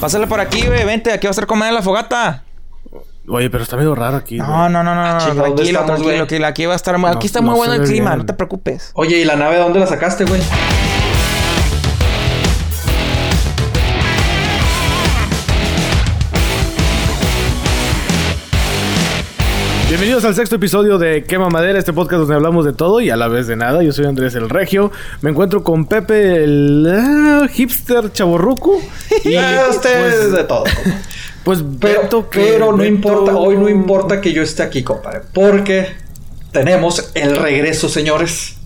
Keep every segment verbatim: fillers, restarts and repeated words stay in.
Pásale por aquí, güey. Vente, aquí va a estar comida en la fogata. Oye, pero está medio raro aquí. No, güey. no, no, no, ah, chico, tranquilo, estamos, tranquilo, tranquilo. Aquí va a estar muy... no, aquí está muy no bueno el clima, bien. No te preocupes. Oye, ¿y la nave dónde la sacaste, güey? Bienvenidos al sexto episodio de Quema Madera, este podcast donde hablamos de todo y a la vez de nada. Yo soy Andrés el Regio, me encuentro con Pepe el uh, Hipster Chaborruco. Y ustedes pues, de todo. Pues Beto, pero, que pero no Beto... importa, hoy no importa que yo esté aquí, compadre, porque tenemos el regreso, señores.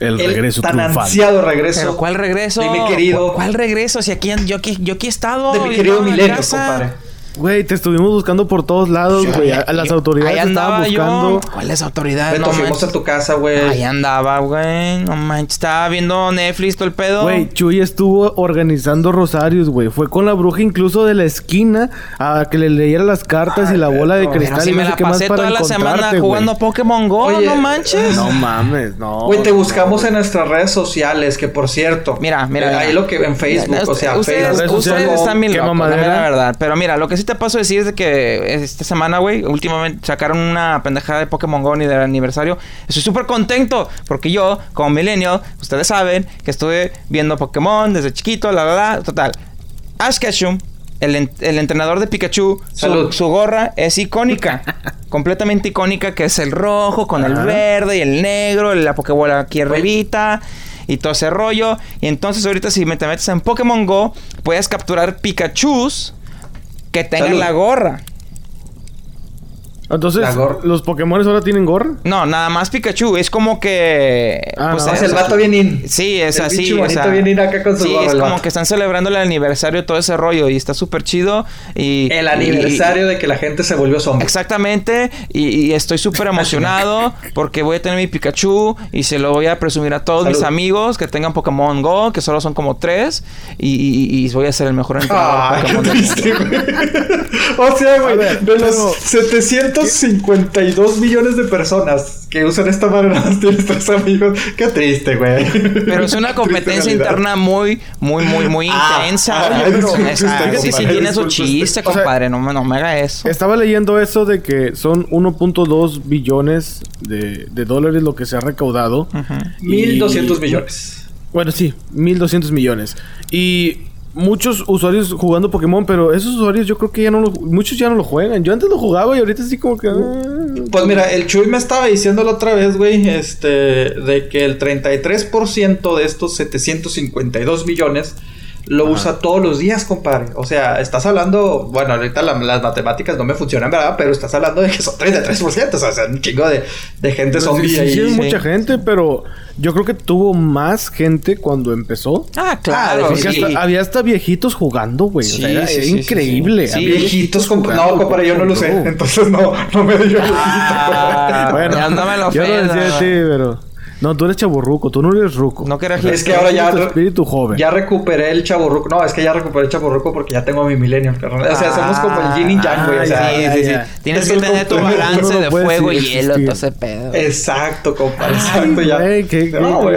El, el regreso tan triunfante. Ansiado regreso. ¿Pero cuál regreso? De mi querido. ¿Cuál regreso? Si aquí yo aquí, yo aquí he estado. De mi querido Milenio, compadre. Güey, te estuvimos buscando por todos lados, güey. A las autoridades andaban buscando. Yo. ¿Cuáles autoridades? Beto, no fuimos a tu casa, güey. Ahí andaba, güey. No manches, estaba viendo Netflix, todo el pedo. Güey, Chuy estuvo organizando rosarios, güey. Fue con la bruja incluso de la esquina a que le leyera las cartas. Ay, y la bola Beto. De cristal. Pero si y me la pasé toda la semana jugando wey. Pokémon Go. Oye, no manches. No mames, no. Güey, te buscamos no, en nuestras redes sociales, que por cierto. Mira, mira. mira. Ahí lo que en Facebook, mira, o sea, ustedes, Facebook. Ustedes, ustedes están bien locos, la verdad. Pero mira, lo que sí te paso a decir es de que esta semana, güey, últimamente sacaron una pendejada de Pokémon Go ni del aniversario. Estoy súper contento porque yo, como Milenio, ustedes saben que estuve viendo Pokémon desde chiquito, la verdad, total. Ash Ketchum, el, en- el entrenador de Pikachu, su, su gorra es icónica. Completamente icónica, que es el rojo con el verde y el negro, la Pokébola aquí arribita y todo ese rollo. Y entonces ahorita si te metes en Pokémon Go, puedes capturar Pikachus que tengan Salud. La gorra. Entonces, la gorra. ¿Los Pokémon ahora tienen gorra? No, nada más Pikachu. Es como que... Ah, pues no, es, es el vato bien in. Sí, es el así. O sea, bien in acá con su sí, gorra, es como que están celebrando el aniversario de todo ese rollo. Y está súper chido. Y, el aniversario y, y, de que la gente se volvió zombie. Exactamente. Y, y estoy súper emocionado porque voy a tener mi Pikachu y se lo voy a presumir a todos Salud. Mis amigos que tengan Pokémon Go, que solo son como tres. Y, y, y voy a ser el mejor entrenador ah, de Pokémon. Qué triste, güey. O sea, güey, ver, de los pero... setecientos cincuenta y dos millones de personas que usan esta manera de estos amigos. Qué triste, güey. Pero es una competencia interna muy, muy, muy, muy ah, intensa. Ah, ah, pero, es esa, usted, sí, sí, tiene su chiste, usted. Compadre. O sea, no, no me haga eso. Estaba leyendo eso de que son uno punto dos billones de, de dólares lo que se ha recaudado. Uh-huh. Y... mil doscientos millones. Bueno, sí, mil doscientos millones. Y... muchos usuarios jugando Pokémon, pero esos usuarios yo creo que ya no lo... muchos ya no lo juegan. Yo antes lo jugaba y ahorita sí como que... Pues mira, el Chuy me estaba diciendo la otra vez, güey, este... de que el treinta y tres por ciento de estos setecientos cincuenta y dos millones lo Ajá. usa todos los días, compadre. O sea, estás hablando... bueno, ahorita la, las matemáticas no me funcionan, ¿verdad? Pero estás hablando de que son treinta y tres por ciento. O sea, un chingo de, de gente zombie. Sí, sí, sí, es mucha gente, pero... yo creo que tuvo más gente cuando empezó. Ah, claro. Porque sí. hasta, había hasta viejitos jugando, güey. Sí, o sea, era, sí, era sí, increíble. Sí, sí. Viejitos comp- jugando. No, compadre, yo no lo sé. Entonces, no, no me dio ah, viejito. Bueno, no me lo yo lo decía a ti, pero... no, tú eres chaborruco, tú no eres ruco. No querías... es que ahora ya... tu espíritu joven. Ya recuperé el chaborruco. No, es que ya recuperé el chaborruco porque ya tengo a mi Millennial, carnal. O sea, somos como el yin y yang, güey. O sea, sí, sí, sí. Ya. Tienes que tener tu balance de fuego y hielo, todo ese pedo. Exacto, compadre. Exacto, ya. Ay, qué... no, güey,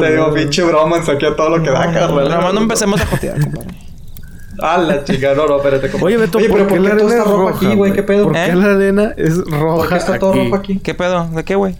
te digo, pinche broma, saqué todo lo que da, carnal. Nomás no empecemos a jotear, compadre. Ah, la chica, no, no, espérate. Oye, Beto, oye, ¿por, ¿por qué la arena está roja aquí, güey? ¿Qué pedo? ¿Por qué la arena es roja? ¿Por qué está todo rojo aquí? ¿Qué pedo? ¿De qué, güey?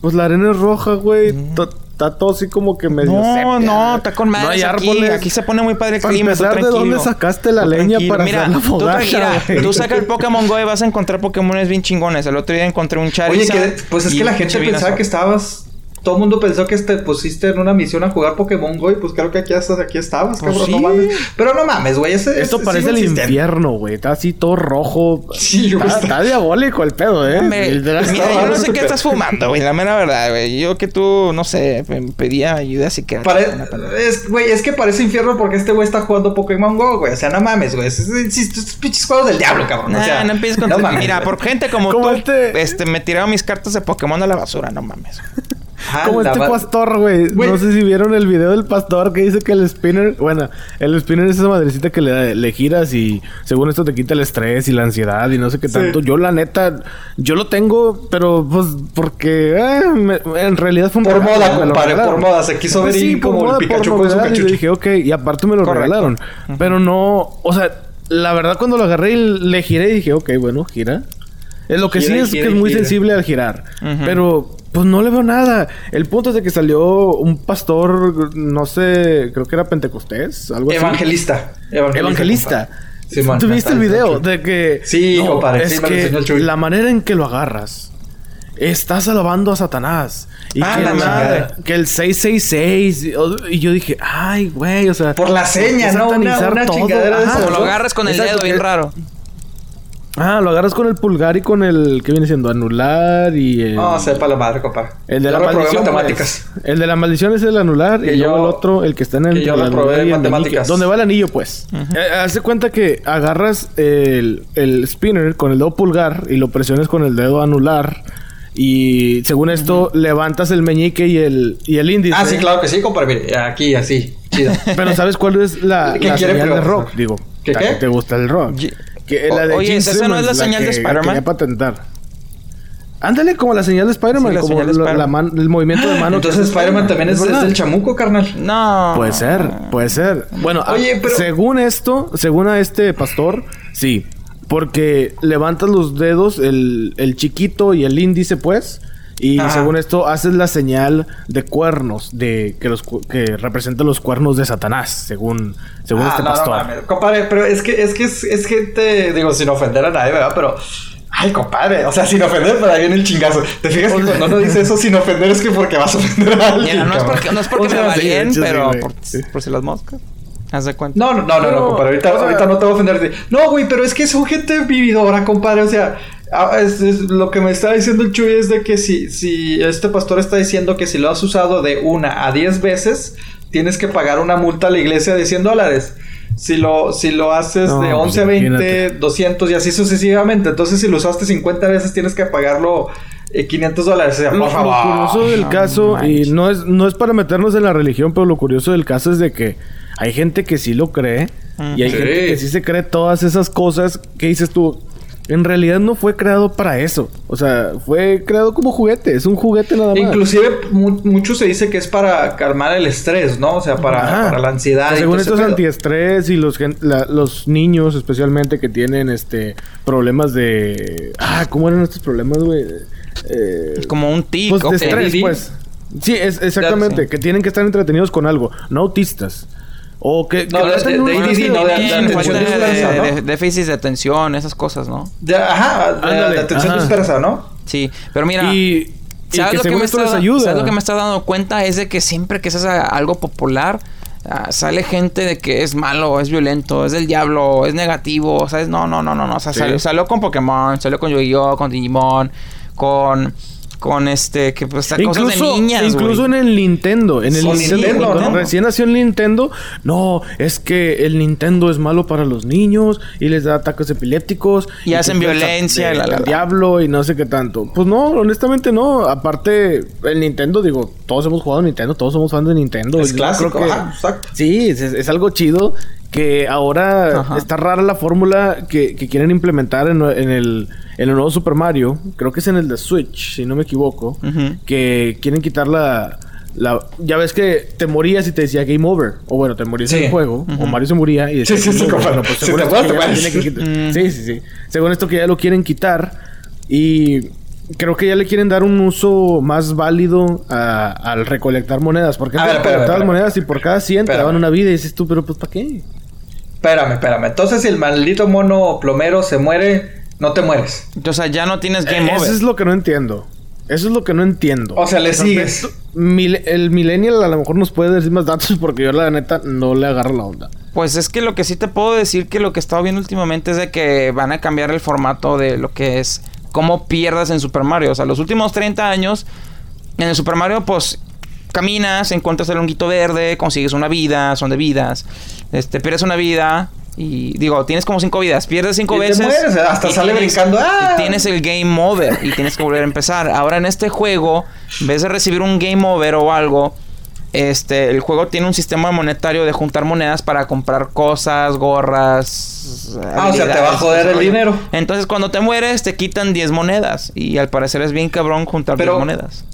Pues la arena es roja, güey. Está mm. todo así como que medio... no, no, está con madres. No hay árboles. Aquí, aquí se pone muy padre el clima. Para empezar, ¿de dónde sacaste la leña para mira, hacer la fogata? Mira, tú, tú sacas el Pokémon Go y vas a encontrar Pokémones bien chingones. El otro día encontré un Charizard. Oye, que, pues es que la gente pensaba que estabas... todo el mundo pensó que te pusiste en una misión a jugar Pokémon Go y pues creo que aquí hasta aquí estabas, cabrón, pues sí. No mames. Pero no mames, güey, ese esto es, parece el infierno, güey. Está así todo rojo. Sí, está, está. está diabólico el pedo, eh. Me, el mira, yo no sé qué estás fumando, güey. La mera verdad, güey. Yo que tú, no sé, me pedía ayuda así que... Pare- es, güey, es que parece infierno porque este güey está jugando Pokémon Go, güey. O sea, no mames, güey. Es, es, es, es pinches juegos del diablo, cabrón. Nah, o sea, no empieces con... no mames, mira, güey. Por gente como tú, este, me tiraron mis cartas de Pokémon a la basura, no mames. Ajá, como este va... pastor, güey. No sé si vieron el video del pastor que dice que el spinner... Bueno, el spinner es esa madrecita que le, le giras y según esto te quita el estrés y la ansiedad y no sé qué tanto. Sí. Yo, la neta, yo lo tengo, pero pues porque... Eh, me, en realidad fue un... Por regalo, moda, compadre, por moda. Se quiso ver sí, y como moda, el Pikachu con su cachucho. Y dije, ok, y aparte me lo Correcto. regalaron. Uh-huh. Pero no... O sea, la verdad cuando lo agarré y le giré y dije, ok, bueno, gira. Lo que gira, sí es gira, que es muy gira. sensible al girar. Uh-huh. Pero... pues no le veo nada. El punto es de que salió un pastor, no sé, creo que era pentecostés, algo así. Evangelista. Evangelista. Evangelista. Sí, man, ¿Tuviste el video de que... Sí, no, compadre. Es sí, que el la manera en que lo agarras, estás alabando a Satanás. Y ah, que, la nada, que el seis seis seis. Y yo dije, ay, güey, o sea... Por la seña, ¿no? Una, una chingadera de eso. Como lo agarras con el Exacto. dedo, bien raro. Ah, lo agarras con el pulgar y con el... ¿Qué viene siendo? Anular y... El... No, sepa la madre, compadre. El de yo la maldición matemáticas. Es, el de la maldición es el anular que y yo, luego el otro, el que está en el... Que yo lo probé en matemáticas. Donde va el anillo, pues. Uh-huh. Eh, hace cuenta que agarras el, el spinner con el dedo pulgar y lo presiones con el dedo anular. Y según esto, uh-huh. levantas el meñique y el, y el índice. Ah, sí, claro que sí, compadre. Mire, aquí, así. Chido. Pero ¿sabes cuál es la, la señal probar? de rock? Digo, ¿qué, qué? ¿Te gusta el rock? Ye- Que la de Oye, Jim ¿esa Simmons, no es la, la señal que, de Spider-Man? Que patentar. Ándale, como la señal de Spider-Man. Sí, la como de Spider-Man. La man, el movimiento de mano. Entonces Spider-Man es también es, es el chamuco, carnal. No. Puede ser, puede ser. Bueno, Oye, a, pero... según esto, según a este pastor, sí. Porque levantas los dedos, el, el chiquito y el índice, pues... Y Ajá. según esto, haces la señal de cuernos, de que los que representa los cuernos de Satanás, según, según ah, este no, pastor. No, no, compadre, pero es que, es que es, es gente, digo, sin ofender a nadie, ¿verdad? Pero, ay, compadre, o sea, sin ofender, para ahí viene el chingazo. ¿Te fijas que cuando no dice eso sin ofender es que porque vas a ofender a alguien? Mira, no, es porque, no es porque o sea, me va sí, bien, sí, pero sí, por, sí. por si las moscas. ¿Haz de cuenta? No, no, no, no, no compadre, ahorita, o sea, ahorita no te voy a ofender. No, güey, pero es que son gente vividora, compadre, o sea... Ah, es, es, lo que me está diciendo el Chuy es de que si, si este pastor está diciendo que si lo has usado de una a diez veces, tienes que pagar una multa a la iglesia de cien dólares. Si lo, si lo haces no, de once a veinte, doscientos y así sucesivamente. Entonces, si lo usaste cincuenta veces, tienes que pagarlo eh, quinientos dólares. O sea, por favor. Lo curioso del caso, oh, y no es, no es para meternos en la religión, pero lo curioso del caso es de que hay gente que sí lo cree mm. y hay sí. gente que sí se cree todas esas cosas que dices tú. En realidad no fue creado para eso. O sea, fue creado como juguete. Es un juguete nada más. Inclusive, mu- mucho se dice que es para calmar el estrés, ¿no? O sea, para, para la ansiedad. O sea, según estos antiestrés y los, gen- la, los niños especialmente que tienen este problemas de... Ah, ¿cómo eran estos problemas, güey? Eh, como un tic. Pues, okay. de estrés, pues. Sí, es, exactamente. Claro, sí. Que tienen que estar entretenidos con algo. No autistas. O que... No, de déficit de atención, esas cosas, ¿no? De, ajá, de, Ándale, de atención ajá. dispersa, ¿no? Sí, pero mira... Y, ¿sabes, y que lo que me está, ¿sabes lo que me está dando cuenta? Es de que siempre que se hace algo popular... Uh, sale gente de que es malo, es violento, es del diablo, es negativo, ¿sabes? No, no, no, no, no. O sea, sí. salió, salió con Pokémon, salió con Yu-Gi-Oh, con Digimon, con... Con este... Que pues... Incluso, cosas de niñas, incluso en el Nintendo. En el Nintendo, Nintendo, Nintendo, ¿no? Nintendo. Recién nació el Nintendo. No, es que el Nintendo es malo para los niños. Y les da ataques epilépticos. Y, y hacen violencia. El, el, el diablo y no sé qué tanto. Pues no, honestamente no. Aparte, el Nintendo, digo... Todos hemos jugado a Nintendo. Todos somos fans de Nintendo. Es clásico. Creo que, ah, exacto. Sí, es, es algo chido. Que ahora Ajá. está rara la fórmula que, que quieren implementar en, en, el, en el nuevo Super Mario. Creo que es en el de Switch, si no me equivoco. Uh-huh. Que quieren quitar la, la... Ya ves que te morías y te decía Game Over. O bueno, te morías sí. en el juego. Uh-huh. O Mario se moría y decía... Sí, sí, sí. Bueno, pues según esto que ya tiene que quitar. Sí, sí, sí. Según esto que ya lo quieren quitar. Y... creo que ya le quieren dar un uso más válido a, al recolectar monedas. Porque antes recolectabas monedas y por cada cien te daban una vida. Y dices tú, pero pues ¿para qué? Espérame, espérame. Entonces, si el maldito mono plomero se muere, no te mueres. O sea, ya no tienes Game eh, Over. Eso es lo que no entiendo. Eso es lo que no entiendo. O sea, le sigues. Esto, mil, el Millennial a lo mejor nos puede decir más datos porque yo la neta no le agarro la onda. Pues es que lo que sí te puedo decir que lo que he estado viendo últimamente es de que van a cambiar el formato de lo que es... Cómo pierdas en Super Mario. O sea, los últimos treinta años... En el Super Mario, pues... Caminas, encuentras el honguito verde... Consigues una vida... Son de vidas... Este... Pierdes una vida... Y digo, tienes como cinco vidas, pierdes cinco y veces. Te mueres, hasta sale tienes, brincando. ¡Ah! Y tienes el game over y tienes que volver a empezar. Ahora en este juego, en vez de recibir un game over o algo, este, el juego tiene un sistema monetario de juntar monedas para comprar cosas, gorras. Ah, o sea, te va a joder el dinero. Entonces cuando te mueres, te quitan diez monedas. Y al parecer es bien cabrón juntar Pero, diez monedas.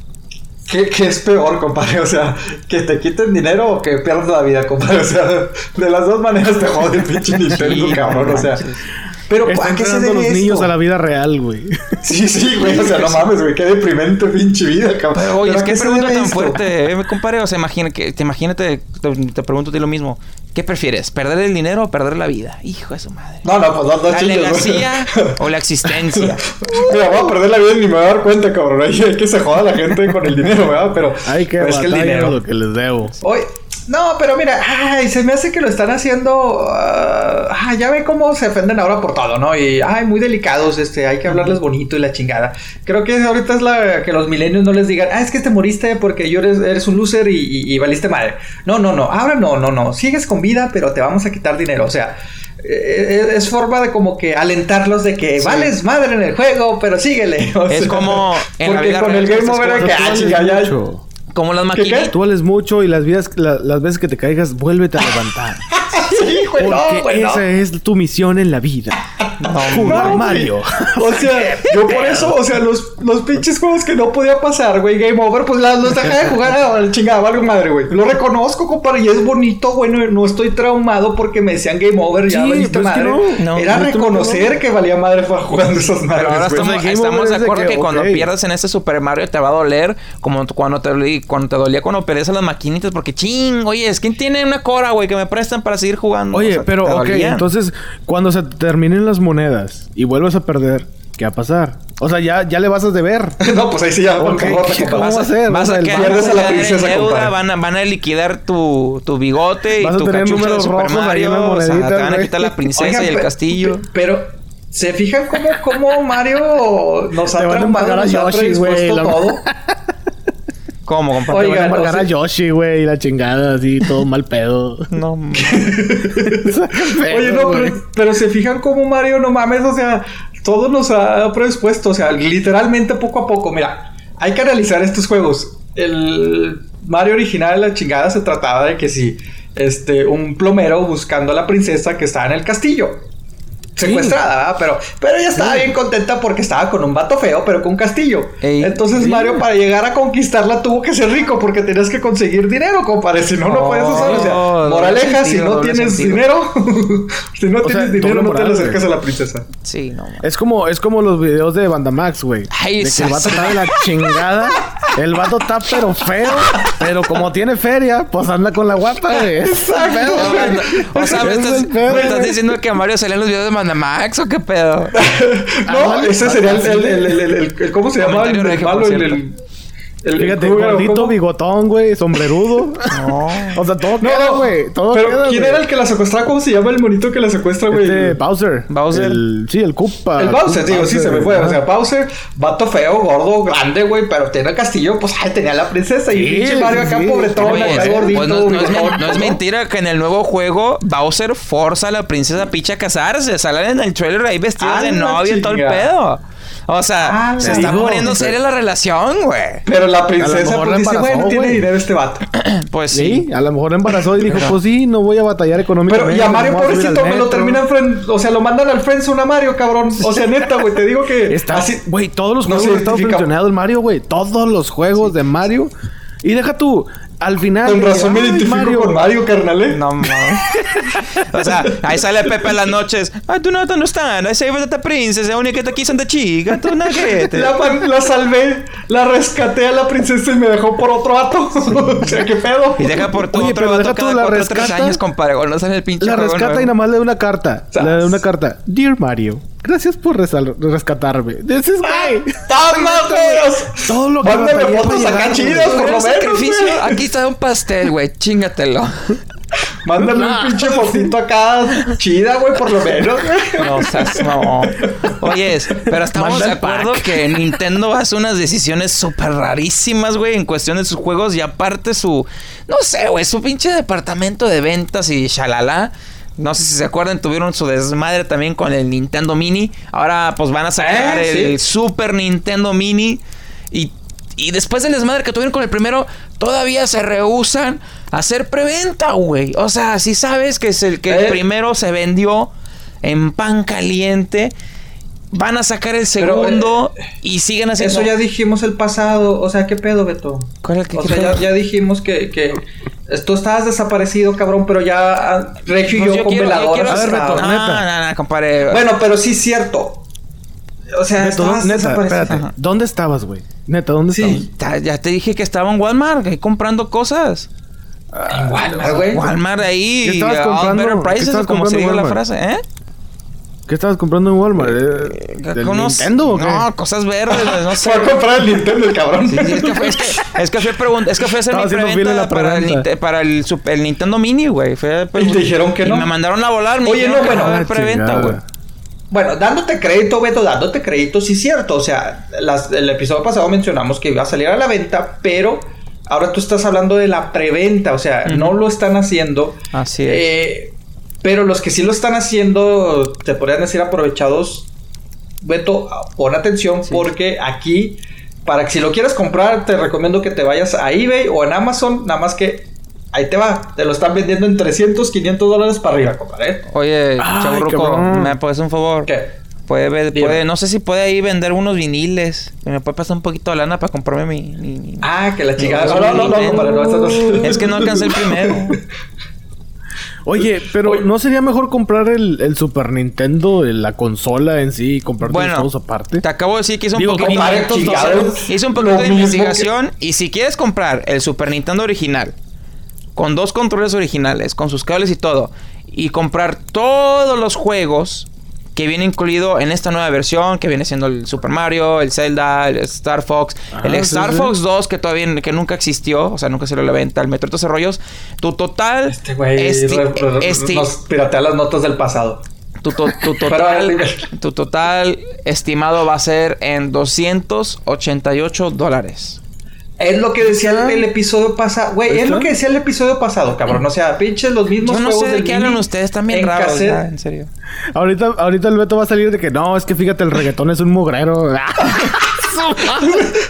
¿Qué, ¿Qué es peor, compadre? O sea, ¿que te quiten dinero o que pierdas la vida, compadre? O sea, de las dos maneras te jode el pinche Nintendo, cabrón, o sea. Pero, ¿a qué se debe los esto? Niños a la vida real, güey. Sí, sí, güey, o sea, no mames, güey, qué deprimente pinche vida, cabrón. Oye, es que pregunta tan esto? fuerte, eh, compadre, o sea, imagina que, te imagínate, te, te pregunto a ti lo mismo. ¿Qué prefieres? ¿Perder el dinero o perder la vida? Hijo de su madre. No, no, pues no, no, ¿La chicos, legacía no. o la existencia? Mira, voy a perder la vida y ni me voy a dar cuenta, cabrón. Es que se joda la gente con el dinero, ¿verdad? Pero hay que es que el dinero lo que les debo. Hoy, no, pero mira, ay, se me hace que lo están haciendo. Uh, ah, ya ve cómo se ofenden ahora por todo, ¿no? Y ay, muy delicados, este, hay que hablarles bonito y la chingada. Creo que ahorita es la que los milenios no les digan, ah, es que te moriste porque yo eres, eres un loser y, y, y valiste madre. No, no, no. Ahora no, no, no. Sigues con vida, pero te vamos a quitar dinero, o sea, es forma de como que alentarlos de que sí. vales madre en el juego, pero síguele. O es sea, como en porque la vida con el game over que ah, chica, ya mucho. Como las maquinitas. Tú vales mucho y las vidas, la, las veces que te caigas, vuélvete a levantar. Sí, güey, porque no, güey, esa no. es tu misión en la vida. No, jugar no, Mario. O sea, yo por eso, o sea, los, los pinches juegos que no podía pasar, güey, Game Over, pues las, los dejé de jugar a la chingada, valgo madre, güey. Lo reconozco, compadre, y es bonito, güey, no, no estoy traumado porque me decían Game Over, ya sí, valiste pues madre. No. No, Era no, reconocer no, no. que valía madre fue jugando esas madres. Ahora estamos, o sea, estamos de acuerdo de que, que cuando okay. pierdes en este Super Mario te va a doler, como cuando te, cuando te dolía cuando perdías a las maquinitas, porque ching, oye, es quien tiene una cora, güey, que me prestan para seguir jugando. Oye, o sea, pero, ok, entonces, cuando se terminen las monedas y vuelvas a perder, ¿qué va a pasar? O sea, ya, ya le vas a deber. No, pues ahí sí ya okay. ¿Qué, ¿Cómo vas a hacer? Vas a pierdes a la princesa, deuda, van, a, van a liquidar tu, tu bigote y tu cachucha de Super Mario. O sea, te van a quitar la princesa Oigan, y el castillo. Pero... ¿se fijan cómo, cómo Mario nos ha traumado, nos ha predispuesto todo? ¿Cómo, compadre? Oigan, van a marcar o sea, a Yoshi, güey, y la chingada, así, todo mal pedo. No, pedo, Oye, no, pero, pero se fijan cómo Mario, no mames, o sea, todo nos ha predispuesto, o sea, literalmente poco a poco. Mira, hay que analizar estos juegos. El Mario original de la chingada se trataba de que si, este, un plomero buscando a la princesa que estaba en el castillo. Secuestrada, sí. pero pero ella estaba sí. bien contenta porque estaba con un vato feo, pero con un castillo. Ey, Entonces ey. Mario, para llegar a conquistarla, tuvo que ser rico porque tenías que conseguir dinero, compadre. Si no, oh, no puedes usar. O sea, no, moraleja, no sentido, si no, no tienes sentido. dinero, si no o tienes sea, dinero, no moral, te le acercas güey. a la princesa. Sí, no. Man. Es como es como los videos de Bandamax, güey. Ay, de que el vato está de la chingada. El vato está pero feo, pero como tiene feria, pues anda con la guapa, güey. Exacto. No, o sea, me estás, me estás diciendo que a Mario salían los videos de Max o qué pedo. No, ese sería el, el, el, el, el, el, el ¿cómo se llamaba? El, el malo, el, el, el Fíjate, el gordito, bigotón, güey, sombrerudo. No. O sea, todo no, queda, güey. Todo pero queda, ¿quién güey? Era el que la secuestraba? ¿Cómo se llama el monito que la secuestra, güey? Este, Bowser. Bowser. El, sí, el Koopa. El Bowser, digo, sí, se me fue. Ah. O sea, Bowser, vato feo, gordo, grande, güey, pero tenía el castillo, pues, ay, tenía la princesa. Y sí, pinche Mario acá, sí. pobretón, Oye, acá, gordito. Pues no, no, es, no es mentira que en el nuevo juego Bowser forza a la princesa Peach a casarse. Salen en el trailer ahí vestidos de novio y todo el pedo. O sea, ah, se está digo, poniendo seria la relación, güey. Pero la princesa pues, dice, bueno, tiene dinero este vato. Pues sí. sí. A lo mejor la embarazó y dijo, pues sí, no voy a batallar económicamente. Pero y a Mario, pobrecito, me lo terminan... O sea, lo mandan al friendzone a Mario, cabrón. O sea, neta, güey, te digo que... Está, así, güey, todos los no juegos han estado friendzoneados en Mario, güey. Todos los juegos sí. de Mario. Y deja tú... Al final... Con razón me identifico Mario. con Mario, carnal, ¿eh? No, mames. O sea, ahí sale Pepe en las noches. Ah, tú no te understand. I saved the princess. The only que te quiso en the chica. Tú no gente. La, la salvé. La rescaté a la princesa y me dejó por otro vato. O sea, ¿qué pedo? Y deja por todo otro vato cada cuatro o tres años, compadre. No sale el pinche. La rescata nuevo. Y nada más le da una carta. ¿Sabes? Le da una carta. Dear Mario. Gracias por resal- rescatarme. This is my... Todo lo que Mándeme me fotos acá chidas, por lo menos, güey. Aquí está un pastel, güey. Chingatelo. Mándame no. un pinche fotito acá chida, güey, por lo menos. No, o sea, no. Oye, pero estamos Manda de acuerdo pack. que Nintendo hace unas decisiones súper rarísimas, güey, en cuestión de sus juegos. Y aparte su... No sé, güey, su pinche departamento de ventas y shalala... No sé si se acuerdan, tuvieron su desmadre también con el Nintendo Mini. Ahora pues van a sacar ¿Eh? el, ¿Sí? el Super Nintendo Mini. Y, y después del desmadre que tuvieron con el primero, todavía se rehusan a hacer preventa, güey. O sea, si sabes que, es el, que ¿Eh? el primero se vendió en pan caliente, van a sacar el segundo. Pero, eh, y siguen haciendo... Eso ya dijimos el pasado. O sea, ¿qué pedo, Beto? ¿Cuál es que, o sea, ya, ya dijimos que... que... Tú estabas desaparecido, cabrón, pero ya Regio y pues yo, yo con quiero, veladoras. Yo a ver, Beto, no, neta. No, no, compadre. Bueno, pero sí es cierto. O sea, Beto, estabas neta, desaparecido. Espérate. ¿Dónde estabas, güey? Neta, ¿dónde sí. estabas? Ya te dije que estaba en Walmart, ahí comprando cosas. Ah, en Walmart, güey. Walmart ahí. ¿Qué estabas comprando? Better prices, estabas como comprando se dijo la frase, ¿eh? ¿Qué estabas comprando en Walmart? ¿Eh? ¿Del unos, Nintendo o qué? No, cosas verdes, no sé. Fue a comprar el Nintendo, el cabrón. Sí, sí, es que fue, es que, es que fue pregun- es que fue a hacer mi preventa para, el, para el, el Nintendo Mini, güey. Fue, pues, y te dijeron que y no. Me mandaron a volar. Me Oye, no, bueno. Ah, preventa, güey. Bueno, dándote crédito, Beto, dándote crédito, sí es cierto. O sea, las, el episodio pasado mencionamos que iba a salir a la venta, pero ahora tú estás hablando de la preventa. O sea, uh-huh. no lo están haciendo. Así es. Eh... Pero los que sí lo están haciendo, te podrían decir aprovechados, Beto, pon atención sí. porque aquí, para que si lo quieres comprar, te recomiendo que te vayas a eBay o en Amazon, nada más que ahí te va, te lo están vendiendo en trescientos, quinientos dólares para arriba, compadre. Oye, Chaborruco, ¿me puedes un favor? ¿Qué? Puede, puede, no sé si puede ahí vender unos viniles. Me puede pasar un poquito de lana para comprarme mi... mi, mi ah, que la chica... No, no, no, no, compadre, no, no, no. Es que no alcancé el primero. Oye, pero Oye. ¿no sería mejor comprar el, el Super Nintendo, la consola en sí, y comprar bueno, los juegos aparte? Te acabo de decir que hice un Digo, poquito, de, hice un poquito de investigación que... y si quieres comprar el Super Nintendo original, con dos controles originales, con sus cables y todo, y comprar todos los juegos que viene incluido en esta nueva versión, que viene siendo el Super Mario, el Zelda, el Star Fox, ah, el sí, Star sí. Fox dos, que todavía que nunca existió, o sea, nunca salió a la venta, el Metro y todos esos rollos. Tu total... Este güey esti- re- re- esti- nos piratea las notas del pasado. Tu, to- tu, total, tu total estimado va a ser en doscientos ochenta y ocho dólares. Es lo que decía el, el episodio pasado, güey, es lo que decía el episodio pasado, cabrón. O sea, pinches los mismos juegos. Yo no juegos sé de qué hablan ustedes, también raros, ya, en serio. Ahorita, ahorita el Beto va a salir de que no, es que fíjate, el reggaetón es un mugrero.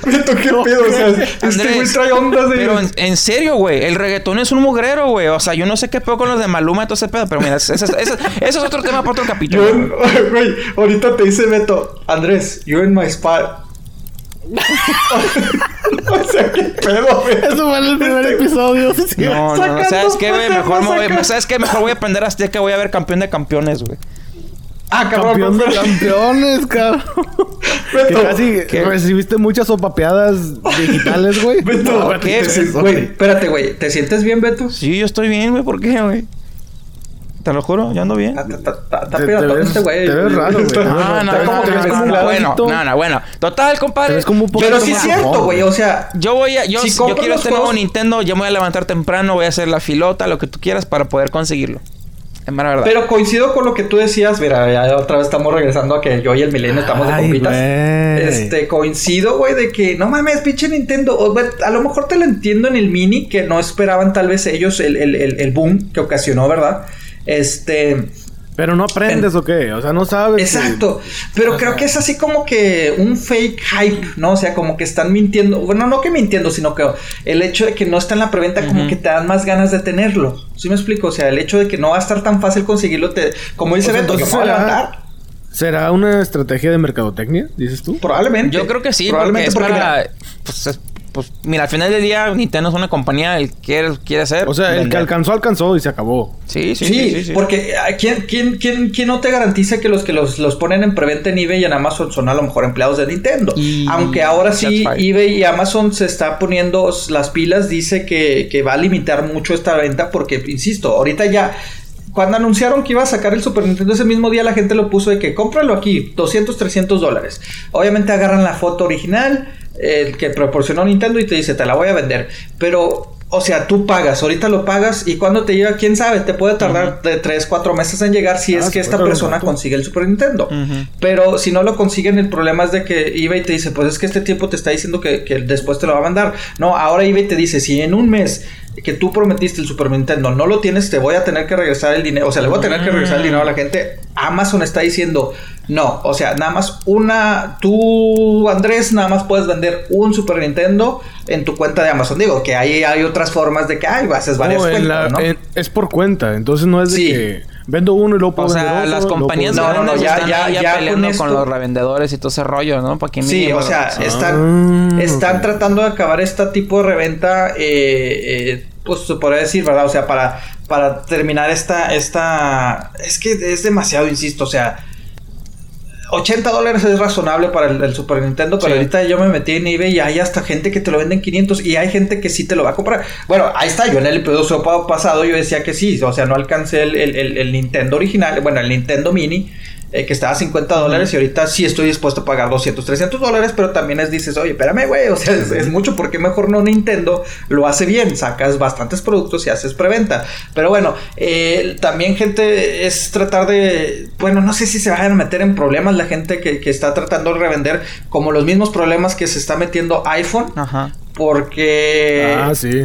Beto, qué pedo, o sea, este güey trae ondas de... Pero en, en serio, güey, el reggaetón es un mugrero, güey. O sea, yo no sé qué pedo con los de Maluma y todo ese pedo, pero mira, ese, ese, ese, ese es otro tema para otro capítulo. Güey, ahorita te dice Beto, Andrés, you're in my spot. O sea, qué pedo, güey. Eso fue el primer episodio. No, no, no, ¿sabes qué, güey? Mejor me voy, ¿sabes qué? Mejor voy a aprender hasta que voy a ver campeón de campeones, güey. Ah, cabrón. Campeón de campeones, cabrón. Beto, que casi ¿qué? Recibiste muchas sopapeadas digitales, güey. Beto, no, ¿por qué? Güey, espérate, güey. ¿Te sientes bien, Beto? Sí, yo estoy bien, güey. ¿Por qué, güey? Te lo juro, yo ando bien. Está piratón este güey. Te ves raro, güey. No, no, no. Te ves como bueno. No, no, bueno. Total, compadre. Pero sí es cierto, güey. O sea, yo voy a... Yo, si yo quiero este juegos... nuevo Nintendo. Yo me voy a levantar temprano. Voy a hacer la filota, lo que tú quieras para poder conseguirlo. Es mala verdad. Pero coincido con lo que tú decías. Mira, ya otra vez estamos regresando a que yo y el Milenio estamos de compitas. Wey. Este, coincido, güey, de que... No mames, pinche Nintendo. O, wey, a lo mejor te lo entiendo en el Mini. Que no esperaban tal vez ellos el, el, el, el boom que ocasionó, ¿verdad? Este... Pero no aprendes, en, ¿o qué? O sea, no sabes. Exacto. Que... Pero creo que es así como que un fake hype, ¿no? O sea, como que están mintiendo. Bueno, no que mintiendo, sino que el hecho de que no está en la preventa uh-huh. como que te dan más ganas de tenerlo. ¿Sí me explico? O sea, el hecho de que no va a estar tan fácil conseguirlo te... Como dice o sea, Beto, que será, levantar. ¿Será una estrategia de mercadotecnia, dices tú? Probablemente. Yo creo que sí. Probablemente porque... porque para... pues, es... Pues mira, al final del día Nintendo es una compañía, el que quiere hacer. O sea, vender. El que alcanzó, alcanzó y se acabó. Sí, sí, sí. sí, sí, sí. Porque ¿quién, quién, quién, ¿quién no te garantiza que los que los, los ponen en preventa en eBay y en Amazon son a lo mejor empleados de Nintendo? Y... Aunque ahora sí eBay y Amazon se está poniendo las pilas, dice que, que va a limitar mucho esta venta porque, insisto, ahorita ya... Cuando anunciaron que iba a sacar el Super Nintendo ese mismo día, la gente lo puso de que cómpralo aquí, doscientos, trescientos dólares. Obviamente agarran la foto original, el que proporcionó Nintendo y te dice, te la voy a vender. Pero, o sea, tú pagas, ahorita lo pagas y cuando te llega, quién sabe, te puede tardar uh-huh. de tres, cuatro meses en llegar si ah, es que esta persona consigue el Super Nintendo. Uh-huh. Pero si no lo consiguen, el problema es de que eBay te dice, pues es que este tipo te está diciendo que, que después te lo va a mandar. No, ahora eBay te dice, si en un mes... que tú prometiste el Super Nintendo, no lo tienes, te voy a tener que regresar el dinero, o sea, le voy a tener que regresar el dinero a la gente. Amazon está diciendo, no, o sea, nada más una, tú, Andrés, nada más puedes vender un Super Nintendo en tu cuenta de Amazon. Digo, que ahí hay otras formas de que, ay, haces varias no, cuentas, la, ¿no? En, es por cuenta, entonces no es de sí. que... Vendo uno y luego puedo vender otro. O sea, las compañías no, no, no, ya, están ya, ya, ya peleando con, con los revendedores y todo ese rollo, ¿no? Para que sí, o sea, ah, están, están okay. tratando de acabar este tipo de reventa, eh, eh, pues se podría decir, ¿verdad? O sea, para, para terminar esta, esta... Es que es demasiado, insisto, o sea... ochenta dólares es razonable para el, el Super Nintendo, pero sí. ahorita yo me metí en eBay y hay hasta gente que te lo vende en quinientos y hay gente que sí te lo va a comprar. Bueno, ahí está, yo en el episodio pasado yo decía que sí, o sea, no alcancé el, el, el, el Nintendo original, bueno, el Nintendo Mini, eh, que estaba a cincuenta dólares mm. y ahorita sí estoy dispuesto a pagar doscientos, trescientos dólares, pero también es, dices, oye, espérame, güey, o sea, es, es mucho, porque mejor no Nintendo lo hace bien, sacas bastantes productos y haces preventa. Pero bueno, eh, también gente es tratar de, bueno, no sé si se vayan a meter en problemas la gente que, que está tratando de revender, como los mismos problemas que se está metiendo iPhone. Ajá. Porque... Ah, sí.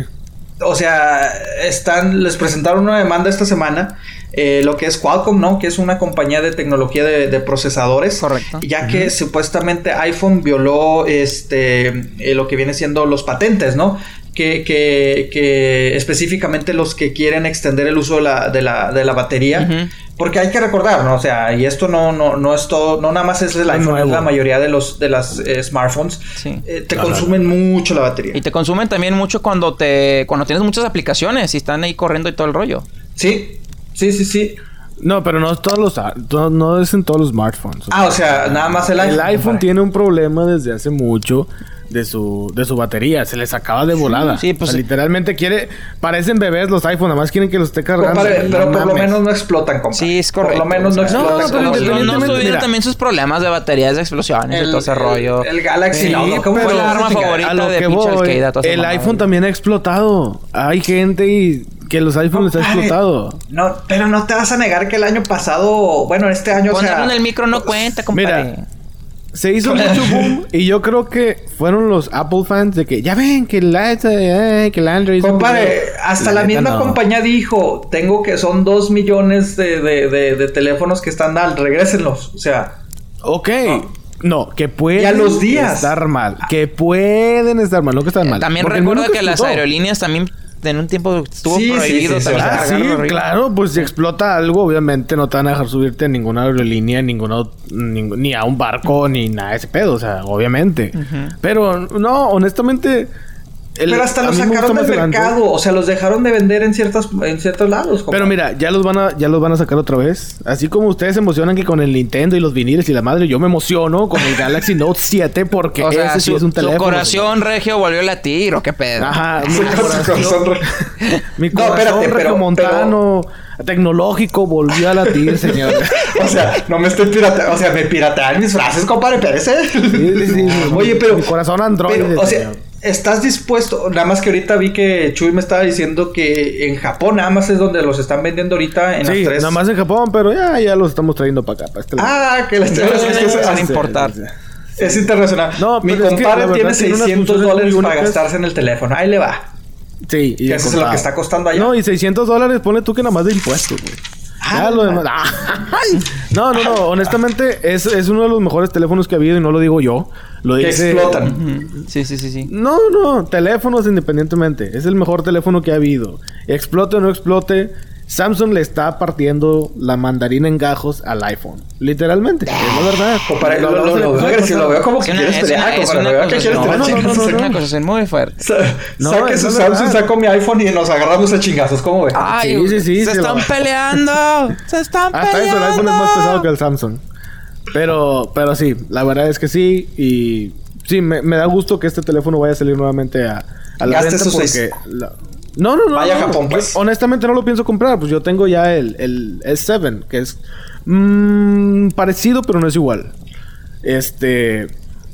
O sea, están, les presentaron una demanda esta semana, eh, lo que es Qualcomm, ¿no? Que es una compañía de tecnología de, de procesadores. Correcto. Ya que uh-huh. supuestamente iPhone violó este eh, lo que viene siendo los patentes, ¿no? Que, que, que específicamente los que quieren extender el uso de la, de la, de la batería. Uh-huh. Porque hay que recordar, ¿no? O sea, y esto no, no, no es todo, no nada más es el iPhone, no, es la mayoría de los de las eh, smartphones. Sí. Eh, te claro. consumen mucho la batería. Y te consumen también mucho cuando te, cuando tienes muchas aplicaciones y están ahí corriendo y todo el rollo. Sí, sí, sí, sí. No, pero no todos los, no, no es en todos los smartphones. O ah, sea, o sea, nada más el iPhone. El iPhone para... tiene un problema desde hace mucho. De su, de su batería, se les acaba de volada. Sí, pues o sea, sí. Literalmente quiere, parecen bebés los iPhone, nada más quieren que los esté cargando. Pero, pero no por mames. Lo menos no explotan, compadre. Sí, es correcto. Por lo menos no explotan. No, pero independientemente no, también sus problemas de baterías, de explosiones, el, de todo ese rollo. El, el Galaxy, sí, no, ¿cómo fue el arma favorita lo de pinche Al-Qaeda? El iPhone también ha explotado. Hay gente y que los iPhone no, les ha explotado. No, pero no te vas a negar que el año pasado, bueno, este año, ponerlo o sea, en el micro no cuenta, compadre. Mira, se hizo mucho boom y yo creo que fueron los Apple fans de que ya ven que el, eh, que el Android... Compadre, hasta la, la misma no. compañía dijo, tengo que son dos millones de, de, de, de teléfonos que están mal, regrésenlos, o sea... Ok, no. No, que pueden a los días. estar mal, que pueden estar mal, no que están mal. Eh, también recuerdo que las aerolíneas también... En un tiempo estuvo sí, prohibido. Sí, sí, sí, ah, sí, claro, pues si explota algo, obviamente no te van a dejar subirte a ninguna aerolínea, ninguna, ni, ni a un barco, ni nada de ese pedo, o sea, obviamente. Uh-huh. Pero no, honestamente... El, pero hasta los sacaron del mercado, o sea, los dejaron de vender en ciertas, en ciertos lados. ¿Cómo? Pero mira, ya los van a, ya los van a sacar otra vez. Así como ustedes se emocionan que con el Nintendo y los viniles y la madre, yo me emociono con el Galaxy Note siete porque o sea, ese sí su, es un teléfono. Su corazón regio volvió a latir, ¿o qué pedo? Ajá, mi corazón regio. Mi corazón regiomontano tecnológico volvió a latir, señor. O sea, no me estoy pirateando. O sea, me piratean mis frases, compadre, parece. Sí, sí, oye, pero... Mi corazón androide, pero, o sea, señor. ¿Estás dispuesto? Nada más que ahorita vi que Chuy me estaba diciendo que en Japón nada más es donde los están vendiendo ahorita en sí, las tres. Sí, nada más en Japón, pero ya, ya los estamos trayendo para acá. Para este ah, que las tres es que se van a importar. Es internacional. No, mi compadre es que tiene seiscientos dólares para gastarse en el teléfono. Ahí le va. Sí. Y eso es lo que está costando allá. No, y seiscientos dólares ponle tú que nada más de impuestos, güey. Ya lo demás. No, no, no. Honestamente, es, es uno de los mejores teléfonos que ha habido y no lo digo yo. Lo que dice... explotan. Sí, sí, sí, sí. No, no. Teléfonos independientemente. Es el mejor teléfono que ha habido. Explote o no explote, Samsung le está partiendo la mandarina en gajos al iPhone. Literalmente. Es la verdad. Para lo, lo, lo, lo, lo, si lo veo como que quieres pelear. Es una cosa sin muy fuerte. Saque su Samsung, saco mi iPhone y nos agarramos a chingazos. ¿Cómo ves? Ay, sí, sí, sí, se sí, están peleando. Se están peleando. Hasta eso, el iPhone es más pesado que el Samsung. Pero, pero sí, la verdad es que sí. Y sí, me, me da gusto que este teléfono vaya a salir nuevamente a, a la venta porque... La, No, no, no. Vaya no. Japón, pues. Honestamente no lo pienso comprar. Pues yo tengo ya el, el S siete, que es mmm, parecido, pero no es igual. Este...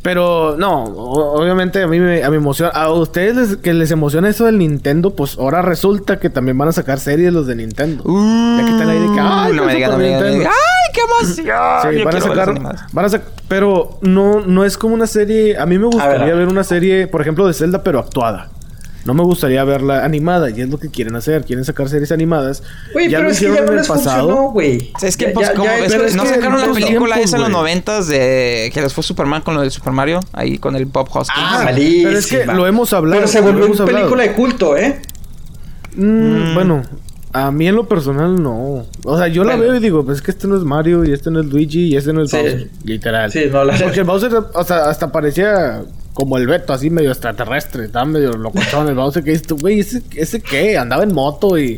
Pero no, obviamente a mí me, a mí emociona. A ustedes les, que les emociona eso del Nintendo, pues ahora resulta que también van a sacar series los de Nintendo. Mm, ya que están ahí de que, ¡ay, no me digan, no me digan, ¡ay, qué emoción! Sí, van a sacar, van a sacar, pero no, no es como una serie. A mí me gustaría a ver, a ver. ver una serie, por ejemplo, de Zelda, pero actuada. No me gustaría verla animada, y es lo que quieren hacer, quieren sacar series animadas. Güey, pero es que ya no les funcionó, güey. Es que pues como no sacaron la película esa en los noventas de que les fue Superman con lo de Super Mario, ahí con el Bob Hoskins. Ah, malísimo. Pero es que lo hemos hablado. Pero se volvió una película de culto, ¿eh? Mm, mm. Bueno, a mí en lo personal no. O sea, yo bueno. la veo y digo, pues es que este no es Mario, y este no es Luigi, y este no es sí. Bowser. Literal. Sí, no, la Porque el Bowser, o sea, hasta parecía como el Beto, así medio extraterrestre. Estaba medio locochón el Bowser, que dices tú, güey, ¿ese, ¿ese qué? Andaba en moto y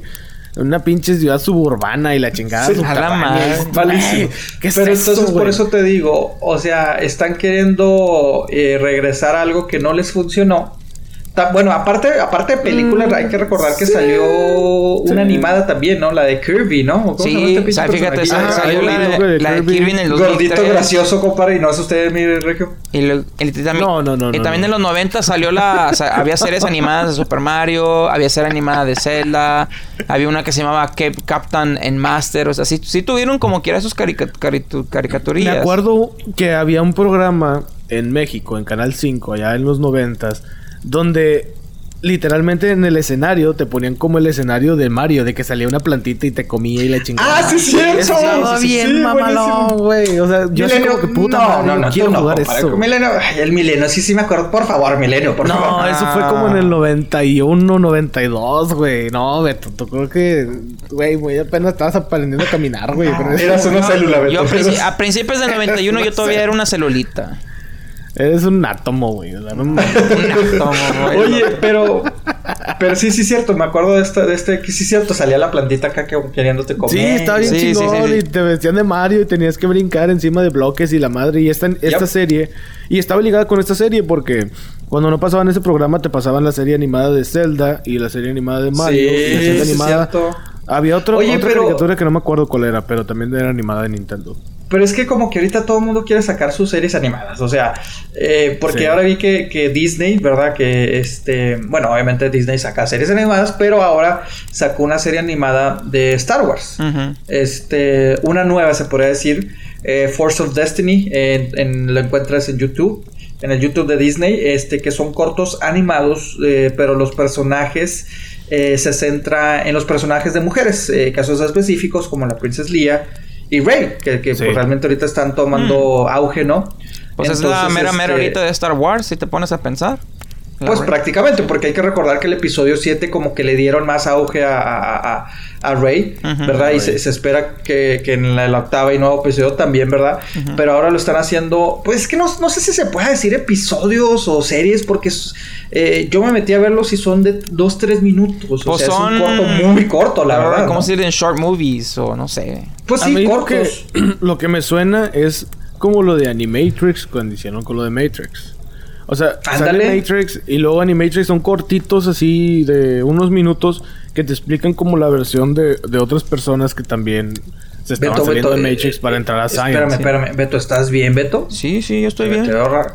en una pinche ciudad suburbana y la chingada. Sí, nada más. Malísimo. ¿Qué es Pero eso, entonces güey? Por eso te digo, o sea, están queriendo eh, regresar a algo que no les funcionó. Bueno, aparte, aparte de películas, mm, hay que recordar que sí, salió una sí. animada también, ¿no? La de Kirby, ¿no? Sí, o sea, fíjate, ah, salió la, la, de, la de Kirby en el dos mil tres. Gordito gracioso, compadre, y no es usted, mi Regio. Y, lo, el, también, no, no, no, y no, también no. En los noventa salió la... O sea, había series animadas de Super Mario, había series animadas de Zelda, había una que se llamaba Cap- Captain and Master, o sea, sí, sí tuvieron como quiera sus carica- caritu- caricaturillas. Me acuerdo que había un programa en México, en Canal cinco, allá en los noventas, donde literalmente en el escenario te ponían como el escenario de Mario, de que salía una plantita y te comía y la chingada. ¡Ah, sí, sí! Eso estaba sí, bien, sí, mamalón, güey. O sea, yo soy como que puta no, madre, no, no, quiero no, jugar eso. Milenio, el Milenio, sí, sí me acuerdo. Por favor, Milenio, por no, favor. No, eso fue como en el noventa y uno, noventa y dos, güey. No, Beto, tú creo que, güey, muy apenas estabas aprendiendo a caminar, güey. No, eras una no, célula, Beto. Yo a, principi- a principios del noventa y uno yo todavía era una celulita. Eres un átomo, güey. O sea, no me... un átomo, güey. Oye, pero... Pero sí, sí es cierto. Me acuerdo de este... De este que sí es cierto. Salía la plantita acá que, queriéndote comer. Sí, estaba bien sí, chingón. Sí, sí, sí. Y te vestían de Mario y tenías que brincar encima de bloques y la madre. Y esta, esta yep. serie... Y estaba ligada con esta serie porque... Cuando no pasaban ese programa te pasaban la serie animada de Zelda y la serie animada de Mario. Sí, y la serie animada... es cierto. Había otro, Oye, otra pero... caricatura que no me acuerdo cuál era, pero también era animada de Nintendo. Pero es que como que ahorita todo el mundo quiere sacar sus series animadas, o sea, eh, porque sí. ahora vi que, que Disney, ¿verdad? Que este, bueno, obviamente Disney saca series animadas, pero ahora sacó una serie animada de Star Wars. Uh-huh. Este, una nueva se podría decir, eh, Force of Destiny, eh, en, en, lo encuentras en YouTube, en el YouTube de Disney, este, que son cortos animados, eh, pero los personajes... Eh, se centra en los personajes de mujeres, eh, casos específicos como la Princess Leia y Rey, que, que sí. pues, realmente ahorita están tomando mm. auge, ¿no? Pues entonces, es la mera este, mera ahorita de Star Wars, si te pones a pensar. Pues Rey. Prácticamente, porque hay que recordar que el episodio siete como que le dieron más auge a, a, a, a Rey, uh-huh, ¿verdad? Rey. Y se, se espera que, que en la, la octava y nuevo episodio también, ¿verdad? Uh-huh. Pero ahora lo están haciendo... Pues es que no, no sé si se puede decir episodios o series, porque... Es, Eh, yo me metí a verlos y son de dos, tres minutos. O pues sea, son... es un corto muy corto, la verdad. ¿Cómo se dicen short movies o no sé? Pues sí, cortos. Lo que, lo que me suena es como lo de Animatrix cuando hicieron con lo de Matrix. O sea, Ándale. sale Matrix y luego Animatrix son cortitos así de unos minutos que te explican como la versión de, de otras personas que también... Se estaban Beto, saliendo Beto, de Matrix eh, para entrar a Science. Espérame, espérame. Beto, ¿estás bien, Beto? Sí, sí, yo estoy bien.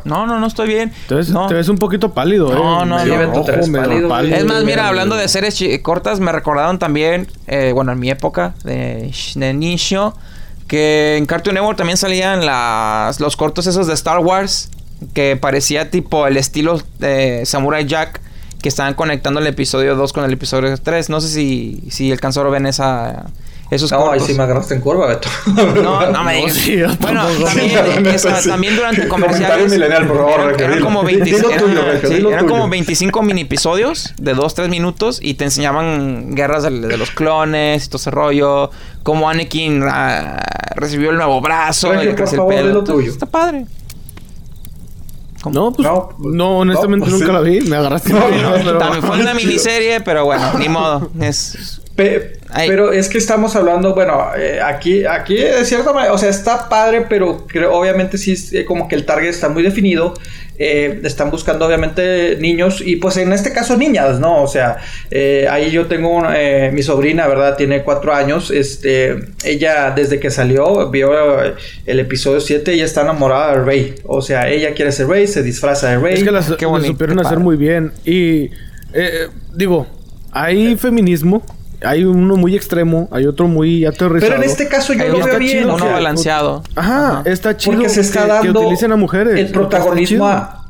No, no, no estoy bien. Entonces, no. Te ves un poquito pálido, ¿eh? No, no, medio no. Beto, rojo, te ves pálido, pálido. Es más, mira, medio... hablando de series ch- cortas, me recordaron también, eh, bueno, en mi época de, de niño, que en Cartoon Network también salían las, los cortos esos de Star Wars, que parecía tipo el estilo de Samurai Jack, que estaban conectando el episodio dos con el episodio tres. No sé si, si alcanzó a ver esa... Esos no, cortos. Ahí sí me agarraste en curva, Beto. No, no me digas. Sí, bueno, también, sí, esa, sí. también durante comerciales... Milenial, por favor, eran, eran, como, veinte, dilo eran, tuyo, sí, dilo eran como veinticinco mini episodios de dos, tres minutos y te enseñaban guerras de, de los clones y todo ese rollo. Cómo Anakin uh, recibió el nuevo brazo. Regio, el, por el favor, pelo, todo, está padre. ¿Cómo? No, pues... No, no honestamente no, pues, nunca sí. la vi. Me agarraste. No, no, no, también no, fue una miniserie, pero bueno, ni modo. Es... Pe- pero es que estamos hablando, bueno, eh, aquí, aquí de cierta manera, o sea, está padre, pero creo, obviamente sí es eh, como que el target está muy definido. Eh, están buscando obviamente niños y pues en este caso niñas, ¿no? O sea, eh, ahí yo tengo eh, mi sobrina, ¿verdad? Tiene cuatro años. Este, ella desde que salió vio el episodio siete, ella está enamorada de Rey. O sea, ella quiere ser Rey, se disfraza de Rey. Es que las supieron hacer muy bien. Y eh, digo, hay eh. feminismo. Hay uno muy extremo, hay otro muy aterrizado. Pero en este caso yo lo veo bien. Uno balanceado. Ajá, Ajá, está chido porque se está que, dando que utilicen a mujeres. El protagonismo a...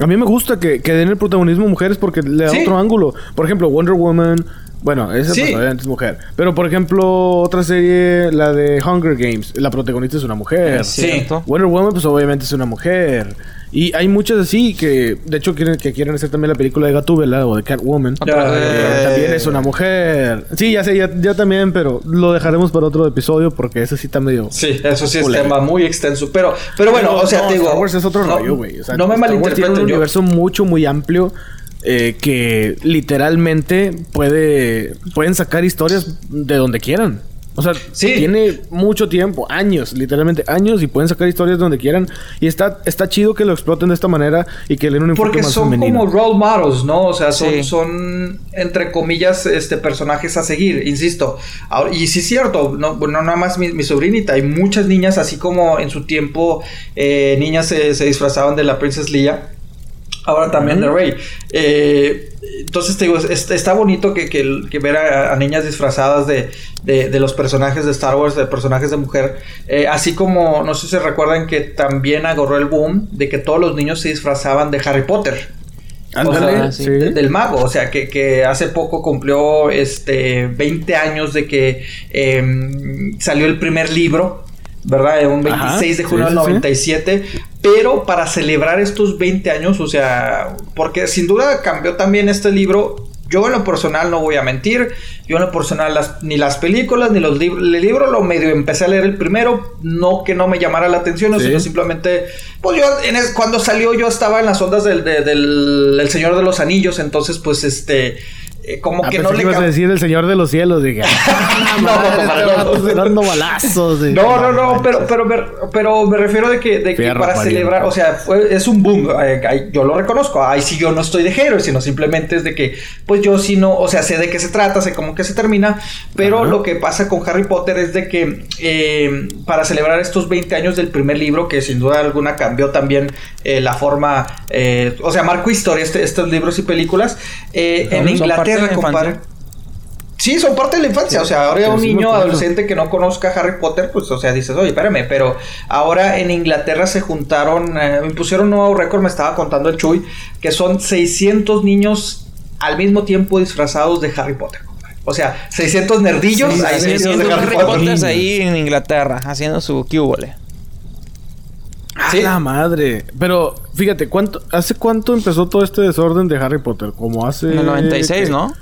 A mí me gusta que, que den el protagonismo a mujeres porque le da, ¿sí?, otro ángulo. Por ejemplo, Wonder Woman. Bueno, esa, sí, protagonista es mujer. Pero, por ejemplo, otra serie, la de Hunger Games, la protagonista es una mujer. Sí. Wonder Woman, pues obviamente es una mujer. Y hay muchas así que, de hecho, quieren, que quieren hacer también la película de Gatúbela o de Catwoman. Eh. También es una mujer. Sí, ya sé, ya, ya también, pero lo dejaremos para otro episodio porque ese sí está medio... Sí, eso sí es culero. Tema muy extenso. Pero, pero bueno, no, o sea, no, te digo... Star Wars es otro no, rollo, güey. O sea, no me malinterpreten. Es un universo mucho, muy amplio. Eh, que literalmente puede pueden sacar historias de donde quieran. O sea, sí, tiene mucho tiempo, años, literalmente años, y pueden sacar historias de donde quieran. Y está, está chido que lo exploten de esta manera y que le den un enfoque más femenino. Porque son como role models, ¿no? O sea, son, sí, son entre comillas, este, personajes a seguir, insisto. Ahora, y sí es cierto, no, no nada más mi, mi sobrinita, hay muchas niñas, así como en su tiempo eh, niñas se, se disfrazaban de la Princess Leia. Ahora también de Rey. Eh, entonces te digo, es, está bonito que, que, que ver a, a niñas disfrazadas de, de, de los personajes de Star Wars, de personajes de mujer. Eh, así como, no sé si recuerdan que también agarró el boom de que todos los niños se disfrazaban de Harry Potter. Ándale, o sea, sí, de, del mago, o sea, que, que hace poco cumplió este veinte años de que eh, salió el primer libro, ¿verdad? Un veintiséis Ajá, de junio del sí, noventa y siete, sí. Pero para celebrar estos veinte años, o sea, porque sin duda cambió también este libro. Yo en lo personal no voy a mentir, yo en lo personal las, ni las películas ni los libros, el libro lo medio empecé a leer el primero, no que no me llamara la atención, ¿sí?, sino simplemente, pues yo en el, cuando salió yo estaba en las ondas del, del, del, del Señor de los Anillos, entonces pues este... Eh, como ah, que no que le ibas a decir el Señor de los Cielos, dije. No, balazos. No, no, no, pero pero me, pero me refiero de que, de que para pariente, celebrar, o sea, fue, es un boom, eh, eh, yo lo reconozco. Ahí sí yo no estoy de héroe, sino simplemente es de que pues yo sí no, o sea, sé de qué se trata, sé cómo que se termina, pero ajá, lo que pasa con Harry Potter es de que eh, para celebrar estos veinte años del primer libro, que sin duda alguna cambió también eh, la forma, eh, o sea, marcó historia este, estos libros y películas eh, en Inglaterra. Compar- sí, son parte de la infancia, sí, o sea, ahora sí, un sí, niño adolescente que no conozca a Harry Potter, pues, o sea, dices, oye, espérame, pero ahora en Inglaterra se juntaron, eh, me pusieron un nuevo récord, me estaba contando el Chuy, que son seiscientos niños al mismo tiempo disfrazados de Harry Potter. O sea, seiscientos nerdillos, sí, ahí seiscientos de Harry Potter ahí en Inglaterra, haciendo su cubole. ¿Sí? ¡A la madre! Pero, fíjate, ¿cuánto, ¿hace cuánto empezó todo este desorden de Harry Potter? Como hace... En el noventa y seis, ¿qué? ¿No?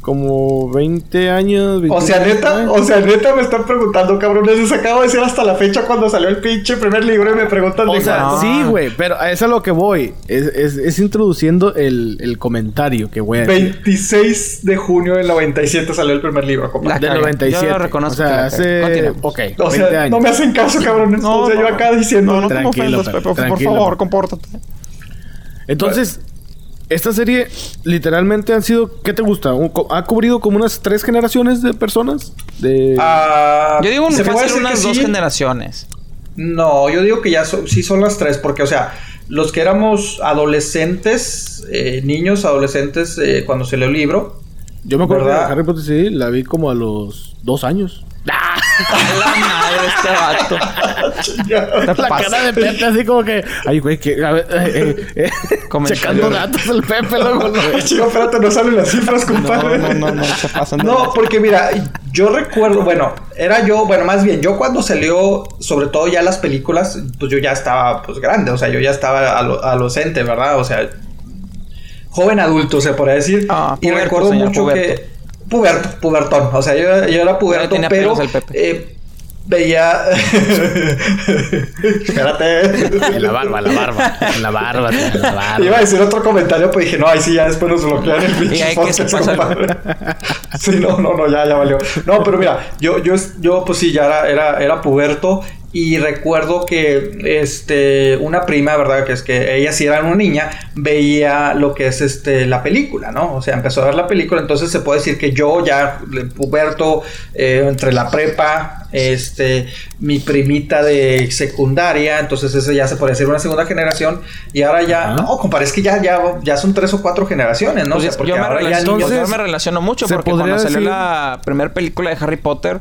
Como veinte años... O sea, neta, años. O sea, neta me están preguntando, cabrones. Les acabo de decir hasta la fecha cuando salió el pinche primer libro y me preguntan... O de sea, no. Sí, güey, pero a eso es a lo que voy. Es, es, es introduciendo el, el comentario que voy a decir. veintiséis de junio del noventa y siete salió el primer libro, compadre. Del noventa y siete. Yo lo reconozco. O sea, hace... Ok, o sea, veinte años. No me hacen caso, cabrones. No, o sea, no, yo acá diciendo... No, no, tranquilo, ofendas, pero, tranquilo. Por favor, compórtate. Entonces... Bueno. Esta serie literalmente han sido... ¿Qué te gusta? ¿Ha cubrido como unas tres generaciones de personas? De... Uh, yo digo un, fácil unas dos sí? generaciones. No, yo digo que ya so- sí son las tres. Porque, o sea, los que éramos adolescentes... Eh, niños, adolescentes, eh, cuando se leyó el libro. Yo me acuerdo, ¿verdad?, de Harry Potter, sí. La vi como a los dos años. ¡Ah! La madre este vato. La pasa? Cara de Pepe así como que... Ay, güey, que... A ver, eh, eh, eh, checando datos el Pepe, luego... Chico, espérate, no salen las cifras, compadre. No, no, no, no se pasan. No, porque mira, yo recuerdo... Bueno, era yo... Bueno, más bien, yo cuando salió, sobre todo ya las películas, pues yo ya estaba, pues, grande. O sea, yo ya estaba adolescente, ¿verdad? O sea, joven adulto, se podría decir. Ah, puberto, y recuerdo señor, mucho puberto. Que... Puberto, pubertón, o sea, yo, yo era puberto, no pero eh, veía... Espérate. En la barba, en la barba, en la barba, en la barba. Iba a decir otro comentario, pues dije, no, ahí sí, ya después nos bloquean el pinche podcast. Sí, no, no, no, ya, ya valió. No, pero mira, yo, yo, yo pues sí, ya era, era, era puberto. Y recuerdo que este una prima, ¿verdad? Que es que ella sí era una niña, veía lo que es este la película, ¿no? O sea, empezó a ver la película, entonces se puede decir que yo ya, puberto, eh, entre la prepa, este mi primita de secundaria, entonces ese ya se puede decir una segunda generación, y ahora ya, uh-huh. no, compadre, es que ya, ya, ya son tres o cuatro generaciones, ¿no? Pues o sea, porque yo ahora me ya niños... Yo me relaciono mucho porque cuando decir... salió la primera película de Harry Potter...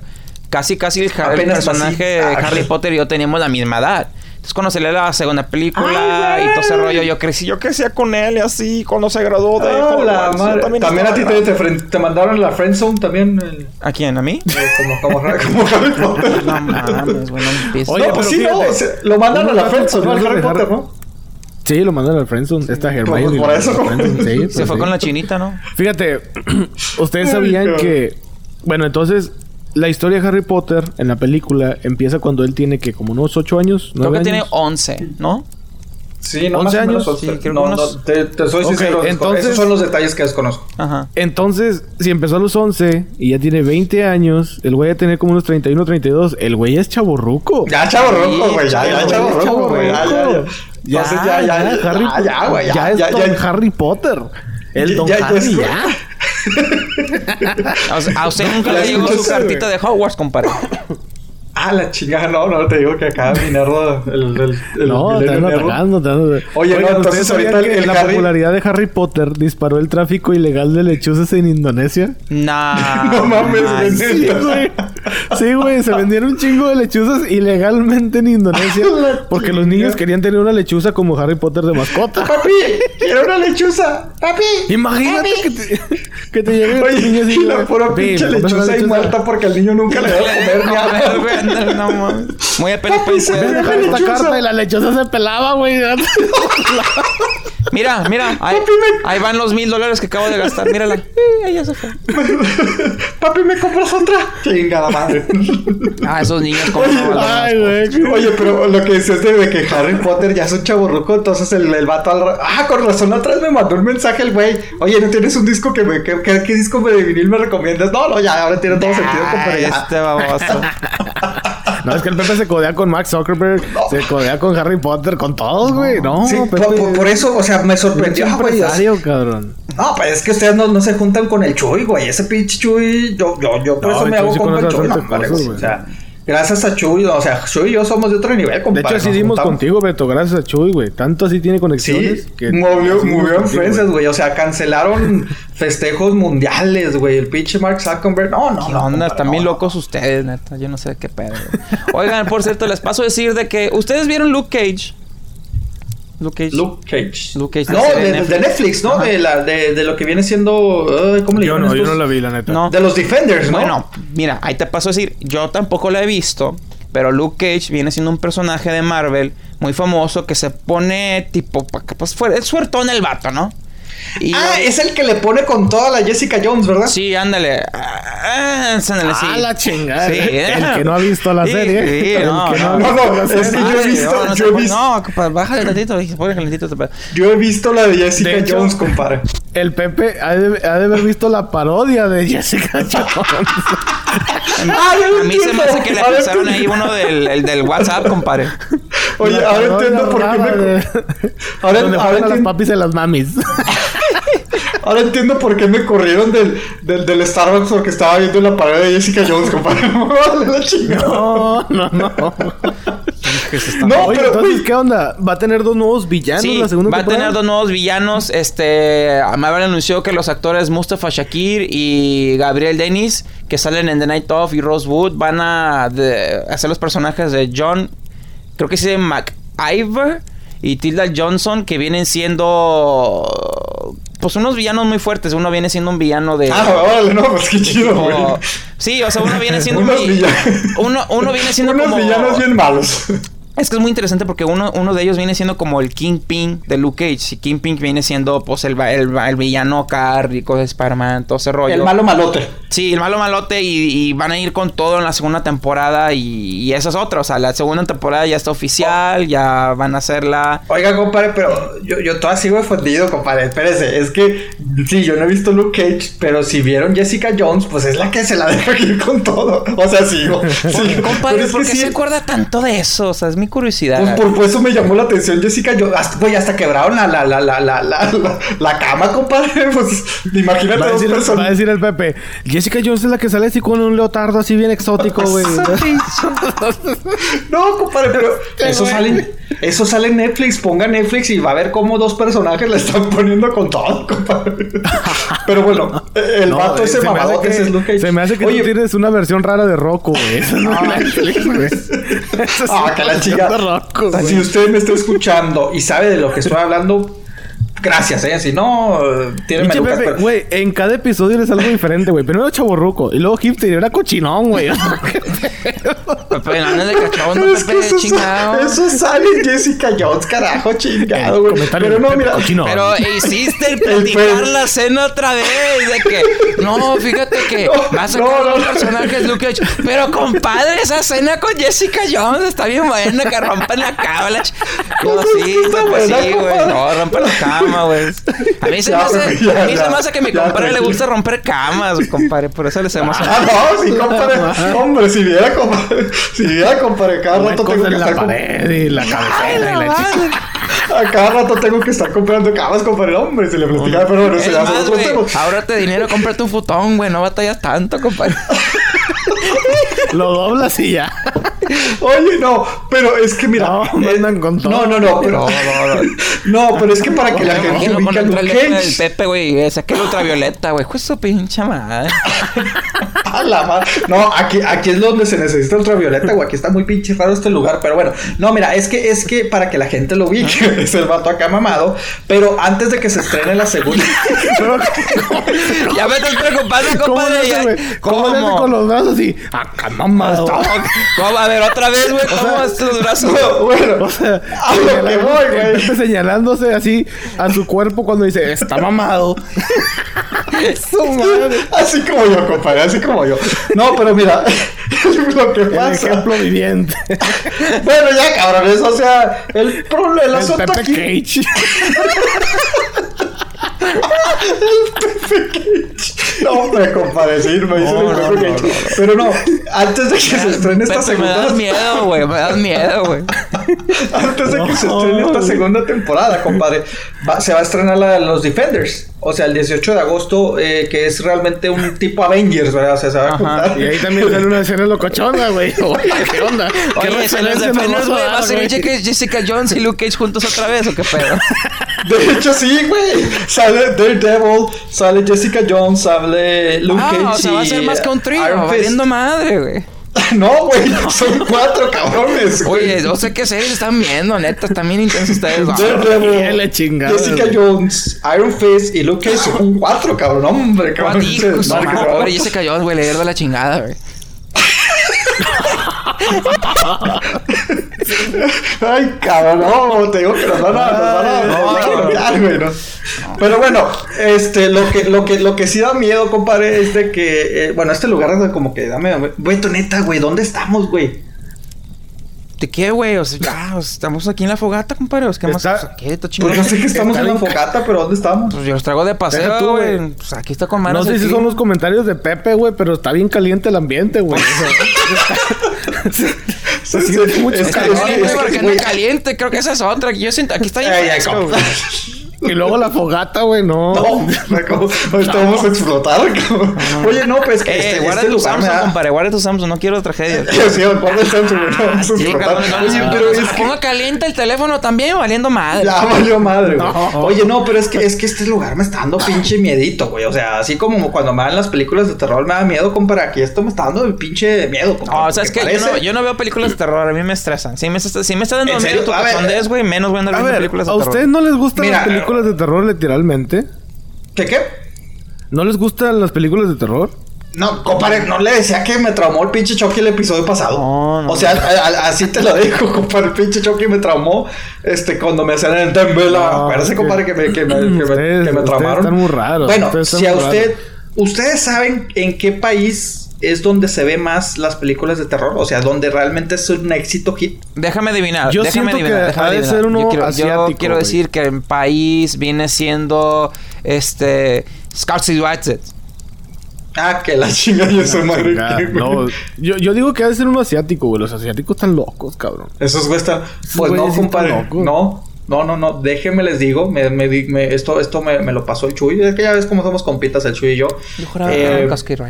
Casi, casi el, ja- el personaje así. De Harry Potter y yo teníamos la misma edad. Entonces cuando se le la segunda película ay, y todo ese rollo, yo crecí, yo crecía con él y así, cuando se graduó de oh, Hogwarts. Madre. También, ¿también a ti te, te, te mandaron la friendzone también? El... ¿A quién? ¿A mí? Como, como, como Harry Potter. No mames, güey, no empiezo. Oye, no, pues sí, no, se, lo mandaron a la friendzone, ¿no? Al Harry Potter, ¿no? Sí, lo mandaron al friendzone. Sí. Esta Hermione. Por eso. Sí, se fue sí. con la chinita, ¿no? Fíjate, ustedes sabían Ay, que... Bueno, entonces... La historia de Harry Potter en la película empieza cuando él tiene que como unos ocho años, nueve creo que años. Tiene once, ¿no? Sí, no, once años. Sí, creo no, unos... no, te, te soy okay, sincero. Entonces... Esos son los detalles que desconozco. Ajá. Entonces, si empezó a los once y ya tiene veinte años, el güey ya tiene como unos treinta y uno, treinta y dos. El güey es chaborruco. Ya chaborruco, güey. Ya, ya, ya chaborruco, güey. Ya, ya, ya. Entonces, ya, ya, ya. Harry... Ah, ya, güey. Ya, ya es ya, Don ya. Harry Potter. El Don ya, ya, Harry, ya. ya. O sea, a usted nunca le llegó su cartita de Hogwarts, compadre. Ah, la chingada, no, no te digo que acá mi nerdo el, el, el, no, el, el, el te atacando, te Oye, Oye, no, entonces ahorita el, el la Harry... popularidad de Harry Potter disparó el tráfico ilegal de lechuzas en Indonesia. Nah. No mames, nah, sí, güey. Sí, güey, se vendieron un chingo de lechuzas ilegalmente en Indonesia porque los niños querían tener una lechuza como Harry Potter de mascota. Papi, quiero una lechuza. Papi. Imagínate papi. que te que te llegue Oye, tu niño así y la pura pinche lechuza y muerta porque el niño nunca le va a comer ni a ver. No, no, man. Muy apenas pensé. Voy a dejar esta carta y la lechosa se pelaba, güey. Mira, mira. Ahí, ahí van los mil dólares que acabo de gastar. Mírala. Ahí ya se fue. Papi, ¿me compras otra? Chingada madre. Ah, esos niños como... Ay, güey. Oye, pero lo que decías de que Harry Potter ya es un chaborruco, entonces el, el vato al... Ra... Ah, con razón. Atrás me mandó un mensaje el güey. Oye, ¿no tienes un disco que me... ¿Qué, qué, qué disco de vinil me recomiendas? No, no, ya. Ahora tiene todo sentido. Ay, ya. Este baboso. No, es que el Pepe se codea con Mark Zuckerberg, no. se codea con Harry Potter, con todos, güey. No, no sí, Pepe, por, por eso, o sea, me sorprendió. Empresario, cabrón. No, pues es que ustedes no, no se juntan con el Chuy, güey. Ese pinche Chuy, yo, yo, yo por no, eso me hago sí con el Chuy. No, vale, cosas, o sea, gracias a Chuy, o sea, Chuy y yo somos de otro nivel, compadre. De hecho, así dimos contigo, Beto, gracias a Chuy, güey. Tanto así tiene conexiones. Sí, que movió, movió influencias, güey. O sea, cancelaron festejos mundiales, güey. El pinche Mark Zuckerberg. No, no, no. Onda, están bien locos ustedes, neta. Yo no sé qué pedo. Oigan, por cierto, les paso a decir de que... ¿Ustedes vieron Luke Cage? Luke Cage. Luke Cage. Luke Cage. No, de, de, Netflix. de Netflix, ¿no? De, la, de, de lo que viene siendo... Uh, ¿Cómo le llaman Yo no, estos? yo no la vi, la neta. No. De los Defenders, ¿no? Bueno, mira, ahí te paso a decir. Yo tampoco la he visto, pero Luke Cage viene siendo un personaje de Marvel muy famoso que se pone tipo... Pues fue, es suertón el vato, ¿no? Y ah, yo, es el que le pone con toda la Jessica Jones, ¿verdad? Sí, ándale. Ah, ándale, sí. Ah, la chingada. Sí, ¿eh? El que no ha visto la sí, serie. Sí, el no, que no, no, no, no, no, es que yo he visto, no, yo he visto. No, compadre, bájale tantito, ponle calentito. Yo he visto la de Jessica de hecho, Jones, compadre. El Pepe ha de, ha de haber visto la parodia de Jessica Jones. a mí, ah, a mí se me hace que le pasaron ahí uno del, el del WhatsApp, compadre. Oye, la ahora entiendo por qué me... Ahora entiendo. Ahora las papis y las mamis. Ahora entiendo por qué me corrieron del, del, del Starbucks porque estaba viendo la pared de Jessica Jones, compadre. No, no, no. No, Oye, pero entonces, ¿qué onda? ¿Va a tener dos nuevos villanos sí, la segunda va temporada? Va a tener dos nuevos villanos. Este, Marvel anunció que los actores Mustafa Shakir y Gabriel Dennis, que salen en The Night Of y Rosewood, van a de, hacer los personajes de John, creo que se llama MacIver y Tilda Johnson, que vienen siendo... Pues unos villanos muy fuertes. Uno viene siendo un villano de... Ah, vale, no, pues qué chido, güey. Como... Sí, o sea, uno viene siendo... unos vi... villan... uno, uno viene siendo unos como... villanos bien malos. Es que es muy interesante porque uno, uno de ellos viene siendo como el Kingpin de Luke Cage. Y Kingpin viene siendo, pues, el, el, el villano rico de Spider-Man, todo ese rollo. El malo malote. Sí, el malo malote. Y, y van a ir con todo en la segunda temporada. Y, y eso es otra. O sea, la segunda temporada ya está oficial. Oh. Ya van a hacerla. Oiga, compadre, pero yo, yo todavía sigo fundido, compadre. Espérese. Es que, sí, yo no he visto Luke Cage. Pero si vieron Jessica Jones, pues es la que se la deja aquí con todo. O sea, sigo. sigo. Compadre, es ¿por qué sí. se acuerda tanto de eso? O sea, es mi curiosidad. Pues por, por eso me llamó la atención Jessica Jones. Hasta, pues, hasta quebraron la, la, la, la, la, la, la cama, compadre. Pues imagínate va a, decir, dos va a decir el Pepe. Jessica Jones es la que sale así con un leotardo así bien exótico, güey. No, compadre, pero eso salen Eso sale en Netflix, ponga Netflix y va a ver cómo dos personajes le están poniendo con todo, compadre. Pero bueno, el no, vato ese mamado que es Luke Cage. Se me hace que Oye, tú tienes una versión rara de Rocco, güey. Eso no es Netflix, güey. Eso es ah, que la chica. Rocco, o sea, si usted me está escuchando y sabe de lo que estoy hablando, gracias, ¿eh? Si no, tiene melucas, pero... Güey, en cada episodio es algo diferente, güey. Primero chaborruco y luego hipster. Y era cochinón, güey. Pepe, no es de cachabón, no, Pepe, eso chingado. Eso sale Jessica Jones, carajo, chingado, güey. Pero no, mira... Cochino. Pero hiciste el platicar la cena otra vez de que... No, fíjate que no, va a sacar no, no, los personajes no. Luke Cage. Pero, compadre, esa cena con Jessica Jones está bien buena, que rompen la cábala. No, sí, pues sí, güey. No, rompen la cábala. A mí se ya, me hace ya, a mí ya, se me hace que mi compadre le gusta romper camas, compadre, por eso le hacemos. Ah, no, si compadre, hombre, si viera compadre, si viera compadre, cada rato tengo que estar con... y la cabecera y la chica. A cada rato tengo que estar comprando camas, compadre, hombre, se le platica, pero bueno, se le hace otro tema. Ahórrate dinero, cómprate un futón, güey, no batallas tanto, compadre. Lo doblas y ya. Oye, no, pero es que mira, no, eh, andan con todo. No, no, no, pero no, no, no. no, pero es que para que la gente ubique el Luke Pepe, güey, saqué el ultravioleta, güey, fue su pinche madre. A la madre. No, aquí aquí es donde se necesita ultravioleta, güey, aquí está muy pinche raro este lugar, pero bueno. No, mira, es que es que para que la gente lo ubique, es el vato acá mamado, pero antes de que se estrene la segunda. no, no, no. Ya me estoy preocupando, compadre. ¿Cómo le hace con los brazos así? Acá mamado. ¿Cómo? A ver, otra vez, güey, ¿cómo o sea, tus brazos? No, bueno, o sea, a lo que voy, güey. Señalándose así a su cuerpo cuando dice, está mamado. Su madre. Así como yo, compadre, así como yo. No, pero mira, lo que pasa. El ejemplo viviente. Bueno, ya, cabrones, o sea, el problema, el, el asunto Pepe aquí. Cage. El Pepe Cage. No, hombre, compadre, sí, me dicen no, el Pepe no, Cage. No, no, no. Pero no, antes de que me, se estrene esta Pepe, segunda... Me das miedo, güey, me das miedo, güey. Antes de no, que se estrene no, esta wey. segunda temporada, compadre, va, se va a estrenar la de los Defenders. O sea, el dieciocho de agosto, eh, que es realmente un tipo Avengers, ¿verdad? O sea, se va a juntar. Y ahí también sale una escena locochona, güey. Oye, ¿qué onda? ¿Qué Oye, en los Defenders, güey, va a ser Jessica Jones y Luke Cage juntos otra vez, ¿o qué pedo? De hecho, sí, güey. Sale Daredevil, sale Jessica Jones, sale Luke ah, Cage y... Ah, o sea, va a ser más que un trío, valiendo madre, güey. No, güey, no. Son cuatro cabrones, güey. Oye, no sé qué series están viendo, neta, están bien intensos ustedes. Daredevil, Jessica Jones, Iron Fist y Luke Cage son cuatro, cabrón, hombre, cabrón. Cuaticos, no, hombre, Jessica Jones, güey, le de la chingada, güey. Ay, cabrón, no, te digo que nos van a, nos van a, nos van a, no, cambiar, güey, ¿no? Pero bueno, este, lo que, lo que, lo que sí da miedo, compadre, es de que, eh, bueno, este lugar es como que da miedo, güey, neta, güey, ¿dónde estamos, güey? ¿De qué, güey? O sea, ya, estamos aquí en la fogata, compadre. ¿Qué más? Está... O sea, ¿qué? Pues no sé que estamos en la fogata, pero ¿dónde estamos? Pues yo los traigo de paseo, tú, güey. Pues aquí está con manos. No sé aquí. Si son los comentarios de Pepe, güey, pero está bien caliente el ambiente, güey. Se siente mucho porque no es caliente, creo que esa es otra. Yo siento, aquí está ya. Y luego la fogata, güey, no. No, ¿cómo? Ahorita no. Vamos a explotar, cabrón. No. Oye, no, pues que eh, este, guarda este tu lugar, Samsung, compadre, guarda tu Samsung, no quiero tragedias. Yo sí, guarda el Samsung, ah, no vamos a explotar. Sí, cabrón, no, no, no, pero no, es que... Ponga caliente el teléfono también, valiendo madre. Ya valió madre, güey. No. Oye, no, pero es que, es que este lugar me está dando pinche miedito, güey. O sea, así como cuando me dan las películas de terror me da miedo, compadre, aquí esto me está dando el pinche miedo, compadre. No, o sea, es que parece... yo, no, yo no veo películas de terror, a mí me estresan. Si me está, si me está dando miedo tu cachondez, güey, menos voy a andar viendo películas de terror. ¿A ustedes no les gustan las películas de terror literalmente? ¿Qué qué? ¿No les gustan las películas de terror? No, compadre, no le decía que me traumó el pinche Chucky el episodio pasado. No, no, o sea, no. A, a, así te lo digo, compadre, el pinche Chucky me traumó este cuando me hacían el Dembela. No, acuérdense, que, compadre, que me, que me, que me, ustedes, que me traumaron. Están muy raros. Bueno, si a usted... Raros. ¿Ustedes saben en qué país es donde se ve más las películas de terror? O sea, donde realmente es un éxito hit. Déjame adivinar. Yo déjame adivinar. Que déjame adivinar. Ser uno yo quiero, asiático, yo quiero decir que el país viene siendo este Scorsese. Ah, que la chinga yo soy madre. No, yo, yo digo que ha de ser uno asiático, güey. Los asiáticos están locos, cabrón. Esos güey están. Pues no, compadre. No. No, no, no, déjenme les digo, me, me, me, esto, esto me, me lo pasó el Chuy, es que ya ves cómo somos compitas el Chuy y yo. Yo juraba eh, que era un casquero.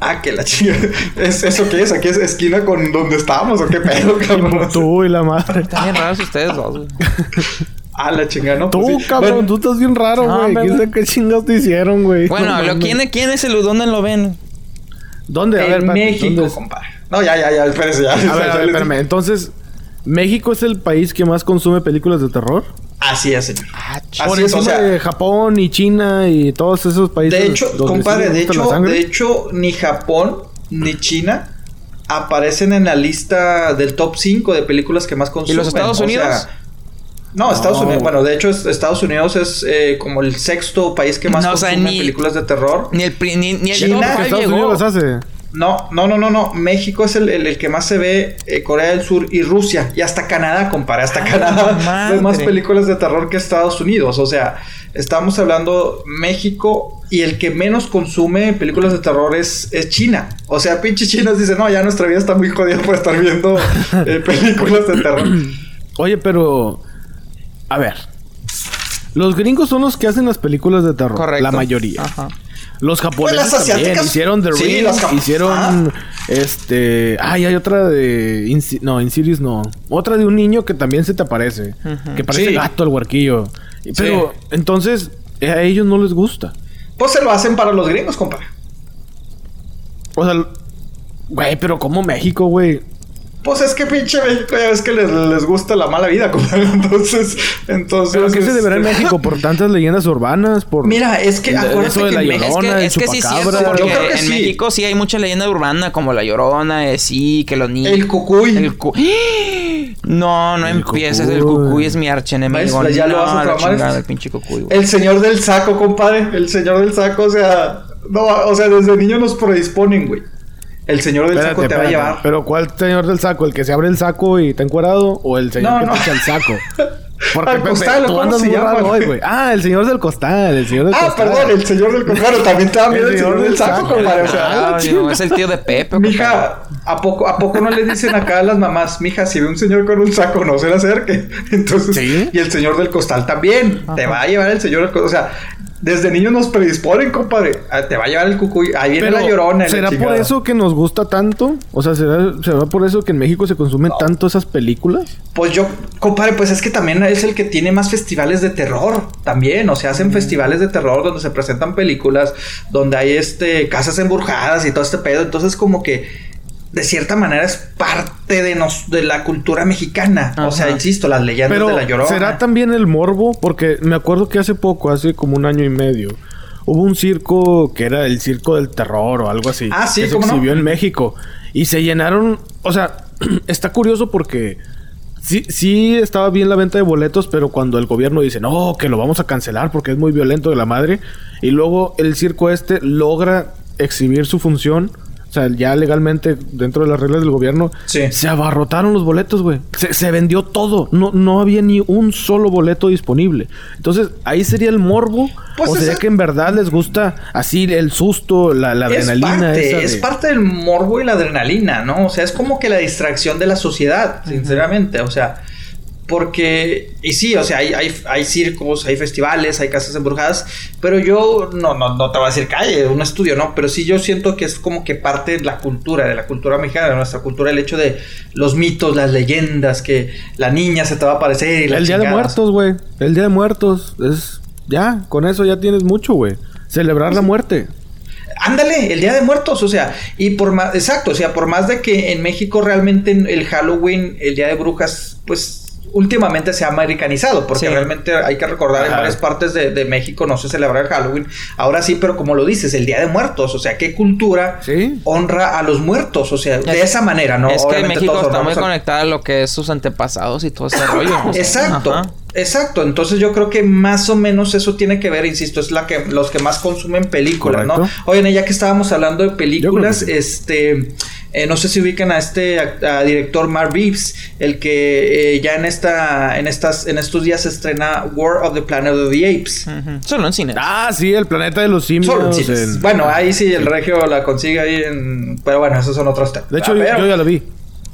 Ah, que la chica. ¿Es eso qué es? ¿Aquí es esquina con donde estábamos o qué pedo, cabrón? Tú y la madre. Están bien raros ustedes dos, güey. Ah, la chingada, ¿no? Tú, pues, sí, cabrón, bueno, tú estás bien raro, güey. No, ¿quién sabe qué chingados te hicieron, güey? Bueno, lo, ¿quién, ¿quién es el... ¿Dónde lo ven? ¿Dónde? A en ver, Pati, México, ¿dónde compadre? No, ya, ya, ya. Espérese, ya. A ver, a ver, les... espérame. Entonces, ¿México es el país que más consume películas de terror? Así es, señor. Ah, por eso, o sea, Japón y China y todos esos países. De hecho, compadre, de hecho, de hecho, ni Japón ni China aparecen en la lista del top cinco de películas que más consumen. ¿Y los Estados Unidos? O sea, no, Estados no. Unidos. Bueno, de hecho, es, Estados Unidos es eh, como el sexto país que más no, consume o sea, ni, películas de terror. Ni el ni, ni el China, Estados llegó. Unidos hace. No, no, no, no, no. México es el, el, el que más se ve, eh, Corea del Sur y Rusia. Y hasta Canadá, compadre. Hasta Ay, Canadá ve más películas de terror que Estados Unidos. O sea, estamos hablando México y el que menos consume películas de terror es, es China. O sea, pinche chinos dicen, no, ya nuestra vida está muy jodida por estar viendo eh, películas de terror. Oye, pero... A ver. Los gringos son los que hacen las películas de terror. Correcto. La mayoría. Ajá. Los japoneses pues también hicieron The Ring, sí, cap- hicieron ah. este... Ay, hay otra de... In- no, Insidious no. Otra de un niño que también se te aparece. Uh-huh. Que parece sí. gato el huerquillo. Pero, sí. entonces, a ellos no les gusta. Pues se lo hacen para los gringos, compadre. O sea, güey, pero ¿cómo México, güey? Pues es que pinche México ya ves que les, les gusta la mala vida, compadre. Entonces, entonces... ¿Pero qué se deberá en México? ¿Por tantas leyendas urbanas? Por Mira, es que... Acuérdate de la Llorona, es que, es que sí, sí, porque yo creo que en sí. México sí hay mucha leyenda urbana como la Llorona, eh, sí, que los niños... El cucuy. El cu... No, no el empieces. Cucuy. El cucuy es mi archienemigo. Ya no, lo vas a tramar. El pinche cucuy, güey. El señor del saco, compadre. El señor del saco, o sea... No, o sea, desde niño nos predisponen, güey. El señor del espérate, saco te espérate, va a llevar. Pero ¿cuál señor del saco? ¿El que se abre el saco y está encuerado? ¿O el señor no, que no. pica el saco? Porque Pepe, costal, tú andas muy raro hoy, güey. Ah, el señor del costal, el señor del ah, costal. Ah, perdón, el señor del costal. También estaba viendo el, el señor del saco, saco compadre. O sea, ah, no, es el tío de Pepe. Mija, ¿a poco, ¿a poco no le dicen acá a las mamás? Mija, si ve un señor con un saco, no se le acerque. Entonces, ¿sí? Y el señor del costal también. Ajá. Te va a llevar el señor del costal. O sea... Desde niños nos predisponen, compadre. Te va a llevar el cucuy. Ahí viene pero la Llorona. ¿Será la por eso que nos gusta tanto? O sea, ¿será, será por eso que en México se consumen no. tanto esas películas? Pues yo, compadre, pues es que también es el que tiene más festivales de terror. También, o sea, hacen mm. festivales de terror donde se presentan películas, donde hay este casas embrujadas y todo este pedo. Entonces, como que de cierta manera es parte de nos de la cultura mexicana. Ajá. O sea, insisto, las leyendas pero de la Llorona. ¿Será también el morbo? Porque me acuerdo que hace poco, hace como un año y medio, hubo un circo que era el circo del terror o algo así. Ah, sí, que ¿cómo se exhibió no? en México. Y se llenaron... O sea, está curioso porque... Sí, sí estaba bien la venta de boletos, pero cuando el gobierno dice, no, que lo vamos a cancelar porque es muy violento de la madre. Y luego el circo este logra exhibir su función... O sea, ya legalmente, dentro de las reglas del gobierno... Sí. Se abarrotaron los boletos, güey. Se, se vendió todo. No, no había ni un solo boleto disponible. Entonces, ahí sería el morbo. Pues o sería que en verdad les gusta así el susto, la, la es adrenalina. Parte, esa de... Es parte del morbo y la adrenalina, ¿no? O sea, es como que la distracción de la sociedad, sinceramente. Uh-huh. O sea, porque... Y sí, o sea, hay, hay, hay circos, hay festivales, hay casas embrujadas. Pero yo... No, no, no te voy a decir calle, un estudio, ¿no? Pero sí yo siento que es como que parte de la cultura, de la cultura mexicana, de nuestra cultura. El hecho de los mitos, las leyendas, que la niña se te va a aparecer y la El chingada. Día de Muertos, güey. El Día de Muertos. Es... Ya, con eso ya tienes mucho, güey. Celebrar sí. la muerte. Ándale, el Día de Muertos, o sea, y por más... Exacto, o sea, por más de que en México realmente el Halloween, el Día de Brujas, pues... Últimamente se ha americanizado, porque sí. realmente hay que recordar en varias partes de, de México no se celebra el Halloween. Ahora sí, pero como lo dices, el Día de Muertos, o sea, qué cultura ¿sí? honra a los muertos, o sea, es, de esa manera, ¿no? Es obviamente que México está muy a... conectada a lo que es sus antepasados y todo ese rollo. O sea, exacto. Ajá. Exacto, entonces yo creo que más o menos eso tiene que ver, insisto, es la que los que más consumen películas, correcto. ¿No? Oigan, ya que estábamos hablando de películas, sí. este, eh, no sé si ubican a este a, a director Mark Reeves, el que eh, ya en esta, en estas, en estos días se estrena War of the Planet of the Apes. Uh-huh. Solo en cines. Ah, sí, el planeta de los simios. Solo en cines. El... Bueno, ahí sí el regio la consigue ahí, en... pero bueno, esos son otros temas. De hecho, yo, yo ya lo vi.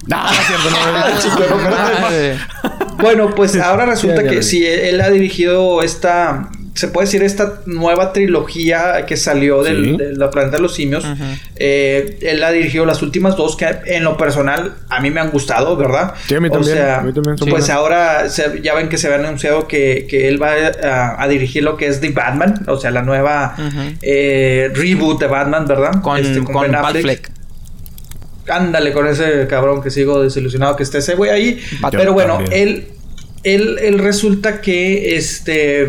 No, no es cierto, no, no, no, no, no, no, no, no. Bueno, pues ahora resulta sí, que sí, él ha dirigido esta se puede decir, esta nueva trilogía que salió del, ¿sí? de la Planeta de los Simios. Uh-huh. eh, él ha dirigido las últimas dos, que en lo personal a mí me han gustado, ¿verdad? Sí, a mí también. O sea, a mí también son pues buenas. Ahora se, ya ven que se había anunciado que, que él va a, a dirigir lo que es The Batman, o sea, la nueva uh-huh. eh, reboot de Batman, ¿verdad? Con, este, con, con Ben Affleck. Ándale, con ese cabrón que sigo desilusionado que esté ese güey ahí. Yo Pero bueno, también. él... Él, él resulta que este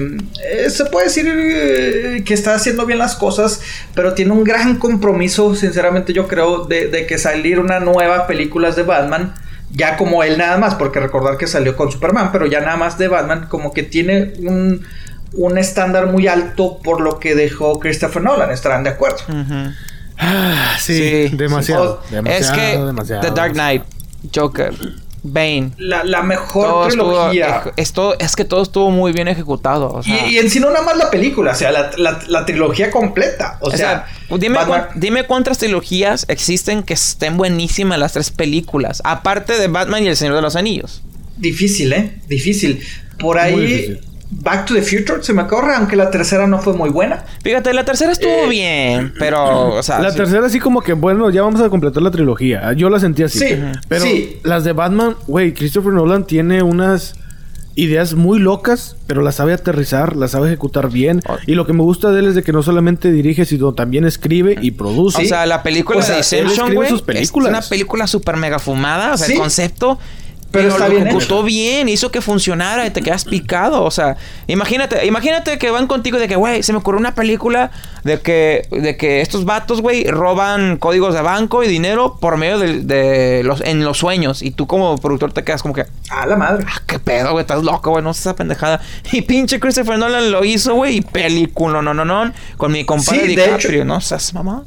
se puede decir eh, que está haciendo bien las cosas, pero tiene un gran compromiso, sinceramente yo creo, de, de que salir una nueva película de Batman, ya como él nada más, porque recordar que salió con Superman, pero ya nada más de Batman, como que tiene un, un estándar muy alto por lo que dejó Christopher Nolan, estarán de acuerdo. Uh-huh. Ah, sí, sí, demasiado, sí. demasiado. Es que demasiado. The Dark Knight, Joker, Bane. La, la mejor todo trilogía. Estuvo, es, es, todo, es que todo estuvo muy bien ejecutado. O sea. Y, y en sí no nada más la película, o sea, la, la, la trilogía completa. O, o sea, sea dime, Batman... cu- dime cuántas trilogías existen que estén buenísimas las tres películas. Aparte de Batman y El Señor de los Anillos. Difícil, ¿eh? Difícil. Por ahí... Difícil. Back to the Future, se me corre, aunque la tercera no fue muy buena. Fíjate, la tercera estuvo eh, bien, pero, o sea... La sí. tercera sí como que, bueno, ya vamos a completar la trilogía. Yo la sentí así. Sí, pero sí. Las de Batman, güey, Christopher Nolan tiene unas ideas muy locas, pero las sabe aterrizar, las sabe ejecutar bien. Oh. Y lo que me gusta de él es de que no solamente dirige, sino también escribe y produce. ¿Sí? O sea, la película o sea, de Deception, güey, es una película súper mega fumada. O sea, ¿sí? el concepto... Pero, pero está lo ejecutó bien, bien, hizo que funcionara y te quedas picado. O sea, imagínate, imagínate que van contigo de que, güey, se me ocurrió una película de que, de que estos vatos, güey, roban códigos de banco y dinero por medio de, de los, en los sueños. Y tú como productor te quedas como que, ah, la madre. Ah, qué pedo, güey, estás loco, güey, no sé esa pendejada. Y pinche Christopher Nolan lo hizo, güey, y película, no, no, no, con mi compadre sí, DiCaprio, ¿no? O sea, mamá.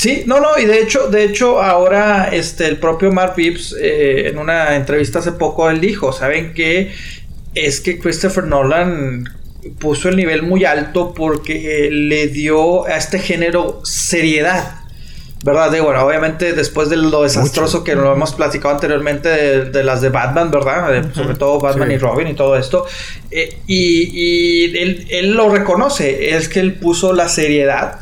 Sí, no, no, y de hecho, de hecho, ahora este, el propio Mark Reeves, eh, en una entrevista hace poco, él dijo, ¿saben qué? Es que Christopher Nolan puso el nivel muy alto porque eh, le dio a este género seriedad, ¿verdad? De, bueno, obviamente después de lo desastroso Mucho. que lo hemos platicado anteriormente de, de las de Batman, ¿verdad? De, uh-huh. Sobre todo Batman sí. y Robin y todo esto. Eh, y y él, él lo reconoce, es que él puso la seriedad.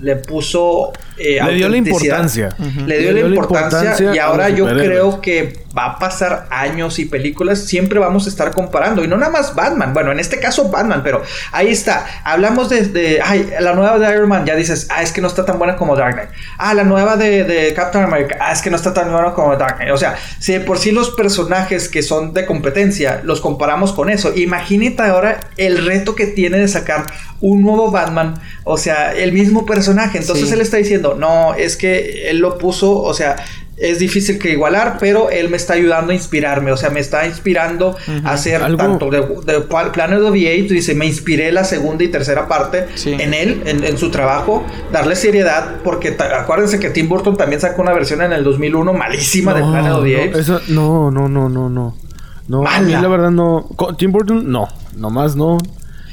Le puso... Eh, le dio la importancia. Uh-huh. Le dio, le dio la, importancia la importancia y ahora yo creo que va a pasar años y películas. Siempre vamos a estar comparando. Y no nada más Batman. Bueno, en este caso Batman, pero ahí está. Hablamos de... de ay, la nueva de Iron Man. Ya dices, ah, es que no está tan buena como Dark Knight. Ah, la nueva de, de Captain America. Ah, es que no está tan buena como Dark Knight. O sea, si de por sí los personajes que son de competencia los comparamos con eso. Imagínate ahora el reto que tiene de sacar un nuevo Batman. O sea, el mismo personaje. Entonces sí. él está diciendo, no, es que él lo puso, o sea, es difícil que igualar, pero él me está ayudando a inspirarme, o sea, me está inspirando uh-huh. a hacer ¿Algo? tanto de, de Planet of the Apes, dice, me inspiré la segunda y tercera parte sí. en él, en, en su trabajo, darle seriedad, porque ta- acuérdense que Tim Burton también sacó una versión en el dos mil uno malísima no, de Planet of the Apes. No, esa, no, no, no, no, no, no, a mí la verdad no, Tim Burton no, nomás no.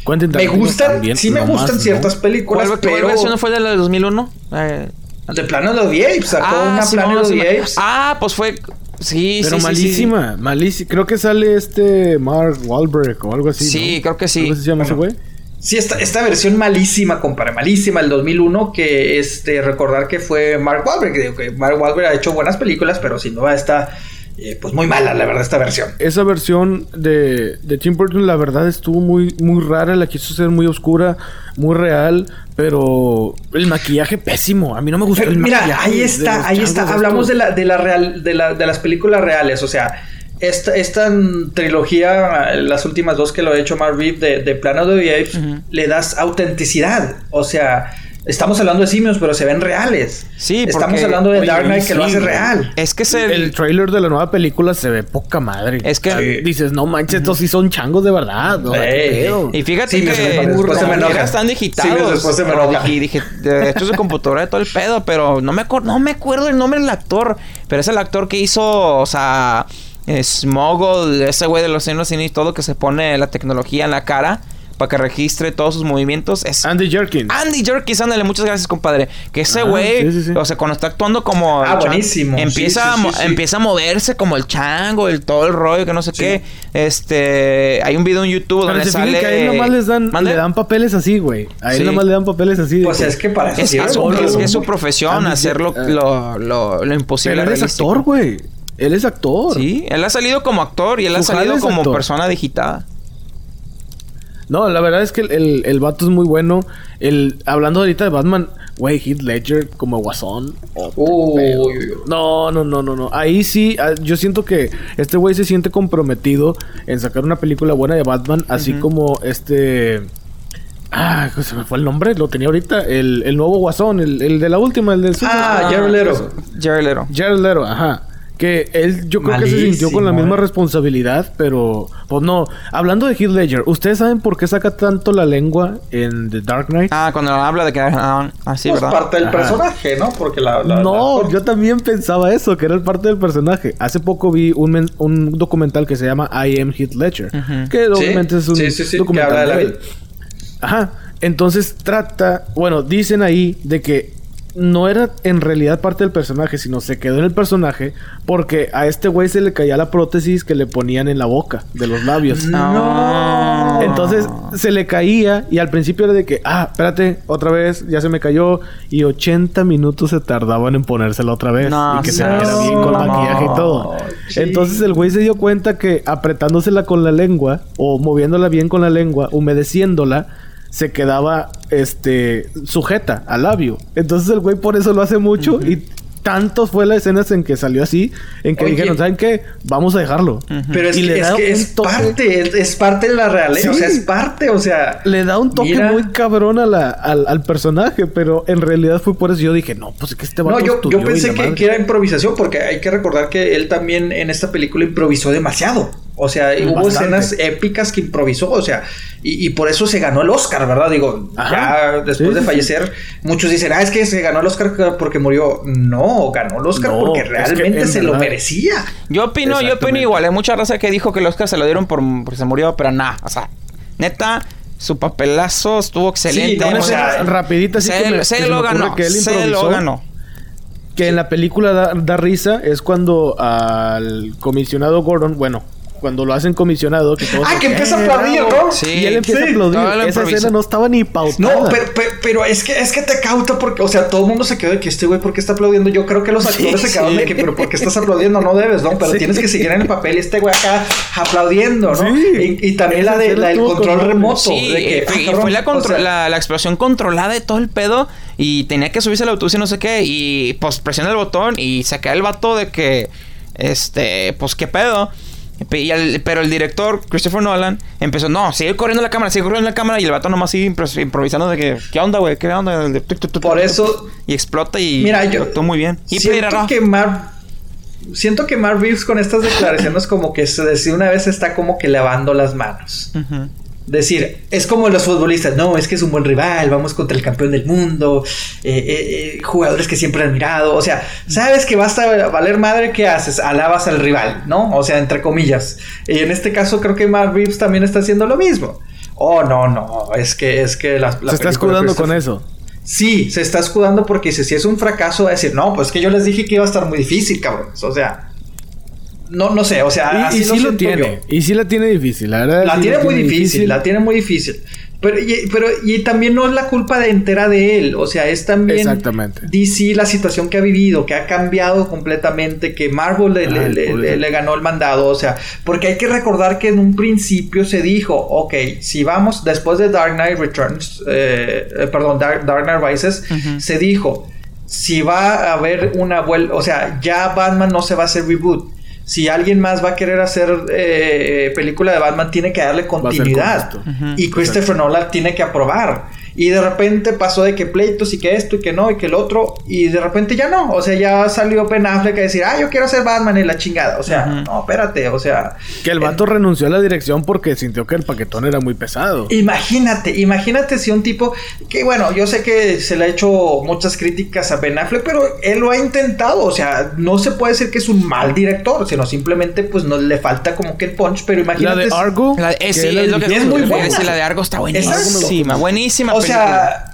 Me gustan, también, sí me gustan más, ciertas ¿no? películas, ¿Cuál, pero... ¿Cuál versión no fue la de dos mil uno? Eh... De Planet of the Apes, sacó ah, una sí, Planet no, of the Apes. Ah, pues fue... Sí, pero sí, malísima, sí, sí. malísima. Creo que sale este Mark Wahlberg o algo así, Sí, ¿no? creo que sí. ¿Cómo se llama ese güey? Sí, esta, esta versión malísima, compadre, malísima, el dos mil uno, que este recordar que fue Mark Wahlberg. Que Mark Wahlberg ha hecho buenas películas, pero sin duda está... Eh, pues muy mala, la verdad, esta versión. Esa versión de, de Tim Burton, la verdad, estuvo muy, muy rara. La quiso hacer muy oscura, muy real, pero el maquillaje pésimo. A mí no me gustó pero, el mira, maquillaje. Mira, ahí está, ahí está. Hablamos de la, de la real, de la, de las películas reales, o sea. Esta, esta trilogía, las últimas dos que lo ha hecho Mark Reeves de, de Planet of the Apes, uh-huh. le das autenticidad, o sea. Estamos hablando de simios, pero se ven reales. Sí, porque... Estamos hablando de oye, Dark Knight, sí, que lo hace real. Es que es el... el trailer de la nueva película se ve poca madre. Es que... Sí. Dices, no manches, estos sí son changos de verdad. No, hey. Y fíjate sí, que... Después se me enoja. Están digitados. Sí, después se me enoja. Y dije, de hecho, su computadora de todo el pedo, pero no me, acu- no me acuerdo el nombre del actor. Pero es el actor que hizo, o sea... Smoggle, ese güey de los senos y todo, que se pone la tecnología en la cara... para que registre todos sus movimientos. Es Andy Jerkins. Andy Jerkins, ándale, muchas gracias, compadre. Que ese güey, ah, sí, sí, sí. o sea, cuando está actuando como... Ah, buenísimo. Empieza, sí, sí, sí, sí. empieza a moverse como el chango, el todo el rollo, que no sé sí. qué. Este... Hay un video en YouTube pero donde sale... Que a él nomás les dan, le dan papeles así, güey. A él sí. nomás le dan papeles así. Pues de, es que para es, eso... Su, es, es su profesión, Andy hacer lo, uh, lo, lo, lo imposible. Pero él es actor, güey. Él es actor. Sí, él ha salido como actor y él Su ha salido como actor. persona digitada. No, la verdad es que el, el, el vato es muy bueno. El, hablando ahorita de Batman, güey, Heath Ledger como Guasón. Oh, oh, no, no, no, no, no. Ahí sí, yo siento que este güey se siente comprometido en sacar una película buena de Batman, así uh-huh. como este... Ah, se me fue el nombre, lo tenía ahorita. El, el nuevo Guasón, el, el de la última, el del... Ah, ah Jared Leto. Jared Leto. Jared Leto, ajá. Que él, yo creo Malísimo. que se sintió con la misma responsabilidad, pero... Pues no, hablando de Heath Ledger, ¿ustedes saben por qué saca tanto la lengua en The Dark Knight? Ah, cuando habla de que... Ah, así, pues ¿verdad? Pues parte del Ajá. personaje, ¿no? Porque la... la no, la... yo también pensaba eso, que era parte del personaje. Hace poco vi un, men- un documental que se llama I Am Heath Ledger. Uh-huh. Que obviamente ¿Sí? es un sí, sí, sí, documental que habla de la vida. Ajá, entonces trata... Bueno, dicen ahí de que... No era en realidad parte del personaje, sino se quedó en el personaje porque a este güey se le caía la prótesis que le ponían en la boca de los labios. No. Entonces se le caía y al principio era de que, ah, espérate, otra vez, ya se me cayó. Y ochenta minutos se tardaban en ponérsela otra vez. No, y que no, se viera bien con no. maquillaje y todo. Sí. Entonces el güey se dio cuenta que apretándosela con la lengua o moviéndola bien con la lengua, humedeciéndola, se quedaba este sujeta al labio. Entonces el güey por eso lo hace mucho uh-huh. y tantos fue las escenas en que salió así, en que Oye. dijeron, ¿saben qué? Vamos a dejarlo. Uh-huh. Pero es y que, le es, que es parte, es, es parte de la realeza, sí. o sea, es parte, o sea, le da un toque mira. muy cabrón a la, al, al personaje, pero en realidad fue por eso yo dije, no, pues es que este vato No, yo, yo pensé que, que era improvisación, porque hay que recordar que él también en esta película improvisó demasiado. O sea, Bastante. hubo escenas épicas que improvisó, o sea, y, y por eso se ganó el Oscar, ¿verdad? Digo, Ajá. ya después sí, de fallecer, sí. muchos dicen, ah, es que se ganó el Oscar porque murió. No, ganó el Oscar no, porque realmente es que se verdad. lo merecía. Yo opino, yo opino igual. Hay mucha raza que dijo que el Oscar se lo dieron por porque se murió, pero nada, o sea, neta... Su papelazo estuvo excelente. Sí, no, o sea, rapidita, así se, que me, se, se lo ganó, que él se lo ganó. Que en la película da, da risa es cuando al comisionado Gordon, bueno... Cuando lo hacen comisionado... Que todos ah, que empieza a aplaudir, ¿no? Sí. Y él empieza sí. a aplaudir. Esa escena no estaba ni pautada. No, pero, pero, pero es, que, es que te cauta porque... O sea, todo el mundo se quedó de que este güey, ¿por qué está aplaudiendo? Yo creo que los actores sí, se quedaron sí. de que... Pero ¿por qué estás aplaudiendo? No debes, ¿no? Pero sí. tienes que seguir en el papel. Este güey acá aplaudiendo, ¿no? Sí. Y, y también la, de, la del control con... remoto. Sí, de que, y, ah, y fue la, contro- o sea, la, la explosión controlada de todo el pedo. Y tenía que subirse al autobús y no sé qué. Y pues presiona el botón y se cae el vato de que... Este... Pues qué pedo. Y el, pero el director, Christopher Nolan, empezó, no, sigue corriendo la cámara, sigue corriendo la cámara. Y el vato nomás sigue impro- improvisando de que, ¿qué onda, güey? ¿Qué onda? Por eso... Y explota y... Mira, yo... Explotó muy bien. Y siento que Mark... Siento que Mark Reeves con estas declaraciones como que se decía una vez está como que lavando las manos. Uh-huh. Decir, es como los futbolistas, no, es que es un buen rival, vamos contra el campeón del mundo, eh, eh, eh, jugadores que siempre han mirado, o sea, sabes que vas a valer madre, ¿qué haces? Alabas al rival, ¿no? O sea, entre comillas. Y en este caso creo que Mark Reeves también está haciendo lo mismo. Oh, no, no, es que, es que la, la se está escudando con eso. Sí, se está escudando porque dice, si es un fracaso, va a decir, no, pues que yo les dije que iba a estar muy difícil, cabrón, o sea... No, no sé, o sea, y, así y sí lo, lo tiene, yo. y sí la tiene difícil, la verdad. La sí tiene, la muy tiene difícil, difícil, la tiene muy difícil. Pero y, pero, y también no es la culpa de entera de él, o sea, es también Exactamente. D C la situación que ha vivido, que ha cambiado completamente, que Marvel le, Ay, le, le, le ganó el mandado, o sea, porque hay que recordar que en un principio se dijo, ok, si vamos, después de Dark Knight Returns, eh, eh, perdón, Dark, Dark Knight Rises, uh-huh. se dijo, si va a haber una vuelta, o sea, ya Batman no se va a hacer reboot. Si alguien más va a querer hacer eh, película de Batman, tiene que darle continuidad. Con uh-huh. Y Christopher Nolan tiene que aprobar. Y de repente pasó de que pleitos y que esto y que no y que el otro. Y de repente ya no. O sea, ya salió Ben Affleck a decir, ah, yo quiero ser Batman y la chingada. O sea, uh-huh. no, espérate, o sea... Que el vato eh, renunció a la dirección porque sintió que el paquetón era muy pesado. Imagínate, imagínate si un tipo... Que bueno, yo sé que se le ha hecho muchas críticas a Ben Affleck, pero él lo ha intentado. O sea, no se puede decir que es un mal director, sino simplemente pues no le falta como que el punch. Pero imagínate... La de Argo... La, eh, sí, es lo que... Es muy buena. Sí, la de Argo está buenísima. Buenísima, buenísima. O sea,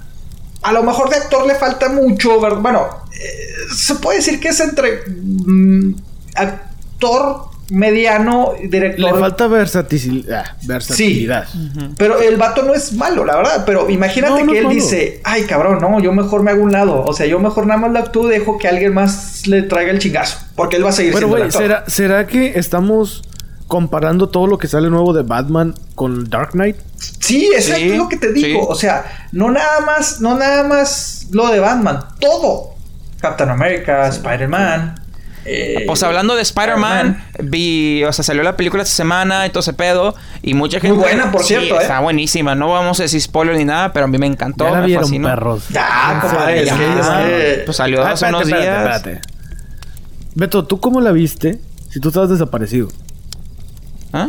a lo mejor de actor le falta mucho, ¿verdad? Bueno, eh, se puede decir que es entre mm, actor mediano y director. Le falta versatilidad. versatilidad. Sí, uh-huh. Pero el vato no es malo, la verdad. Pero imagínate no, no que él malo. dice, ay, cabrón, no, yo mejor me hago un lado. O sea, yo mejor nada más lo actúo y dejo que alguien más le traiga el chingazo. Porque él va a seguir bueno, siendo wey, el actor. ¿será, ¿Será que estamos... comparando todo lo que sale nuevo de Batman con Dark Knight? Sí, eso sí, es lo que te digo. Sí. O sea, no nada más, no nada más lo de Batman. Todo. Captain America, sí, Spider-Man. Sí. Eh, pues hablando de Spider-Man, Spider-Man, vi, o sea, salió la película esta semana y todo ese pedo. Y mucha gente. Muy buena, por sí, cierto, ¿eh? Está buenísima. No vamos a decir spoiler ni nada, pero a mí me encantó. Ya la vieron, me perros. Ya, compadre. Ya, ya. Pues salió hace unos días. Espérate, espérate. Beto, ¿tú cómo la viste si tú estabas desaparecido? ¿Ah?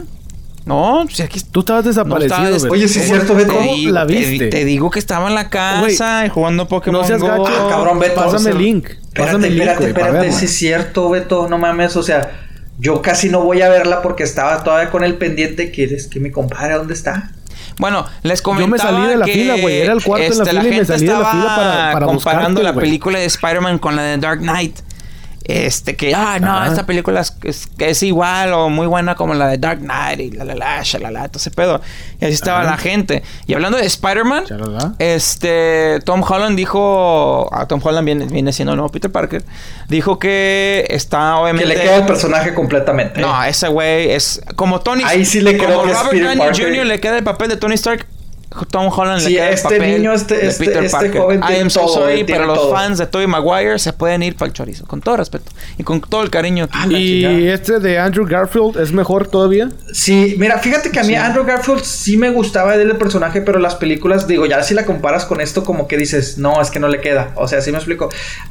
No, si aquí... Tú estabas desaparecido, no estaba... Oye, sí es cierto, Beto. ¿Cómo la viste? Te, te digo que estaba en la casa, wey, jugando Pokémon Go. No seas gacho. Ah, cabrón, Beto. Pásame el link. Pásame el link. Espérate, espérate. Sí es cierto, Beto. No mames, o sea... Yo casi no voy a verla porque estaba todavía con el pendiente. ¿Quieres que mi compadre dónde está? Bueno, les comentaba yo me salí de la que fila, güey. Era el cuarto este, en la, la fila y me salí de la fila para, para comparando buscarte, la wey. película de Spider-Man con la de Dark Knight. Este, que, ah, no, ah. esta película es, es, es igual o muy buena como la de Dark Knight y la la la, shalala, todo ese pedo. Y así estaba ah. la gente. Y hablando de Spider-Man, ¿Shalala? este, Tom Holland dijo, ah, Tom Holland viene, viene siendo, no, Peter Parker, dijo que está, obviamente... Que le queda el personaje completamente. No, ese güey es, como Tony... Ahí sí le quedó Robert Downey junior le queda el papel de Tony Stark. Tom Holland sí, le queda este el papel niño, este, de este, Peter este Parker. Joven I am so sorry, pero los todo. fans de Tobey Maguire se pueden ir para el chorizo. Con todo respeto y con todo el cariño. Ah, ¿y este de Andrew Garfield es mejor todavía? Sí, mira, fíjate que a mí sí. Andrew Garfield sí me gustaba del personaje, pero las películas, digo, ya si la comparas con esto, como que dices, no, es que no le queda. O sea, sí me explico.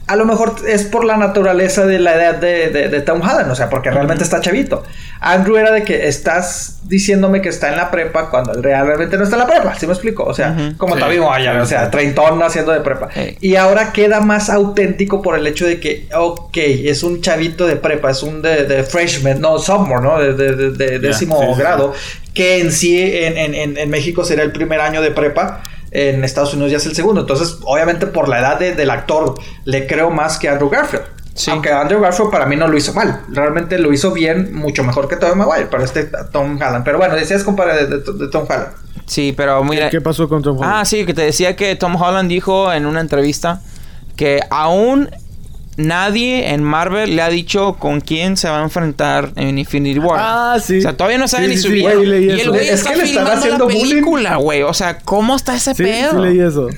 A lo mejor es por la naturaleza de la edad de, de, de Tom Holland, o sea, porque realmente uh-huh. está chavito. Andrew era de que estás diciéndome que está en la prepa cuando realmente no está en la prepa, ¿sí me explico? O sea, uh-huh. como sí, también, sí, o sea, treintón haciendo de prepa. Hey. Y ahora queda más auténtico por el hecho de que, ok, es un chavito de prepa, es un de, de freshman, no, sophomore, ¿no? De, de, de, de yeah, décimo sí, grado, sí. que en sí en, en, en México sería el primer año de prepa. En Estados Unidos ya es el segundo. Entonces, obviamente, por la edad de, del actor, le creo más que a Andrew Garfield. Sí. Aunque Andrew Garfield para mí no lo hizo mal. Realmente lo hizo bien, mucho mejor que Tobey Maguire para este Tom Holland. Pero bueno, decías compadre de, de, de Tom Holland. Sí, pero mira... ¿Qué pasó con Tom Holland? Ah, sí, que te decía que Tom Holland dijo en una entrevista que aún nadie en Marvel le ha dicho con quién se va a enfrentar en Infinity War. Ah, sí. O sea, todavía no sabe sí, ni sí, su vida. Sí, y el güey está filmando la película, güey. O sea, ¿cómo está ese sí, pedo? Sí, leí eso.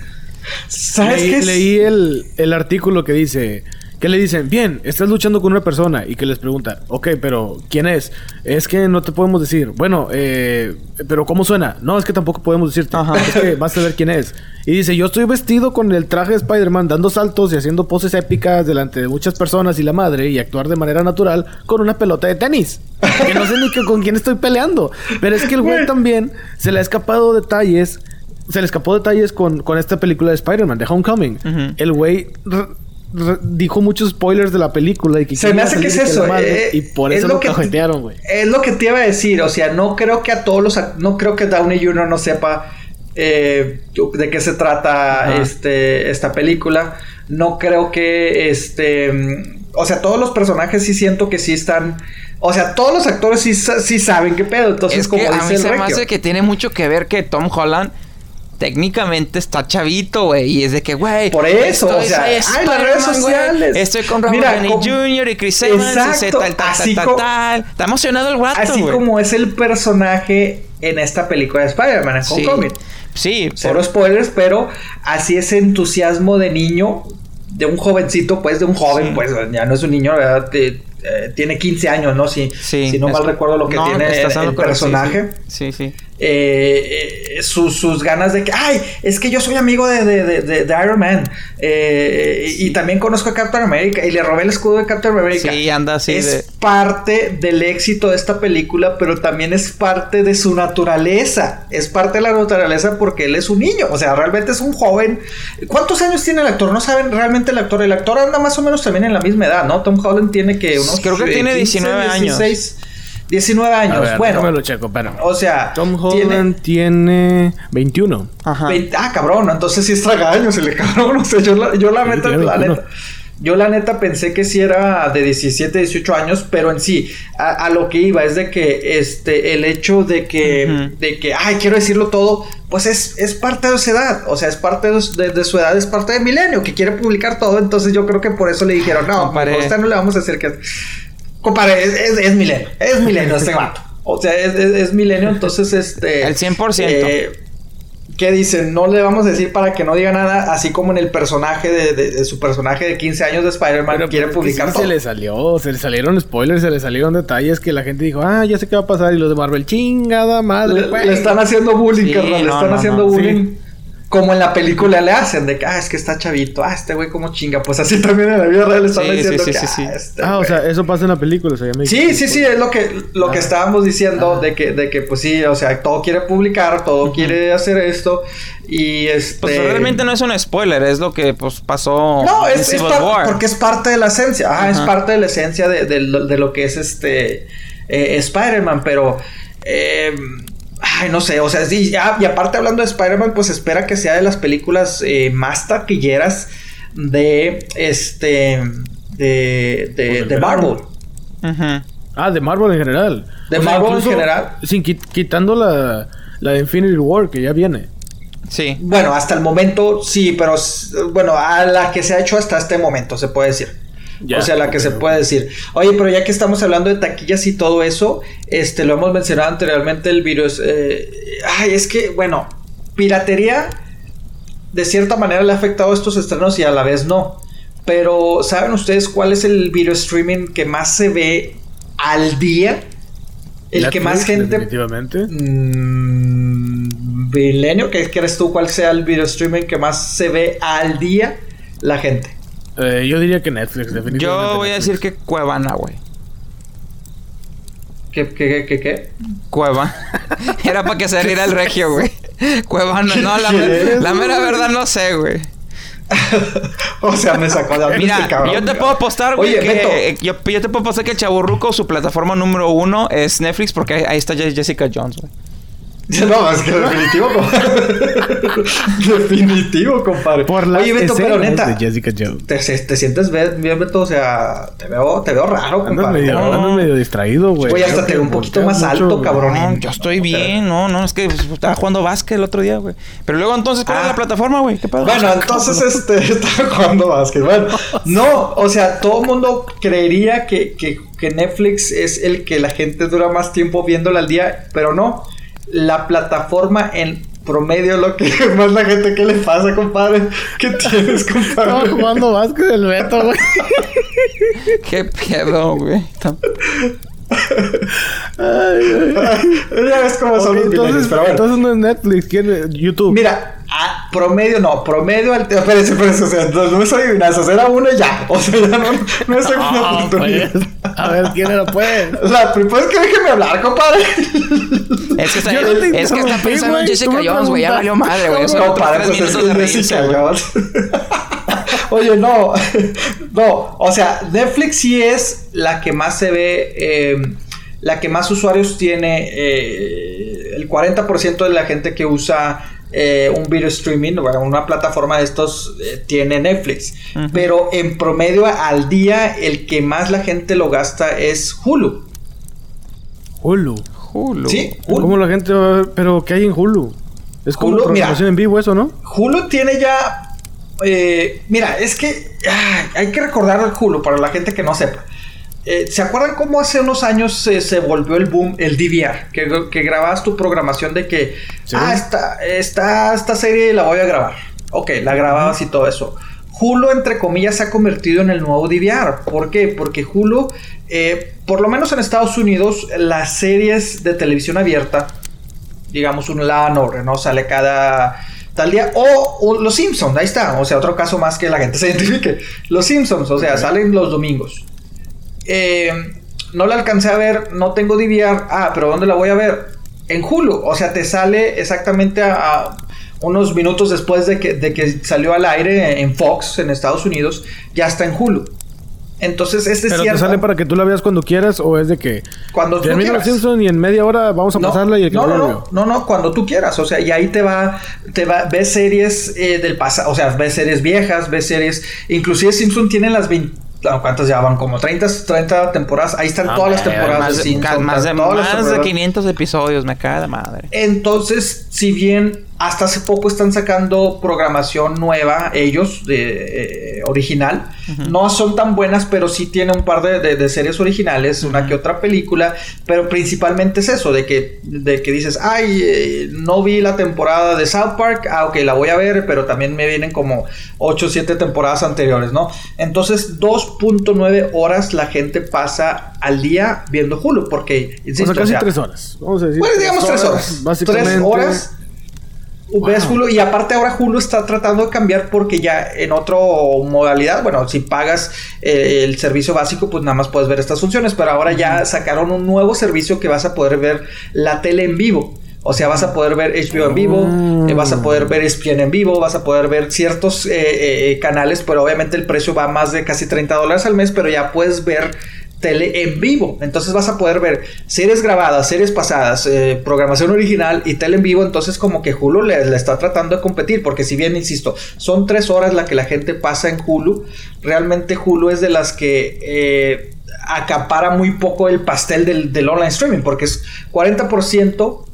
¿Sabes qué? Leí el, el artículo que dice... Que le dicen, bien, estás luchando con una persona. Y que les pregunta, ok, pero ¿quién es? Es que no te podemos decir. Bueno, eh, pero ¿cómo suena? No, es que tampoco podemos decirte. Ajá. Es que vas a ver quién es. Y dice, yo estoy vestido con el traje de Spider-Man, dando saltos y haciendo poses épicas delante de muchas personas y la madre, y actuar de manera natural con una pelota de tenis. Que no sé ni que, con quién estoy peleando. Pero es que el güey también se le ha escapado detalles. Se le escapó detalles con, con esta película de Spider-Man, de Homecoming. Uh-huh. El güey... R- dijo muchos spoilers de la película y que se me hace que es eso, eh, y por eso lo cajetearon, güey. Es lo que te iba a decir, o sea, no creo que a todos los no creo que Downey junior no sepa eh, de qué se trata uh-huh. este esta película. No creo que este, o sea, todos los personajes sí siento que sí están, o sea, todos los actores sí, sí saben qué pedo, entonces es como que dice a mí el se regio. Me hace que tiene mucho que ver que Tom Holland técnicamente está chavito, güey. Y es de que, güey... Por eso, estoy, o sea... Ay, Spiderman, las redes sociales. Wey, estoy con Robert Downey com... junior y Chris Evans. Y tal, tal, así tal, tal, tal. Com... Está emocionado el guato, así wey. Como es el personaje en esta película de Spider-Man. En Homecoming. Sí. Cero sí, pero... spoilers, pero... Así ese entusiasmo de niño... De un jovencito, pues. De un joven, sí. pues. Ya no es un niño, la verdad... Te, Eh, tiene quince años, ¿no? Si, sí, si no mal recuerdo lo que no, tiene el, el personaje. Sí, sí. sí. eh, eh, sus, sus ganas de que, ay, es que yo soy amigo de, de, de, de Iron Man, eh, sí. y, y también conozco a Captain America y le robé el escudo de Captain America. Sí, anda así. Es de... parte del éxito de esta película, pero también es parte de su naturaleza. Es parte de la naturaleza porque él es un niño, o sea, realmente es un joven. ¿Cuántos años tiene el actor? No saben realmente el actor. El actor anda más o menos también en la misma edad, ¿no? Tom Holland tiene que unos... Creo que tiene diecinueve años. diecinueve años, a ver, bueno. Me lo checo, pero. O sea, Tom Holland tiene, tiene veintiuno. Ajá. veinte, ah, cabrón, entonces sí es tragaños el cabrón. O sea, yo la, yo la neta, la neta. Yo la neta pensé que sí era de diecisiete, dieciocho años, pero en sí, a, a lo que iba es de que este, el hecho de que, uh-huh. de que, ay, quiero decirlo todo, pues es, es parte de su edad, o sea, es parte de, de su edad, es parte de Milenio, que quiere publicar todo, entonces yo creo que por eso le dijeron, no, compadre, esta no le vamos a hacer que... Compadre, es, es, es Milenio, es Milenio este vato, o sea, es, es, es Milenio, entonces este... El cien por ciento. Eh, ¿Qué dicen? No le vamos a decir para que no diga nada, así como en el personaje de, de, de su personaje de quince años de Spider-Man. Pero quiere publicar todo. Se le salió, se le salieron spoilers, se le salieron detalles que la gente dijo, ah, ya sé qué va a pasar, y los de Marvel, chingada madre. Le, pues. le están haciendo bullying, sí, carnal, no, le están no, haciendo no, bullying. Sí. Como en la película le hacen, de que, ah, es que está chavito, ah, este güey como chinga, pues así también en la vida real le están sí, diciendo sí, sí, que, sí, sí. ah, este Ah, o sea, eso pasa en la película, o sea, ya me... Sí, sí, sí, es lo que, lo ah. que estábamos diciendo, ah. de que, de que, pues sí, o sea, todo quiere publicar, todo uh-huh. quiere hacer esto, y este... Pues realmente no es un spoiler, es lo que, pues, pasó no, en es, Civil es par- War. Porque es parte de la esencia, ah, uh-huh. es parte de la esencia de, de, de lo que es, este, eh, Spider-Man, pero... Eh, Ay, no sé, o sea, sí, ya, y aparte hablando de Spider-Man, pues espera que sea de las películas eh, más taquilleras de este de, de, de Marvel. Uh-huh. Ah, de Marvel en general. De o Marvel sea, en general. Sin quitando la, la de Infinity War, que ya viene. Sí. Bueno, hasta el momento sí, pero bueno, a la que se ha hecho hasta este momento, se puede decir. Ya, o sea, la que pero... se puede decir. Oye, pero ya que estamos hablando de taquillas y todo eso, este, lo hemos mencionado anteriormente, el virus. Eh, ay, es que, bueno, piratería de cierta manera le ha afectado a estos estrenos y a la vez no. Pero, ¿saben ustedes cuál es el video streaming que más se ve al día? El Netflix, que más gente... Definitivamente. Milenio, mm, ¿qué crees tú? ¿Cuál sea el video streaming que más se ve al día la gente? Eh, yo diría que Netflix, definitivamente. Yo voy Netflix. a decir que Cuevana, güey. ¿Qué, qué, qué, qué? Cueva. Era para que se riera el regio, güey. Cuevana, no, la, me- la mera verdad no sé, güey. O sea, me sacó la mira, este cabrón, yo te mira. puedo apostar, güey, que... Yo, yo te puedo apostar que el Chaborruco, su plataforma número uno es Netflix, porque ahí, ahí está Jessica Jones, güey. No, es que definitivo, compadre. Definitivo, compadre. Por la Oye, Beto, pero neta, de Jessica Jones. ¿Te, te sientes bien, Beto? O sea, te veo, te veo raro, compadre. Ando medio, no. ando medio distraído, güey. Oye, hasta te veo un poquito más mucho, alto, güey. Cabrón. No, yo estoy bien, no, no, es que estaba jugando básquet el otro día, güey. Pero luego, entonces, ¿cuál ah. es la plataforma, güey? ¿Qué pedo? Bueno, entonces, este, estaba jugando básquet. Bueno, no, o sea, todo el mundo creería que, que, que Netflix es el que la gente dura más tiempo viéndola al día, pero no. La plataforma en promedio, lo que más la gente que le pasa, compadre. ¿Qué tienes, compadre? Estaba jugando básquet del Beto, güey. Qué pedo, güey. Ya ves cómo son los milenios, pero bueno. Entonces no es Netflix, ¿quién es? YouTube. Mira, a promedio no, promedio al te- espérense, espérense, o sea, no es adivinanzas, era uno ya. O sea, ya no, no es segunda oh, oportunidad. Pues, a ver, ¿quién era pues? La pues que déjeme hablar, compadre. Es que está, yo es, no es que está pensando en Jessica Jones, güey, ya valió madre, güey. Compadre, pues es que Jessica Jones. Oye, no, no, o sea, Netflix sí es la que más se ve, eh, la que más usuarios tiene, eh, el cuarenta por ciento de la gente que usa eh, un video streaming, bueno, una plataforma de estos eh, tiene Netflix, uh-huh. pero en promedio al día el que más la gente lo gasta es Hulu. Hulu. Hulu. Sí, Hulu. ¿Cómo la gente va a ver? ¿Pero qué hay en Hulu? Es como Hulu, mira, en vivo eso, ¿no? Hulu tiene ya... Eh, mira, es que ah, hay que recordar el Hulu para la gente que no sepa. Eh, ¿Se acuerdan cómo hace unos años eh, se volvió el boom el D V R? Que, que grababas tu programación de que ¿sí? ah, esta, esta, esta serie la voy a grabar. Ok, la grababas y todo eso. Hulu, entre comillas, se ha convertido en el nuevo D V R. ¿Por qué? Porque Hulu, eh, por lo menos en Estados Unidos, las series de televisión abierta digamos, un Land Order, ¿no? Sale cada tal día. O, o Los Simpsons, ahí está. O sea, otro caso más que la gente se identifique. Los Simpsons, o sea, okay, salen los domingos. Eh, no la alcancé a ver, no tengo D V R. Ah, pero ¿dónde la voy a ver? En Hulu. O sea, te sale exactamente a, a unos minutos después de que, de que salió al aire en Fox, en Estados Unidos. Ya está en Hulu. Entonces es de cierto. ¿Pero te sale para que tú la veas cuando quieras o es de que cuando tú quieras? Los Simpsons y en media hora vamos a no, pasarla y el que no, no, no, no, no, no, cuando tú quieras, o sea, y ahí te va, te va, ves series eh, del pasado, o sea, ves series viejas, ves series, inclusive Simpson tiene las veinte, ¿cuántas ya van? Como treinta temporadas, ahí están no, todas madre, las temporadas más de, Simpsons, más de, más de quinientos episodios, me cae de madre. Entonces, si bien hasta hace poco están sacando programación nueva ellos, de, eh, original, uh-huh, no son tan buenas, pero sí tiene un par de, de, de series originales, uh-huh, una que otra película, pero principalmente es eso, de que, de que dices, ay, eh, no vi la temporada de South Park, ah, ok, la voy a ver, pero también me vienen como ocho o siete temporadas anteriores, ¿no? Entonces, dos punto nueve horas la gente pasa al día viendo Hulu, porque... Insisto, o sea, casi tres horas. Vamos a decir pues digamos tres horas, básicamente. Tres horas. Ves wow. Hulu, y aparte ahora Hulu está tratando de cambiar porque ya en otra modalidad, bueno, si pagas eh, el servicio básico, pues nada más puedes ver estas funciones, pero ahora ya sacaron un nuevo servicio que vas a poder ver la tele en vivo. O sea, vas a poder ver H B O en vivo, mm. eh, vas a poder ver E S P N en vivo, vas a poder ver ciertos eh, eh, canales, pero obviamente el precio va más de casi treinta dólares al mes, pero ya puedes ver tele en vivo. Entonces vas a poder ver series grabadas, series pasadas, eh, programación original y tele en vivo. Entonces como que Hulu le, le está tratando de competir, porque si bien, insisto, son tres horas la que la gente pasa en Hulu, realmente Hulu es de las que eh, acapara muy poco el pastel del, del online streaming, porque es cuarenta por ciento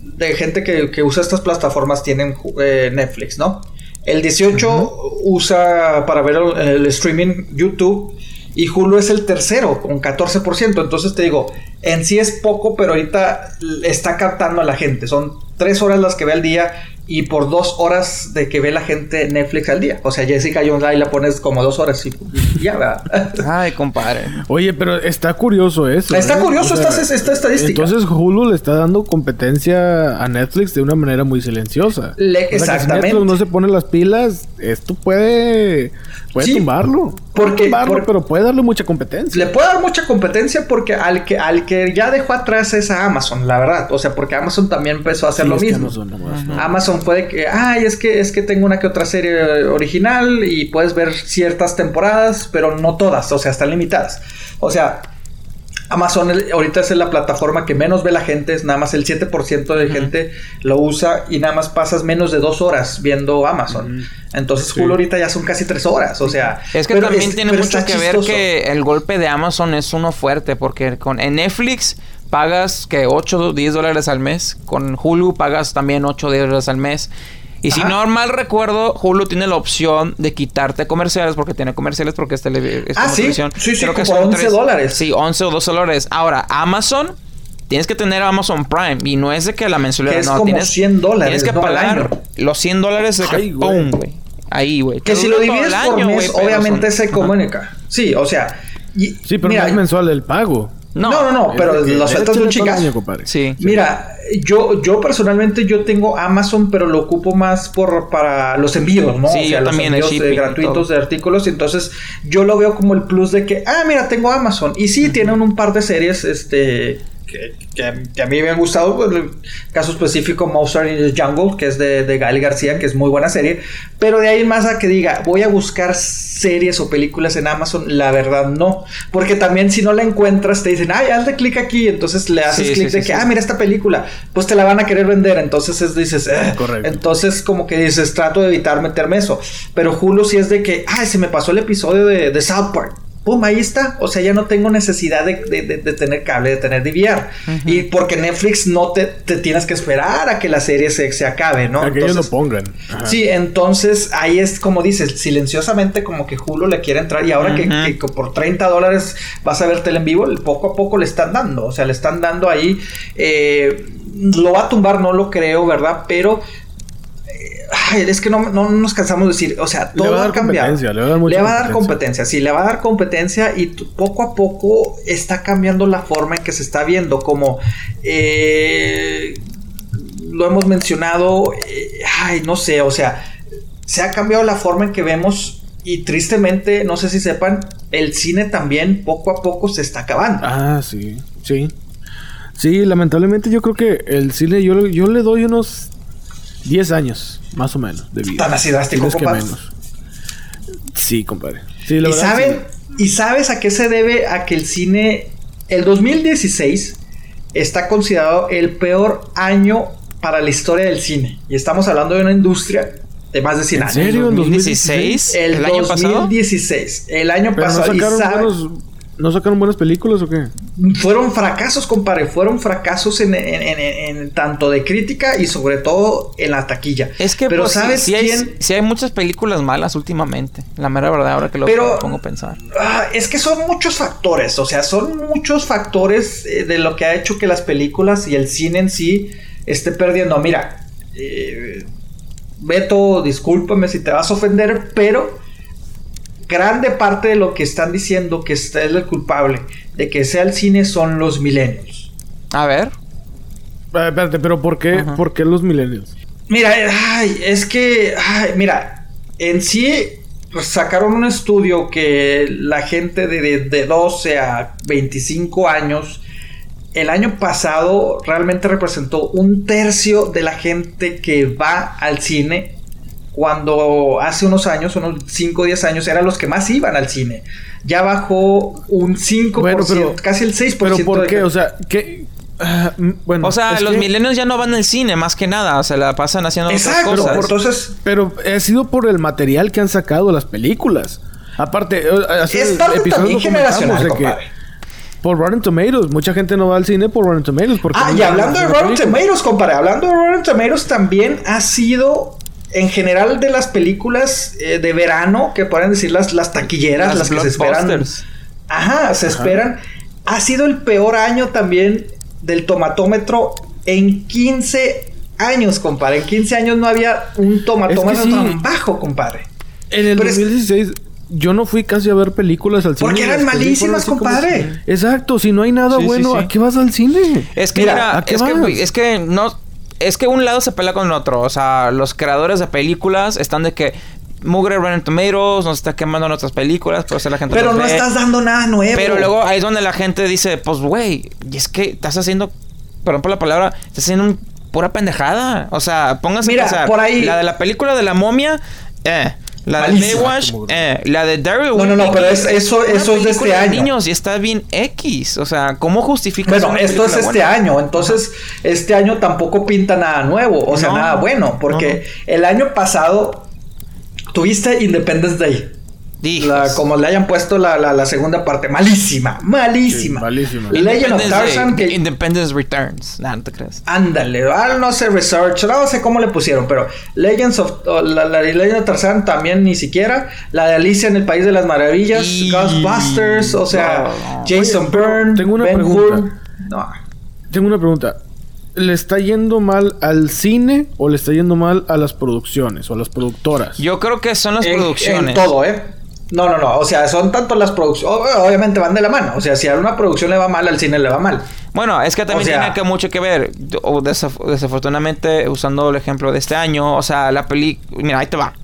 de gente que, que usa estas plataformas tienen eh, Netflix, ¿no? El dieciocho por ciento uh-huh. usa para ver el, el streaming YouTube, y Hulu es el tercero, con catorce por ciento. Entonces te digo, en sí es poco, pero ahorita está captando a la gente. Son tres horas las que ve al día, y por dos horas de que ve la gente Netflix al día. O sea, Jessica Jones ahí la pones como dos horas y, y ya, ¿verdad? Ay, compadre. Oye, pero está curioso eso. Está ¿eh? curioso o sea, esta, esta estadística. Entonces Hulu le está dando competencia a Netflix de una manera muy silenciosa. Le, o sea, exactamente. Si Netflix no se pone las pilas, esto puede... Puede sí, tumbarlo. Porque, puede tumbarlo, por, pero puede darle mucha competencia. Le puede dar mucha competencia porque al que, al que ya dejó atrás es a Amazon, la verdad. O sea, porque Amazon también empezó a hacer sí, lo mismo. Amazon, nomás, ¿no? Amazon puede que... Ay, es que, es que tengo una que otra serie original y puedes ver ciertas temporadas, pero no todas. O sea, están limitadas. O sea... Amazon ahorita es la plataforma que menos ve la gente, es nada más el siete por ciento de uh-huh. gente lo usa, y nada más pasas menos de dos horas viendo Amazon. Uh-huh. Entonces, sí. Hulu ahorita ya son casi tres horas, o sea... Es que también es, tiene mucho que chistoso. Ver que el golpe de Amazon es uno fuerte, porque con, en Netflix pagas que ocho o diez dólares al mes, con Hulu pagas también ocho o diez dólares al mes. Y ajá. si no mal recuerdo, Hulu tiene la opción de quitarte comerciales, porque tiene comerciales, porque es, tele- es ah, ¿sí? televisión. Sí, sí, creo que son once dólares. Sí, once o doce dólares. Ahora, Amazon, tienes que tener Amazon Prime. Y no es de que la mensualidad... Es no, como tienes, cien dólares. Tienes que no pagar los cien dólares de que... Ay, ¡pum, güey! Ahí, güey. Que si lo divides año, por mes, wey, obviamente son, se comunica. Ajá. Sí, o sea... Y, sí, pero mira, no es mensual el pago. No, no, no, no, pero lo sueltas de un chingazo. Sí. Mira, yo, yo personalmente yo tengo Amazon, pero lo ocupo más por para los envíos, ¿no? Sí, o sea, yo también los envíos de gratuitos de artículos. Entonces, yo lo veo como el plus de que, ah, mira, tengo Amazon. Y sí, uh-huh. tienen un par de series, este, que, que, que a mí me han gustado. Pues, el caso específico, Bowser in the Jungle, que es de, de Gael García, que es muy buena serie. Pero de ahí más a que diga, voy a buscar series o películas en Amazon, la verdad no. Porque también si no la encuentras, te dicen, ay, hazle clic aquí. Entonces le haces sí, clic sí, de sí, que, sí. ah, mira esta película. Pues te la van a querer vender. Entonces es, dices, eh. Correcto. Entonces como que dices, trato de evitar meterme eso. Pero Hulu sí es de que, ay, se me pasó el episodio de, de South Park. Pum, ahí está. O sea, ya no tengo necesidad de, de, de, de tener cable, de tener D V R. Uh-huh. Y porque Netflix no te, te tienes que esperar a que la serie se, se acabe, ¿no? A que entonces, ellos lo pongan. Ajá. Sí, entonces ahí es como dices, silenciosamente como que Hulu le quiere entrar. Y ahora uh-huh. que, que por treinta dólares vas a ver tele en vivo, poco a poco le están dando. O sea, le están dando ahí. Eh, lo va a tumbar, no lo creo, ¿verdad? Pero... Ay, es que no, no nos cansamos de decir, o sea, todo va a cambiar. Le va a dar, le va a dar competencia. competencia, sí, le va a dar competencia y t- poco a poco está cambiando la forma en que se está viendo, como eh, lo hemos mencionado, eh, ay, no sé, o sea, se ha cambiado la forma en que vemos y tristemente, no sé si sepan, el cine también poco a poco se está acabando. Ah, sí, sí. Sí, lamentablemente yo creo que el cine yo, yo le doy unos diez años, más o menos, de vida. Tan así drástico, compadre. Sí, compadre. Sí, la ¿Y, verdad, saben, sí. ¿Y sabes a qué se debe a que el cine... El dos mil dieciséis está considerado el peor año para la historia del cine. Y estamos hablando de una industria de más de cien años. ¿En serio? ¿El dos mil dieciséis? ¿El, ¿El año pasado? El dos mil dieciséis. El año Pero pasado. No sacaron, buenos, ¿No sacaron buenas películas o qué? Fueron fracasos, compadre. Fueron fracasos en, en, en, en, en tanto de crítica y sobre todo en la taquilla. Es que Pero pues, ¿sabes si, si quién? Hay, si hay muchas películas malas últimamente. La mera verdad, ahora que lo Pero, pongo a pensar. Ah, es que son muchos factores. O sea, son muchos factores eh, de lo que ha hecho que las películas y el cine en sí esté perdiendo. Mira... Eh, Beto, discúlpame si te vas a ofender, pero grande parte de lo que están diciendo que es el culpable de que sea el cine son los millennials. A ver. Eh, espérate, pero ¿por qué, uh-huh. ¿por qué los millennials? Mira, ay, es que, ay, mira, en sí pues, sacaron un estudio que la gente de, de, de doce a veinticinco años... El año pasado realmente representó un tercio de la gente que va al cine, cuando hace unos años, unos cinco o diez años, eran los que más iban al cine. Ya bajó un cinco por ciento, bueno, pero, casi el seis por ciento. ¿Pero por qué? De... O sea, ¿qué? Uh, bueno, o sea, los que... millennials ya no van al cine, más que nada. O sea, la pasan haciendo Exacto, otras cosas. Pero, por, entonces... pero ha sido por el material que han sacado las películas. Aparte, es parte también generacional, compadre. Por Rotten Tomatoes. Mucha gente no va al cine por Rotten Tomatoes. Ah, no y hablando de Rotten Tomatoes, compadre. Hablando de Rotten Tomatoes, también ha sido... En general de las películas eh, de verano... Que pueden decir las, las taquilleras. Las, las que se esperan. Ajá, se Ajá. esperan. Ha sido el peor año también... Del tomatómetro en quince años, compadre. En quince años no había un tomatómetro es que sí. tan bajo, compadre. En el Pero dos mil dieciséis... Es... Yo no fui casi a ver películas al cine. Porque eran malísimas, compadre. Como... Exacto, si no hay nada sí, bueno, sí, sí. ¿a qué vas al cine? Es que, mira, ¿a qué es, vas? Que, es que no, es que un lado se pelea con el otro. O sea, los creadores de películas están de que mugre Rotten Tomatoes, nos está quemando nuestras películas, por eso la gente. Pero no ve. Estás dando nada nuevo. Pero luego ahí es donde la gente dice, pues güey, y es que estás haciendo, perdón por la palabra, estás haciendo un pura pendejada. O sea, pónganse mira, a pensar. Por ahí. La de la película de la momia, eh. La Malísima, de Baywatch, eh, la de Daryl. No, no, no, pero es, eso, eso es de este año. De niños y está bien X. O sea, ¿cómo justificas? Bueno, esto es este buena? año. Entonces, este año tampoco pinta nada nuevo. O sea, no, nada bueno. Porque no, no. el año pasado tuviste Independence Day. La, como le hayan puesto la, la, la segunda parte. Malísima, malísima. Sí, malísima. Legend of Tarzan. Que... Independence Returns. Nah, no te creas. Ándale, ah, no sé, Research. No sé cómo le pusieron, pero Legends of... Oh, la, la Legend of Tarzan también ni siquiera. La de Alicia en el País de las Maravillas. Y... Ghostbusters, o sea, no, no. Jason Oye, Byrne. Tengo una ben pregunta. No. Tengo una pregunta. ¿Le está yendo mal al cine o le está yendo mal a las producciones o a las productoras? Yo creo que son las en, producciones. En todo, ¿eh? No, no, no. O sea, son tanto las producciones... Obviamente van de la mano. O sea, si a una producción le va mal, al cine le va mal. Bueno, es que también o sea... tiene que mucho que ver. O desaf- desafortunadamente, usando el ejemplo de este año... O sea, la peli... Mira, ahí te va.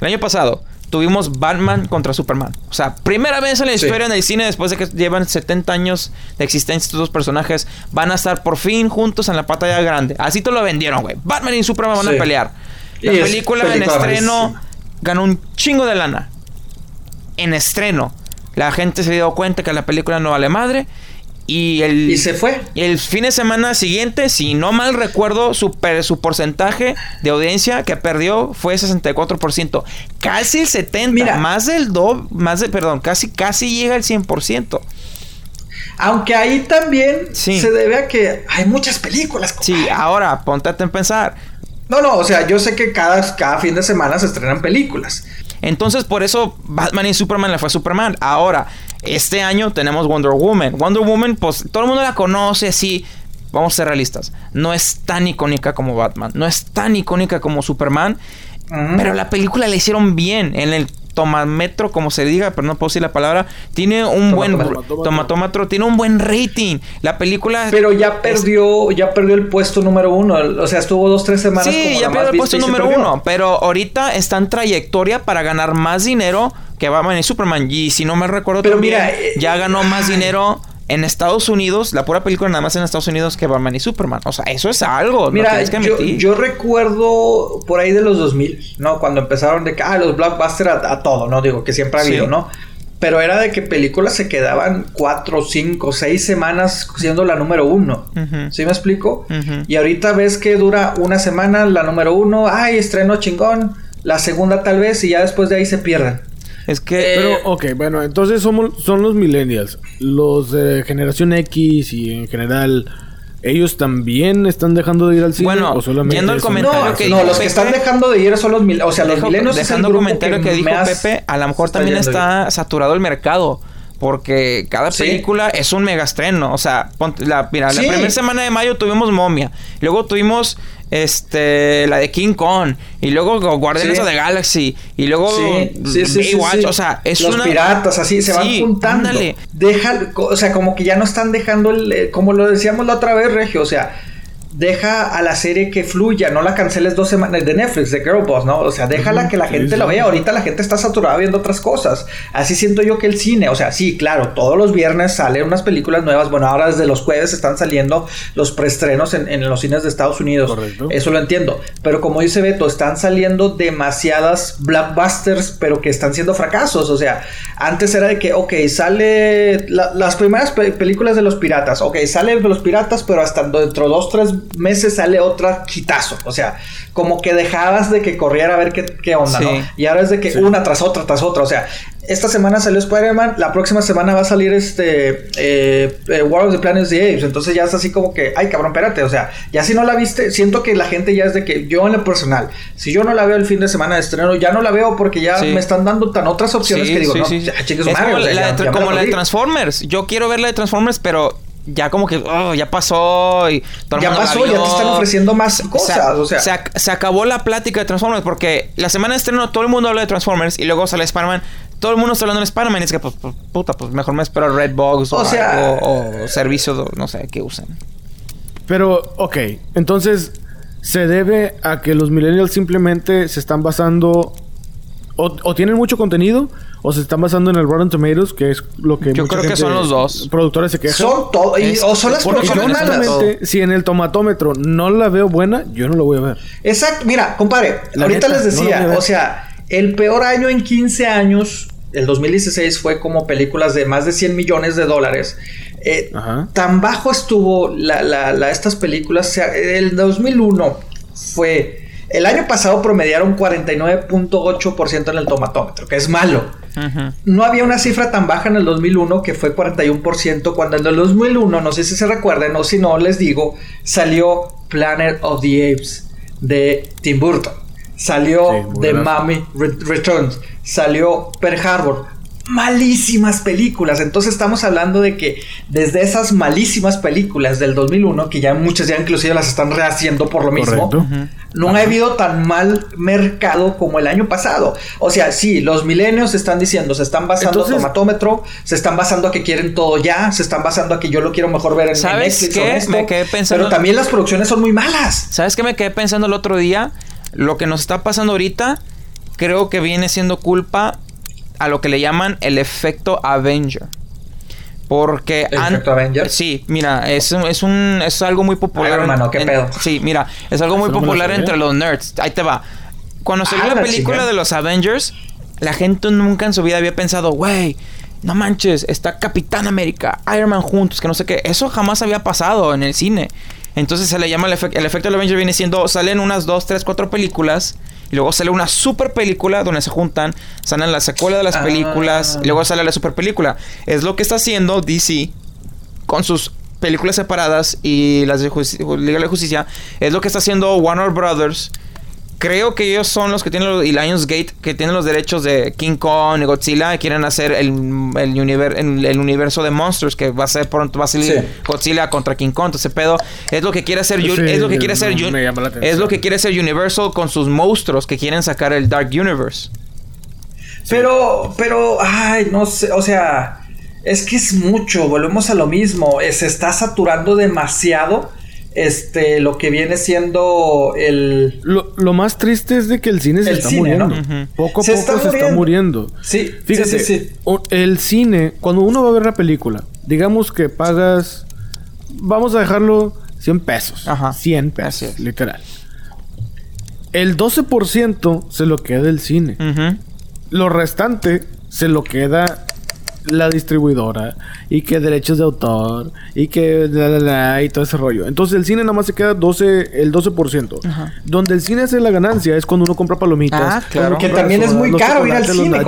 El año pasado tuvimos Batman contra Superman. O sea, primera vez en la historia sí. en el cine... Después de que llevan setenta años de existencia estos dos personajes... Van a estar por fin juntos en la pantalla grande. Así te lo vendieron, güey. Batman y Superman van sí. a pelear. La película, película en estreno sí. ganó un chingo de lana. En estreno, la gente se dio cuenta que la película no vale madre y el y se fue. Y el fin de semana siguiente, si no mal recuerdo, su, per, su porcentaje de audiencia que perdió fue sesenta y cuatro por ciento, casi el setenta por ciento, Mira, más del doble, más de perdón, casi casi llega al cien por ciento. Aunque ahí también sí. se debe a que hay muchas películas. Compadre. Sí, ahora ponte a pensar. No, no, o sea, yo sé que cada, cada fin de semana se estrenan películas. Entonces, por eso Batman y Superman le fue a Superman. Ahora, este año tenemos Wonder Woman. Wonder Woman, pues, todo el mundo la conoce, sí. Vamos a ser realistas. No es tan icónica como Batman. No es tan icónica como Superman. Uh-huh. Pero la película la hicieron bien. En el tomatómetro, como se diga, pero no puedo decir la palabra, tiene un buen tomatómetro, tiene un buen rating. La película, pero ya perdió, es... ya perdió el puesto número uno. O sea, estuvo dos, tres semanas. Sí, como ya perdió el puesto número uno. Pero ahorita está en trayectoria para ganar más dinero que Batman y Superman. Y si no me recuerdo, pero también, mira, ya ganó más dinero en Estados Unidos, la pura película nada más en Estados Unidos, que Batman y Superman. O sea, eso es algo. Mira, no que yo, yo recuerdo por ahí de los dos mil, ¿no? Cuando empezaron de que, ah, los blockbusters a, a todo, ¿no? Digo, que siempre ha habido, sí, ¿no? Pero era de que películas se quedaban cuatro, cinco, seis semanas siendo la número uno. Uh-huh. ¿Sí me explico? Uh-huh. Y ahorita ves que dura una semana la número uno, ay, estreno chingón, la segunda tal vez, y ya después de ahí se pierden. Es que... Pero, ok, bueno, entonces somos, son los millennials. Los eh, generación X y en general... ¿Ellos también están dejando de ir al cine? Bueno, ¿o solamente yendo al comentario no, que no, dijo los Pepe, que están dejando de ir son los mil... O sea, los millennials... Dejando el comentario que, que dijo Pepe, a lo mejor también está bien saturado el mercado. Porque cada película, ¿sí?, es un megaestreno. O sea, ponte, la, mira, ¿sí?, la primera semana de mayo tuvimos Momia. Luego tuvimos... Este... La de King Kong. Y luego Guardianes sí. de Galaxy. Y luego... Sí, sí, sí, sí, sí. O sea, es los una... piratas, así. Se sí, van juntando. Ándale. Deja... O sea, como que ya no están dejando... el, como lo decíamos la otra vez, Regio. O sea... Deja a la serie que fluya. No la canceles dos semanas. De Netflix, de Girl Boss, ¿no? O sea, déjala que la gente sí, sí. la vea. Ahorita la gente está saturada viendo otras cosas. Así siento yo que el cine. O sea, sí, claro. Todos los viernes salen unas películas nuevas. Bueno, ahora desde los jueves están saliendo los preestrenos en, en los cines de Estados Unidos. Correcto. Eso lo entiendo. Pero como dice Beto, están saliendo demasiadas blockbusters, pero que están siendo fracasos. O sea, antes era de que, ok, sale la, las primeras pe- películas de los piratas. Ok, sale de los piratas, pero hasta dentro de dos, tres meses sale otra chitazo. O sea, como que dejabas de que corriera a ver qué, qué onda, sí, ¿no? Y ahora es de que sí, una tras otra, tras otra. O sea, esta semana salió Spider-Man, la próxima semana va a salir este eh, eh, War of the Planet of the Apes. Entonces ya es así como que, ay cabrón, espérate. O sea, ya si no la viste, siento que la gente ya es de que, yo en lo personal, si yo no la veo el fin de semana de estreno, ya no la veo porque ya sí. me están dando tan otras opciones sí, que digo, sí, no, sí, ya, chicos, es Mario, como, o sea, la, ya, de, ya como la, la de Transformers. Yo quiero ver la de Transformers, pero ya como que, oh, ya pasó y ya pasó, valió. Ya te están ofreciendo más cosas, o sea, se, ac- se acabó la plática de Transformers, porque la semana de estreno todo el mundo habla de Transformers y luego sale Spider-Man, todo el mundo está hablando de Spider-Man y es que, pues, pues puta, pues mejor me espero Redbox o, o, sea, o, o servicio, de, no sé, que usen. Pero, ok, entonces se debe a que los millennials simplemente se están basando o, o tienen mucho contenido o se están basando en el Rotten Tomatoes, que es lo que yo creo que son los dos productores se quejan. Son todo y o son las productoras. Si en el tomatómetro no la veo buena, yo no la voy a ver. Exacto, mira, compadre, la ahorita neta, les decía, no o sea, el peor año en quince años, el dos mil dieciséis fue como películas de más de cien millones de dólares. Eh, tan bajo estuvo la, la, la estas películas, o sea, el dos mil uno fue el año pasado promediaron cuarenta y nueve punto ocho por ciento en el tomatómetro, que es malo. Uh-huh. No había una cifra tan baja en el dos mil uno, que fue cuarenta y uno por ciento, cuando en el dos mil uno, no sé si se recuerdan o si no, les digo, salió Planet of the Apes de Tim Burton, salió sí, The Mummy Re- Returns, salió Pearl Harbor. Malísimas películas. Entonces estamos hablando de que desde esas malísimas películas del dos mil uno, que ya muchas ya inclusive las están rehaciendo por lo mismo, correcto, no ajá, ha habido tan mal mercado como el año pasado. O sea, sí, los millennials están diciendo, se están basando entonces, tomatómetro, se están basando a que quieren todo ya, se están basando a que yo lo quiero mejor ver en, ¿sabes en Netflix qué? Esto, me quedé pensando, pero también las producciones son muy malas. ¿Sabes qué me quedé pensando el otro día? Lo que nos está pasando ahorita creo que viene siendo culpa a lo que le llaman el efecto Avenger. Porque ¿el an- efecto Avenger? Sí, mira, es, es un es algo muy popular. Ay, hermano, en, ¿qué pedo? En, sí, mira, es algo muy popular lo entre los nerds. Ahí te va. Cuando salió ah, la película chica de los Avengers, la gente nunca en su vida había pensado, güey, no manches, está Capitán América, Iron Man juntos, que no sé qué. Eso jamás había pasado en el cine. Entonces se le llama el, efe- el efecto Avenger. Viene siendo, salen unas dos, tres, cuatro películas. Y luego sale una super película donde se juntan, salen la secuela de las ah. películas, y luego sale la super película. Es lo que está haciendo D C con sus películas separadas y las de Justi- Liga de Justicia. Es lo que está haciendo Warner Brothers. Creo que ellos son los que tienen los, y Lionsgate, que tienen los derechos de King Kong y Godzilla, y quieren hacer el, el, univer, el, el universo de Monsters, que va a ser pronto, va a salir sí. Godzilla contra King Kong, entonces pedo. Es lo que quiere hacer, sí, es lo que quiere hacer, es lo que quiere hacer Universal con sus monstruos que quieren sacar el Dark Universe. Pero, pero, ay, no sé, o sea, es que es mucho, volvemos a lo mismo, se está saturando demasiado este, lo que viene siendo el... Lo, lo más triste es de que el cine se el está cine, muriendo, ¿no? Uh-huh. Poco a se poco está se muriendo. está muriendo. Sí, fíjate, sí, sí, sí. El cine, cuando uno va a ver la película, digamos que pagas, vamos a dejarlo cien pesos, ajá, cien pesos, literal. El doce por ciento se lo queda el cine. Uh-huh. Lo restante se lo queda la distribuidora y que derechos de autor y que la, la, la, y todo ese rollo. Entonces el cine nada más se queda doce, el doce por ciento. Ajá. Donde el cine hace la ganancia es cuando uno compra palomitas. Ah, claro. Que también es muy caro ir al cine,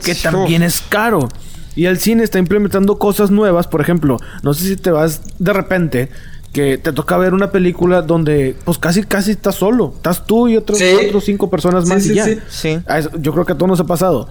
que también es caro. Y el cine está implementando cosas nuevas, por ejemplo, no sé si te vas de repente que te toca ver una película donde pues casi casi estás solo, estás tú y otros ¿sí? otros cinco personas más, sí, y sí, ya. Sí. Sí. Eso, yo creo que a todos nos ha pasado.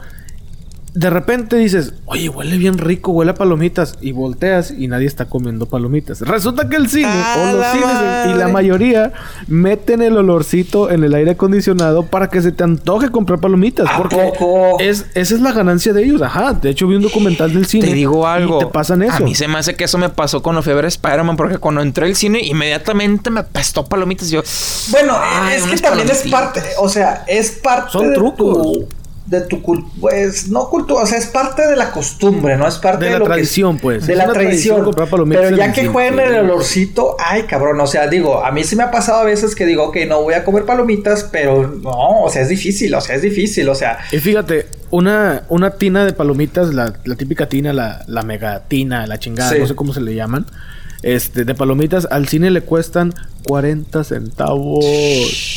De repente dices, oye, huele bien rico, huele a palomitas. Y volteas y nadie está comiendo palomitas. Resulta que el cine, ah, o los cines, madre. Y la mayoría meten el olorcito en el aire acondicionado para que se te antoje comprar palomitas. ¿A porque poco? Es, esa es la ganancia de ellos. Ajá, de hecho vi un documental del cine. Te digo algo. Y te pasan eso. A mí se me hace que eso me pasó cuando fui a ver Spider-Man. Porque cuando entré al cine, inmediatamente me apestó palomitas. Yo, bueno, ay, es que también es parte. O sea, es parte. Son de trucos. Tu... de tu cultura, pues no cultura, o sea, es parte de la costumbre, ¿no? Es parte de, de la lo tradición, que, pues. De es la tradición. tradición Pero ya que juegan el olorcito, ay, cabrón, o sea, digo, a mí sí me ha pasado a veces que digo, ok, no voy a comer palomitas, pero no, o sea, es difícil, o sea, es difícil, o sea. Y fíjate, una, una tina de palomitas, la, la típica tina, la, la mega tina, la chingada, sí. no sé cómo se le llaman, este, de palomitas, al cine le cuestan cuarenta centavos.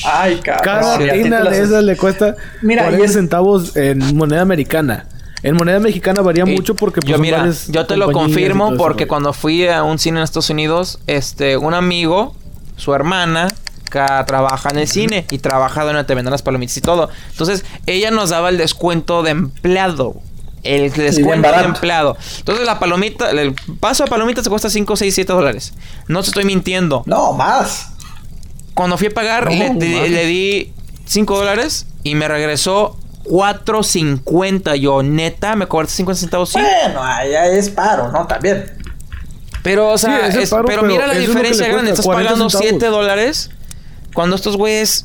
Ay, cabrón. Cada sí, tina de esas le cuesta mira, cuarenta centavos en moneda americana. En moneda mexicana varía y, mucho porque... Pues, yo, mira, yo te lo confirmo porque cuando fui a un cine en Estados Unidos, este, un amigo, su hermana... trabaja en el cine y trabaja donde te venden las palomitas y todo. Entonces, ella nos daba el descuento de empleado. El descuento de empleado. Entonces, la palomita, el paso de palomitas te cuesta cinco, seis, siete dólares. No te estoy mintiendo. No, más. Cuando fui a pagar, no, le, le, le di cinco dólares y me regresó cuatro cincuenta. Yo, neta, me cobraste cincuenta centavos. ¿Sí? Bueno, allá es paro, ¿no? También. Pero, o sea, sí, es, paro, pero, pero mira la diferencia grande. Estás pagando siete dólares. Cuando estos güeyes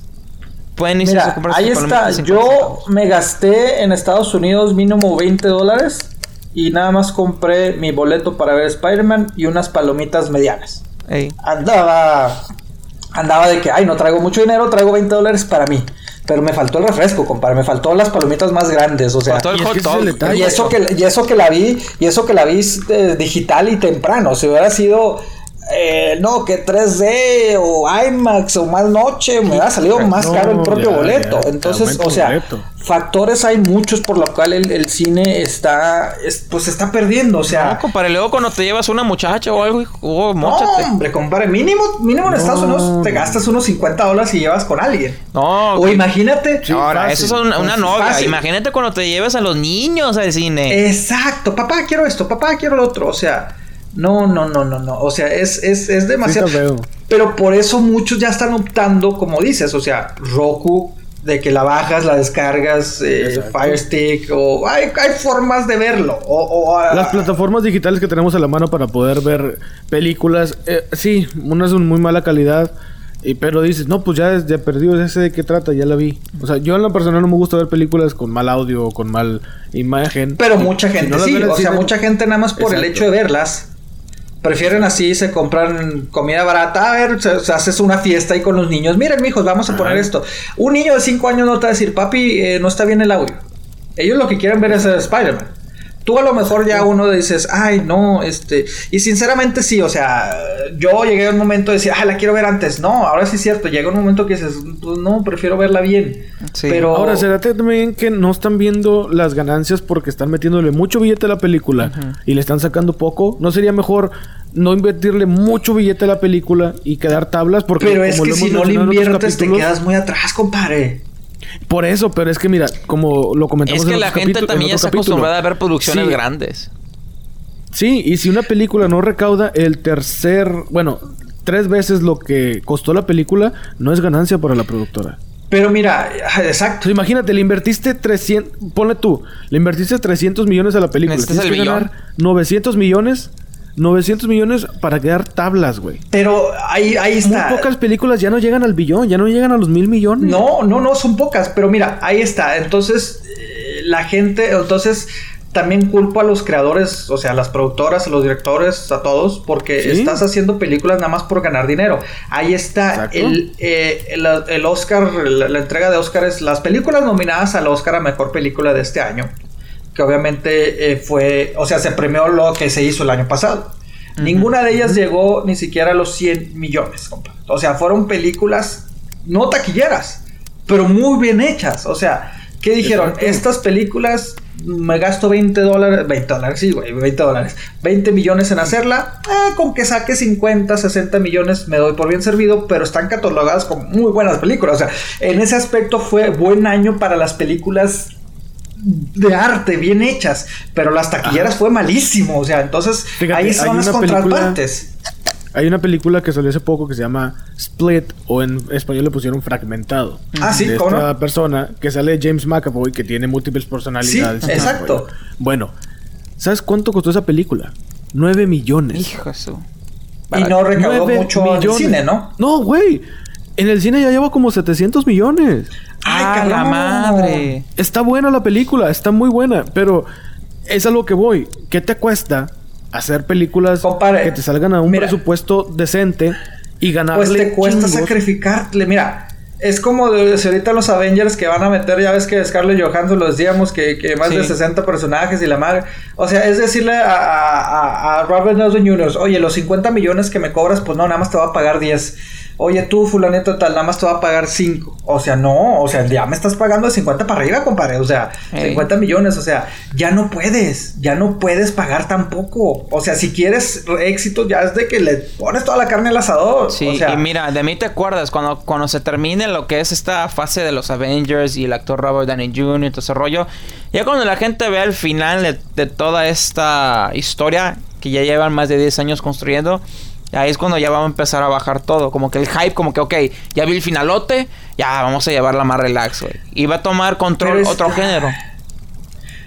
pueden irse a comprar... Ahí está. Yo me gasté en Estados Unidos mínimo veinte dólares. Y nada más compré mi boleto para ver Spider-Man y unas palomitas medianas. Ey. Andaba... Andaba de que, ay, no traigo mucho dinero, traigo veinte dólares para mí. Pero me faltó el refresco, compadre. Me faltó las palomitas más grandes, o sea. Faltó el hot dog. Y eso que, y eso que la vi... Y eso que la vi eh, digital y temprano. Si hubiera sido... Eh, no, que tres D o IMAX o más noche, me ha salido más no, caro el propio ya, boleto. Ya, entonces, o sea, boleto. Factores hay muchos por lo cual el, el cine está, es, pues está perdiendo. O sea, no, compadre, luego cuando te llevas una muchacha o algo, oh, no, hombre, compadre, mínimo, mínimo en no. Estados Unidos te gastas unos cincuenta dólares y llevas con alguien. No, o que, imagínate. Sí, ahora, fácil, eso es una, una novia. Fácil. Imagínate cuando te llevas a los niños al cine. Exacto, papá, quiero esto, papá, quiero lo otro. O sea. No, no, no, no, no. O sea, es, es, es demasiado. Sí, pero por eso muchos ya están optando, como dices, o sea, Roku, de que la bajas, la descargas, eh, Fire Stick, o hay, hay formas de verlo. O, o, Las ah, plataformas digitales que tenemos a la mano para poder ver películas, eh, sí, unas son muy mala calidad. Y pero dices, no, pues ya, ya perdido, ya sé de qué trata, ya la vi. O sea, yo en lo personal no me gusta ver películas con mal audio o con mal imagen. Pero mucha gente si no sí, o sea, cine, mucha gente nada más por exacto. el hecho de verlas. Prefieren así, se compran comida barata. A ver, se, se haces una fiesta ahí con los niños. Miren, mijos, vamos a poner Ajá. esto. Un niño de cinco años no te va a decir, papi, eh, no está bien el audio. Ellos lo que quieren ver es el Spider-Man. Tú a lo mejor ya uno dices, ay, no, este... Y sinceramente sí, o sea, yo llegué a un momento de decir, ah, la quiero ver antes. No, ahora sí es cierto, llega un momento que dices, no, prefiero verla bien. Sí. Pero... Ahora, será también que no están viendo las ganancias porque están metiéndole mucho billete a la película uh-huh. y le están sacando poco. ¿No sería mejor no invertirle mucho billete a la película y quedar tablas? Porque pero es que si no le inviertes te quedas muy atrás, compadre. Por eso, pero es que mira, como lo comentamos en otro capítulo... Es que la gente también está acostumbrada a ver producciones sí. grandes. Sí, y si una película no recauda el tercer... Bueno, tres veces lo que costó la película, no es ganancia para la productora. Pero mira, exacto. Pues imagínate, le invertiste trescientos... Ponle tú, le invertiste trescientos millones a la película. Necesitas el millón. novecientos millones... novecientos millones para quedar tablas, güey. Pero ahí, ahí está. Muy pocas películas ya no llegan al billón, ya no llegan a los mil millones. No, no, no, son pocas. Pero mira, ahí está. Entonces, eh, la gente... Entonces, también culpo a los creadores, o sea, a las productoras, a los directores, a todos, porque ¿sí? estás haciendo películas nada más por ganar dinero. Ahí está el, eh, el, el Oscar, la, la entrega de Oscar es las películas nominadas al Oscar a Mejor Película de este año. Que obviamente eh, fue... O sea, se premió lo que se hizo el año pasado. Uh-huh. Ninguna de ellas uh-huh. llegó ni siquiera a los cien millones, compadre. O sea, fueron películas no taquilleras, pero muy bien hechas. O sea, ¿qué dijeron? Exacto. Estas películas... Me gasto veinte dólares... veinte dólares, sí, güey. veinte dólares. veinte millones en hacerla. Eh, con que saque cincuenta, sesenta millones me doy por bien servido. Pero están catalogadas como muy buenas películas. O sea, en ese aspecto fue buen año para las películas... de arte, bien hechas, pero las taquilleras ajá. fue malísimo, o sea, entonces fíjate, ahí son las contrapartes. Hay una película que salió hace poco que se llama Split, o en español le pusieron Fragmentado. Ah, sí, de ¿cómo esta no? persona que sale James McAvoy, que tiene múltiples personalidades. Sí, exacto. Bueno, ¿sabes cuánto costó esa película? nueve millones. Hijo eso. Y no recaudó mucho millones. En el cine, ¿no? No, güey. En el cine ya lleva como setecientos millones. ¡Ay, la madre! Está buena la película, está muy buena, pero es a lo que voy. ¿Qué te cuesta hacer películas compare, que te salgan a un mira, presupuesto decente y ganarle pues te cuesta chingos? Sacrificarte. Mira, es como de, de ahorita los Avengers que van a meter, ya ves que Scarlett Johansson los decíamos que, que más sí. de sesenta personajes y la madre. O sea, es decirle a, a, a Robert Downey junior, oye, los cincuenta millones que me cobras, pues no, nada más te voy a pagar diez. Oye, tú, fulanito tal, nada más te va a pagar cinco. O sea, no, o sea, ya me estás pagando de cincuenta para arriba, compadre. O sea, hey. cincuenta millones, o sea, ya no puedes, ya no puedes pagar tampoco. O sea, si quieres éxito, ya es de que le pones toda la carne al asador. Sí, o sea, y mira, de mí te acuerdas, cuando, cuando se termine lo que es esta fase de los Avengers y el actor Robert Downey junior y todo ese rollo, ya cuando la gente vea el final de, de toda esta historia que ya llevan más de diez años construyendo... Ahí es cuando ya vamos a empezar a bajar todo. Como que el hype, como que, ok, ya vi el finalote, ya vamos a llevarla más relax, güey. Y va a tomar control otro que... género.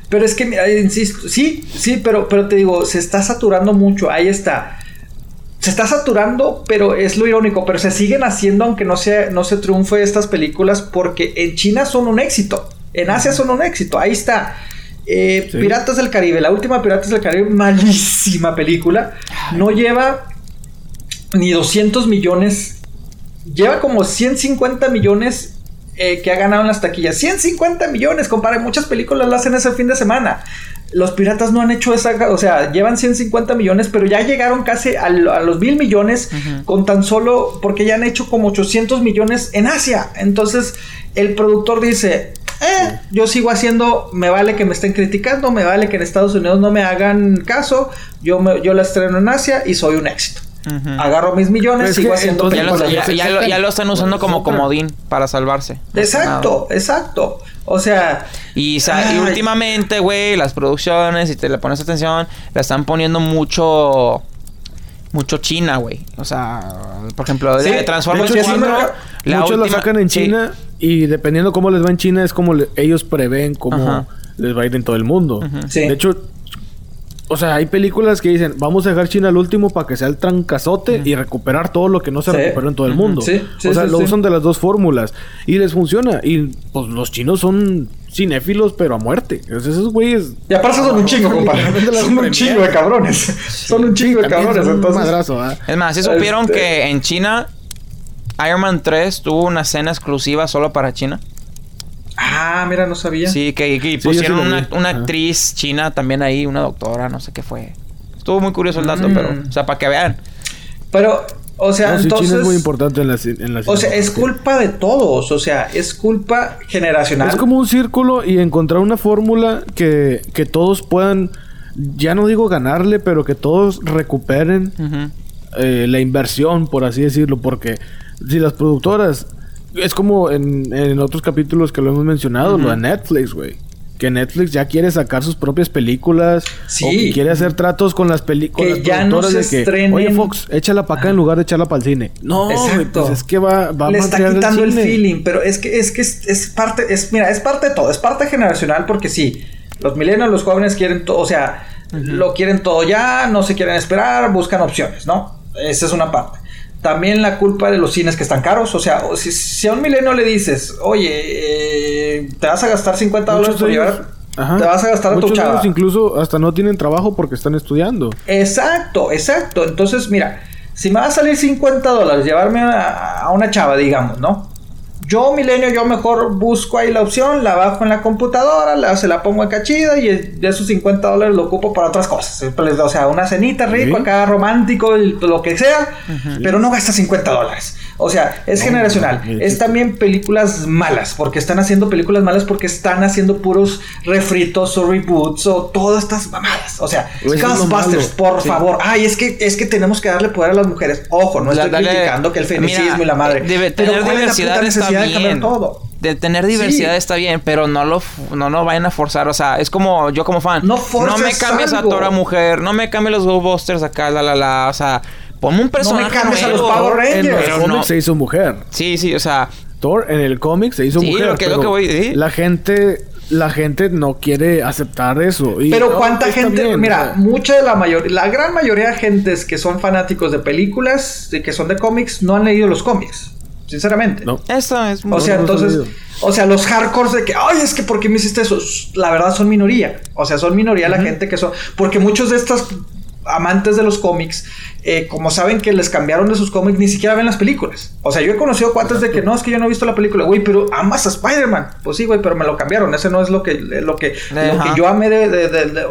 Pero es que, mira, insisto, sí, sí, pero, pero te digo, se está saturando mucho. Ahí está. Se está saturando, pero es lo irónico. Pero se siguen haciendo, aunque no se, no se triunfe estas películas, porque en China son un éxito. En Asia son un éxito. Ahí está. Eh, sí. Piratas del Caribe. La última Piratas del Caribe, malísima película. No lleva... ni doscientos millones. Lleva como ciento cincuenta millones eh, que ha ganado en las taquillas. ciento cincuenta millones, compadre. Muchas películas las hacen ese fin de semana. Los piratas no han hecho esa... O sea, llevan ciento cincuenta millones, pero ya llegaron casi a, a los mil millones uh-huh. con tan solo... Porque ya han hecho como ochocientos millones en Asia. Entonces, el productor dice... Eh, yo sigo haciendo, me vale que me estén criticando, me vale que en Estados Unidos no me hagan caso. Yo, me, yo la estreno en Asia y soy un éxito. Uh-huh. Agarro mis millones y sigo que, haciendo ya lo, ya, ya, lo, ya lo están usando como comodín para salvarse. Exacto, no. exacto. O sea... Y, sa- y últimamente, güey, las producciones, si te le pones atención, la están poniendo mucho... Mucho China, güey. O sea, por ejemplo, sí, de Transformers cuatro... Muchos la mucho última, sacan en China sí. y dependiendo cómo les va en China es como le- ellos prevén cómo ajá. les va a ir en todo el mundo. Uh-huh. Sí. De hecho... O sea, hay películas que dicen, vamos a dejar China al último para que sea el trancazote mm. y recuperar todo lo que no se sí. recuperó en todo el mundo. Sí, sí, o sea, sí, lo sí. usan de las dos fórmulas y les funciona. Y pues los chinos son cinéfilos, pero a muerte. Entonces, esos güeyes... Y aparte son un chingo, compadre. Son un chingo de cabrones. Sí. Son un chingo de cabrones. Son entonces... un madrazo, ¿eh? Es más, ¿sí supieron este... que en China Iron Man tres tuvo una cena exclusiva solo para China? Ah, mira, no sabía. Sí, que, que pusieron sí, sí una, una actriz china también ahí, una doctora, no sé qué fue. Estuvo muy curioso el dato, mm. pero... O sea, para que vean. Pero, o sea, no, entonces... China es muy importante en la, en la o sea, es culpa de todos. O sea, es culpa generacional. Es como un círculo y encontrar una fórmula que, que todos puedan... Ya no digo ganarle, pero que todos recuperen uh-huh. eh, la inversión, por así decirlo. Porque si las productoras... Es como en, en otros capítulos que lo hemos mencionado, uh-huh. lo de Netflix, güey. que Netflix ya quiere sacar sus propias películas, sí, o que quiere hacer tratos con las películas, que ya no se estrenen. Oye, Fox, échala para acá en lugar de echarla para el cine. No, exacto. Pues es que va, va a le está quitando el, el feeling, pero es que es que es, es parte, es mira, es parte de todo, es parte generacional, porque sí, los millennials, los jóvenes quieren todo, o sea, uh-huh, lo quieren todo ya, no se quieren esperar, buscan opciones, ¿no? Esa es una parte. También la culpa de los cines que están caros. O sea, si, si a un milenio le dices, oye, eh, te vas a gastar cincuenta dólares por llevar, ajá, te vas a gastar a tu chava. Muchos incluso hasta no tienen trabajo porque están estudiando. Exacto, exacto. Entonces, mira, si me va a salir cincuenta dólares llevarme a, a una chava, digamos, ¿no? Yo, milenio, yo mejor busco ahí la opción, la bajo en la computadora, la, se la pongo acá chida y de esos cincuenta dólares lo ocupo para otras cosas. O sea, una cenita rico, sí, acá romántico, el, lo que sea, ajá, pero no gasta cincuenta dólares. O sea, es no, generacional. No, no, no. Es también películas malas, porque están haciendo películas malas porque están haciendo puros refritos o reboots o todas estas mamadas. O sea, Ghostbusters, por sí, favor. Ay, es que es que tenemos que darle poder a las mujeres. Ojo, no la, estoy dale, criticando que el feminismo mira, y la madre. Debe tener diversidad es de cambiar todo. De tener diversidad, sí, está bien, pero no lo no, no vayan a forzar. O sea, es como yo como fan. No, no me cambies algo a Tora mujer, no me cambies los Ghostbusters acá, la la la. O sea, ponme un personaje. No me cambies a los Power Rangers. En el cómic se hizo mujer. Sí, sí, o sea. Thor en el cómic se hizo sí, mujer. Lo que, pero lo que voy, ¿sí? La gente. La gente no quiere aceptar eso. Y pero no, cuánta gente... Bien, mira, no, mucha de la mayoría... La gran mayoría de gentes que son fanáticos de películas... De que son de cómics... No han leído los cómics. Sinceramente. No. Eso es... O sea, no, no entonces... O sea, los hardcores de que... Ay, es que ¿por qué me hiciste eso? La verdad son minoría. O sea, son minoría, uh-huh, la gente que son... Porque muchos de estos amantes de los cómics... Eh, como saben que les cambiaron de sus cómics, ni siquiera ven las películas. O sea, yo he conocido cuates de que no, es que yo no he visto la película, güey, pero amas a Spider-Man. Pues sí, güey, pero me lo cambiaron. Ese no es lo que, lo que, lo que yo amé de, de, de, de...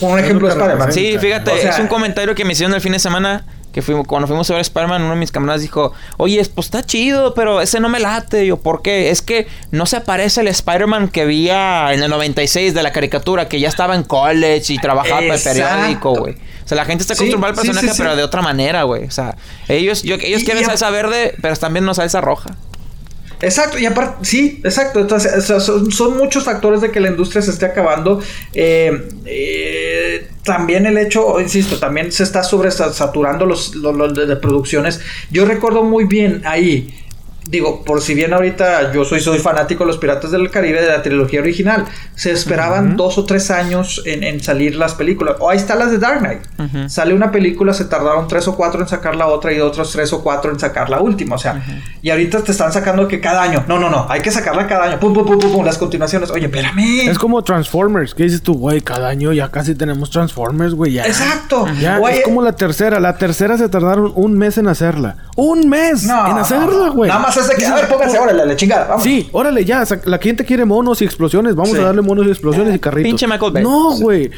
un ejemplo de Spider-Man. Sí, fíjate, o sea, es un comentario que me hicieron el fin de semana, que fuimos, cuando fuimos a ver Spider-Man, uno de mis camaradas dijo, oye, pues está chido, pero ese no me late. Y yo, ¿por qué? Es que no se aparece el Spider-Man que vi en el noventa y seis de la caricatura, que ya estaba en college y trabajaba para el periódico, güey. O sea, la gente está acostumbrada sí, al personaje, sí, sí, sí, pero de otra manera, güey. O sea, ellos, yo, ellos quieren a... salsa verde, pero también no salsa roja. Exacto, y aparte, sí, exacto. Entonces, o sea, son, son muchos factores de que la industria se esté acabando. Eh, eh, también el hecho, insisto, también se está sobresaturando los, los, los de, de producciones. Yo recuerdo muy bien ahí... Digo, por si bien ahorita yo soy soy fanático de los Piratas del Caribe, de la trilogía original, se esperaban uh-huh, dos o tres años en, en salir las películas. O oh, ahí está las de Dark Knight. Uh-huh. Sale una película, se tardaron tres o cuatro en sacar la otra y otros tres o cuatro en sacar la última. O sea, uh-huh, y ahorita te están sacando que cada año. No, no, no, hay que sacarla cada año. Pum, pum, pum, pum, pum, las continuaciones. Oye, espérame. Es como Transformers. ¿Qué dices tú, güey? Cada año ya casi tenemos Transformers, güey. Ya. Exacto. Ya, oye, es como la tercera. La tercera se tardaron un mes en hacerla. ¡Un mes! No, en hacerla, güey. Nada más. Que, a ver, pónganse, órale, la chingada, vamos. Sí, órale, ya, la gente quiere monos y explosiones. Vamos sí, a darle monos y explosiones y carritos. Pinche Michael Bay. No, güey.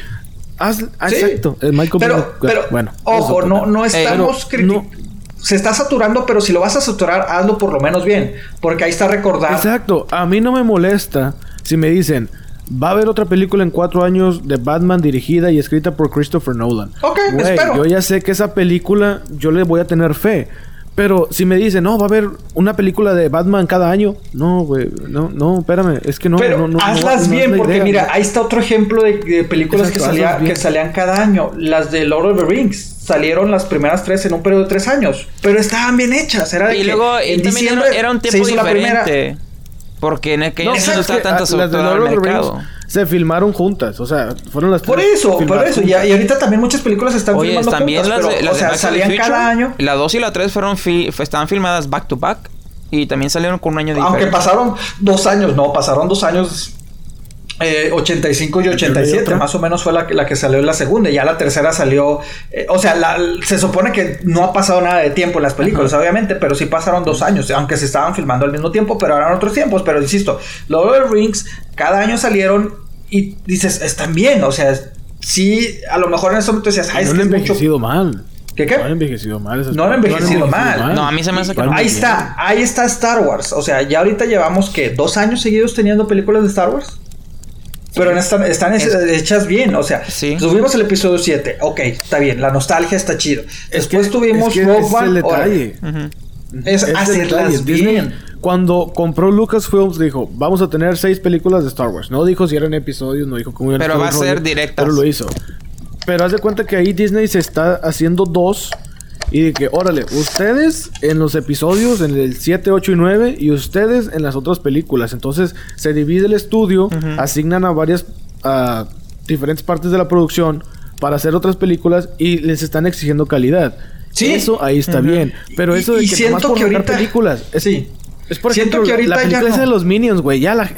Sí. Exacto. El Michael pero, Bay. Pero, bueno, ojo, no, no estamos eh, criticando. No. Se está saturando, pero si lo vas a saturar, hazlo por lo menos bien. Porque ahí está recordado. Exacto. A mí no me molesta si me dicen... Va a haber otra película en cuatro años de Batman dirigida y escrita por Christopher Nolan. Ok, wey, espero. Yo ya sé que esa película yo le voy a tener fe. Pero si me dicen, no, va a haber una película de Batman cada año. No, güey, no, no, espérame. Es que no, pero no, no, hazlas no, no, bien, no porque idea, mira, ¿no? Ahí está otro ejemplo de, de películas exacto, que, salía, que salían cada año. Las de Lord of the Rings. Salieron las primeras tres en un periodo de tres años. Pero estaban bien hechas. Era y luego, en diciembre era un tiempo diferente. Porque en aquel no, no estaba tanto saturado el mercado. Rings, se filmaron juntas, o sea, fueron las por eso, por eso, y, y ahorita también muchas películas están oye, filmando también juntas, las, pero, las o sea, salían Future, cada año. La dos y la tres fueron fi- estaban filmadas back to back y también salieron con un año diferente. Aunque pasaron dos años, no, pasaron dos años eh, ochenta y cinco y ochenta y siete, más o menos fue la, la que salió en la segunda, y ya la tercera salió, eh, o sea, la, se supone que no ha pasado nada de tiempo en las películas, ajá, obviamente, pero sí pasaron dos años, aunque se estaban filmando al mismo tiempo, pero eran otros tiempos, pero insisto, Lord of the Rings cada año salieron y dices, están bien, o sea, sí, a lo mejor en eso momento decías, ay, no es que han envejecido mucho... mal. ¿Qué qué? No han envejecido mal. No han envejecido, no han envejecido mal. mal. No, a mí se me hace que no. Ahí está, ahí está Star Wars, o sea, ya ahorita llevamos, ¿qué? ¿Dos años seguidos teniendo películas de Star Wars? Pero esta, están es, hechas bien, o sea, sí, tuvimos el episodio siete, ok, está bien, la nostalgia está chido. Después es que, tuvimos es que Rogue One, es el detalle. Es hacerlas bien. Cuando compró Lucasfilms dijo, vamos a tener seis películas de Star Wars. No dijo si eran episodios, no dijo cómo iban a ser. Pero va a ser directas. Pero lo hizo. Pero haz de cuenta que ahí Disney se está haciendo dos. Y de que, órale, ustedes en los episodios, en el siete, ocho y nueve, y ustedes en las otras películas. Entonces, se divide el estudio, uh-huh. asignan a varias, a diferentes partes de la producción para hacer otras películas y les están exigiendo calidad. Sí. Eso ahí está uh-huh. bien. Pero y, eso de y que nomás por que ahorita... películas... Es, sí. Es por siento ejemplo, que la película no. esa de los Minions, güey. Ya la...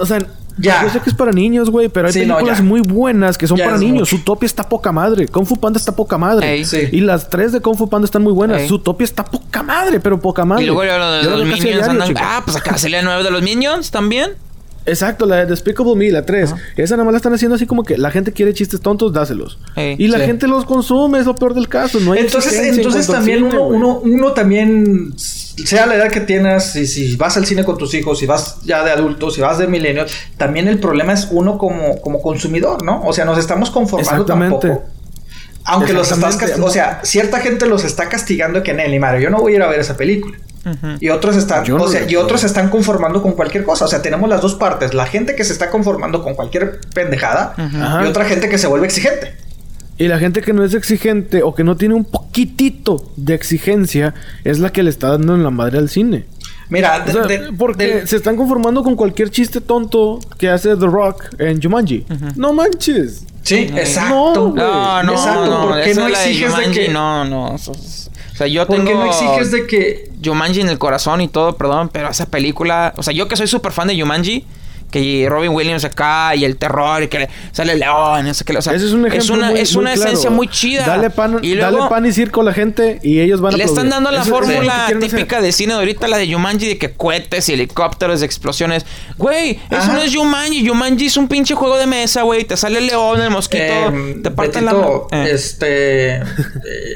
O sea... Ya. Yo sé que es para niños, güey, pero hay sí, películas no, muy buenas que son ya para niños. Zootopia está poca madre. Kung Fu Panda está poca madre. Ey, sí. Y las tres de Kung Fu Panda están muy buenas. Zootopia está poca madre, pero poca madre. Y luego lo de, de los Minions diario, andan... Chico. Ah, pues acá se lee nueve de los Minions también. Exacto, la de Despicable Me, la tres. Uh-huh. Esa nada más la están haciendo así como que la gente quiere chistes tontos, dáselos. Ey, y la sí. gente los consume, es lo peor del caso. No hay entonces, entonces también cine, uno, uno, uno también... Sea la edad que tienes, y si vas al cine con tus hijos, si vas ya de adultos, si vas de millennials, también el problema es uno como, como consumidor, ¿no? O sea, nos estamos conformando Exactamente. Tampoco. Aunque los estás castigando. O sea, cierta gente los está castigando que Nelly, madre, yo no voy a ir a ver esa película. Uh-huh. Y otros están, yo o sea, no y otros se están conformando con cualquier cosa. O sea, tenemos las dos partes, la gente que se está conformando con cualquier pendejada, uh-huh. y otra gente que se vuelve exigente. Y la gente que no es exigente o que no tiene un poquitito de exigencia es la que le está dando en la madre al cine. Mira, de, o sea, de, porque de... se están conformando con cualquier chiste tonto que hace The Rock en Jumanji. Uh-huh. No manches. Sí, no, exacto. No, no, exacto. No, ¿por qué no exiges de, Jumanji, de que no, no? O sea, yo tengo. ¿Por qué no exiges de que Jumanji en el corazón y todo, perdón, pero esa película, o sea, yo que soy súper fan de Jumanji. Que Robin Williams acá y el terror y que sale el león, eso que o sea, ese es un ejemplo es una, muy, es muy una claro. esencia muy chida. Dale pan y luego, dale pan y circo a la gente y ellos van a le aplaudir. Están dando la eso, fórmula es típica hacer. De cine de ahorita, la de Jumanji, de que cohetes y helicópteros, de explosiones. Güey, eso Ajá. no es Jumanji. Jumanji es un pinche juego de mesa, güey. Te sale el león, el mosquito, eh, te parten la eh. este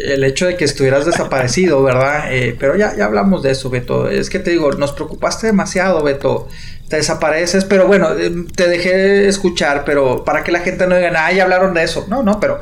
el hecho de que estuvieras desaparecido, ¿verdad? Eh, pero ya ya hablamos de eso, Beto. Es que te digo, nos preocupaste demasiado, Beto. Te desapareces, pero bueno, te dejé escuchar, pero para que la gente no diga, ah, ya hablaron de eso. No, no, pero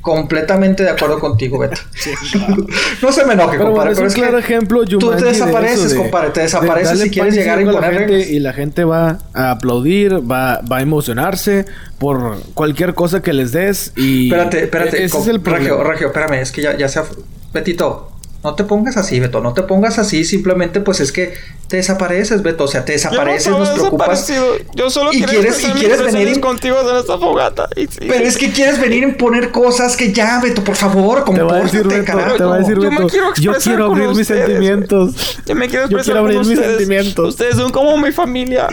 completamente de acuerdo contigo, Beto. Sí, claro. No se me enoje, pero compadre, bueno, es pero es claro que ejemplo, tú te desapareces, de, compadre, te desapareces de, si quieres llegar a imponer. Y la gente va a aplaudir, va, va a emocionarse por cualquier cosa que les des y... Espérate, espérate, ese es el Regio, Regio, espérame, es que ya, ya sea... Betito... No te pongas así, Beto, no te pongas así, simplemente pues es que te desapareces, Beto, o sea, te desapareces, nos preocupas. Yo solo y quieres, y quieres venir en... contigo en esta fogata. Y, sí. Pero es que quieres venir a imponer cosas que ya, Beto, por favor, compórtate, carajo. Te voy a decir, Beto, yo, quiero yo quiero abrir mis ustedes, sentimientos. Yo me quiero expresar yo quiero abrir ustedes. Mis sentimientos. Ustedes son como mi familia.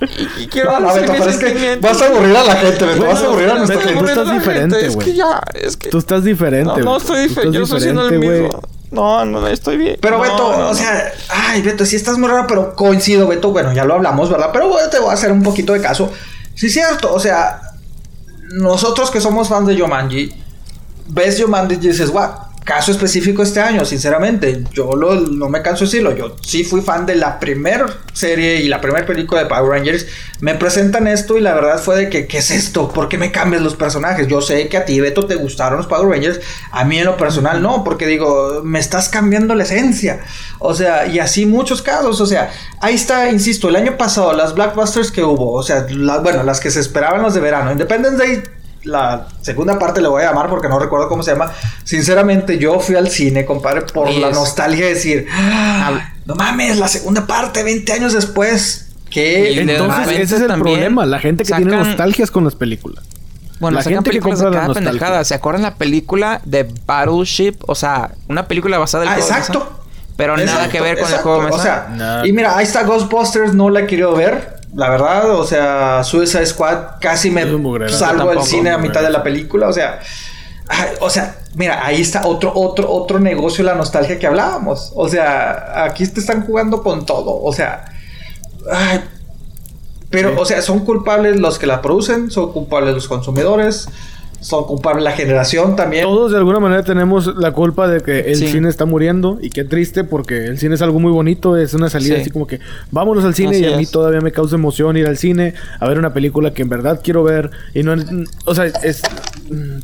Y, y quiero no, abrir no, mis sentimientos. Vas a aburrir a la gente, Beto, bueno, vas a aburrir a nuestra gente. Tú estás diferente, güey. Tú estás diferente, güey. No, estoy diferente, yo soy siendo el mismo. No, no, estoy bien. Pero no, Beto, no, o sea, no. Ay, Beto, sí estás muy raro, pero coincido, Beto. Bueno, ya lo hablamos, ¿verdad? Pero bueno, te voy a hacer un poquito de caso. Sí, es cierto, o sea, nosotros que somos fans de Jumanji, ves Jumanji y dices, guau, caso específico este año, sinceramente. Yo lo, no me canso de decirlo. Yo sí fui fan de la primera serie y la primera película de Power Rangers. Me presentan esto y la verdad fue de que, ¿qué es esto? ¿Por qué me cambias los personajes? Yo sé que a ti, Beto, te gustaron los Power Rangers. A mí en lo personal no, porque digo, me estás cambiando la esencia. O sea, y así muchos casos. O sea, ahí está, insisto, el año pasado, las blockbusters que hubo. O sea, la, bueno, las que se esperaban los de verano. Independence Day, la segunda parte le voy a llamar porque no recuerdo cómo se llama. Sinceramente, yo fui al cine, compadre, por yes. la nostalgia de decir, ¡ah, no mames, la segunda parte, veinte años después! ¿Qué? Entonces, ese es el problema. La gente que sacan... tiene nostalgias con las películas. Bueno, la gente que compra las nostalgias. ¿Se acuerdan la película de Battleship? O sea, una película basada en el ah, juego exacto. Mesa, pero exacto, nada que ver con exacto. el juego mesa. O sea, no. Y mira, ahí está Ghostbusters, no la he querido ver. La verdad, o sea, Suicide Squad casi me salgo del cine a mitad de la película, o sea, ay, o sea, mira, ahí está otro otro otro negocio, la nostalgia que hablábamos, o sea, aquí te están jugando con todo, o sea, ay, pero, sí. o sea, son culpables los que la producen, son culpables los consumidores, son culpa la generación también. Todos de alguna manera tenemos la culpa de que el sí. cine está muriendo. Y qué triste, porque el cine es algo muy bonito. Es una salida sí. así como que vámonos al cine. Así y a mí es. Todavía me causa emoción ir al cine a ver una película que en verdad quiero ver. Y no, o sea, es...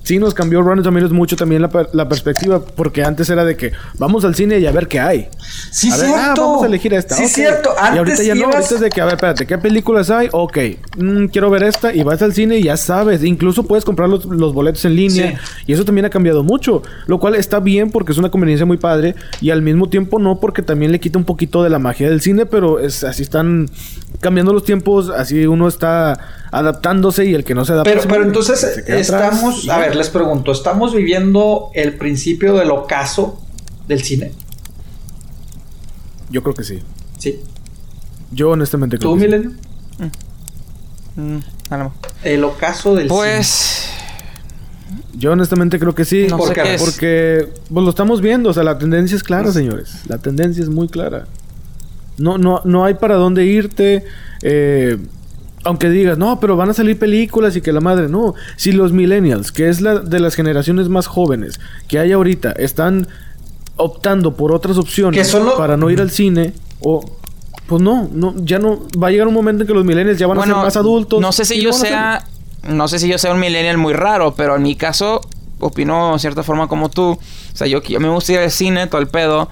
sí nos cambió Rotten Tomatoes mucho también la, per- la perspectiva, porque antes era de que vamos al cine y a ver qué hay. Sí, a ver, cierto. Ah, vamos a elegir esta. Sí, okay. cierto. Antes y ahorita ya ibas... no, ahorita es de que, a ver, espérate, ¿qué películas hay? Ok, mm, quiero ver esta. Y vas al cine y ya sabes. Incluso puedes comprar los, los boletos en línea. Sí. Y eso también ha cambiado mucho. Lo cual está bien porque es una conveniencia muy padre. Y al mismo tiempo no, porque también le quita un poquito de la magia del cine. Pero es así, están cambiando los tiempos. Así uno está adaptándose y el que no se adapta... Pero, pero entonces estamos... Atrás. A ver, les pregunto, ¿estamos viviendo el principio del ocaso del cine? Yo creo que sí. ¿Sí? Yo honestamente creo ¿Tú, que Milenio? Sí. ¿Tú, Milenio? Mm. Mm. El ocaso del pues... cine. Pues... Yo honestamente creo que sí. No ¿Por sé qué es? Porque pues, lo estamos viendo. O sea, la tendencia es clara, no. señores. La tendencia es muy clara. No, no, no hay para dónde irte. Eh... Aunque digas, no, pero van a salir películas y que la madre... No, si los millennials, que es la de las generaciones más jóvenes que hay ahorita, están optando por otras opciones solo... para no ir al cine o... Pues no, no, ya no... Va a llegar un momento en que los millennials ya van bueno, a ser más adultos. No sé si yo sea... Ser... No sé si yo sea un millennial muy raro, pero en mi caso opino de cierta forma como tú. O sea, yo, yo me gusta ir al cine, todo el pedo...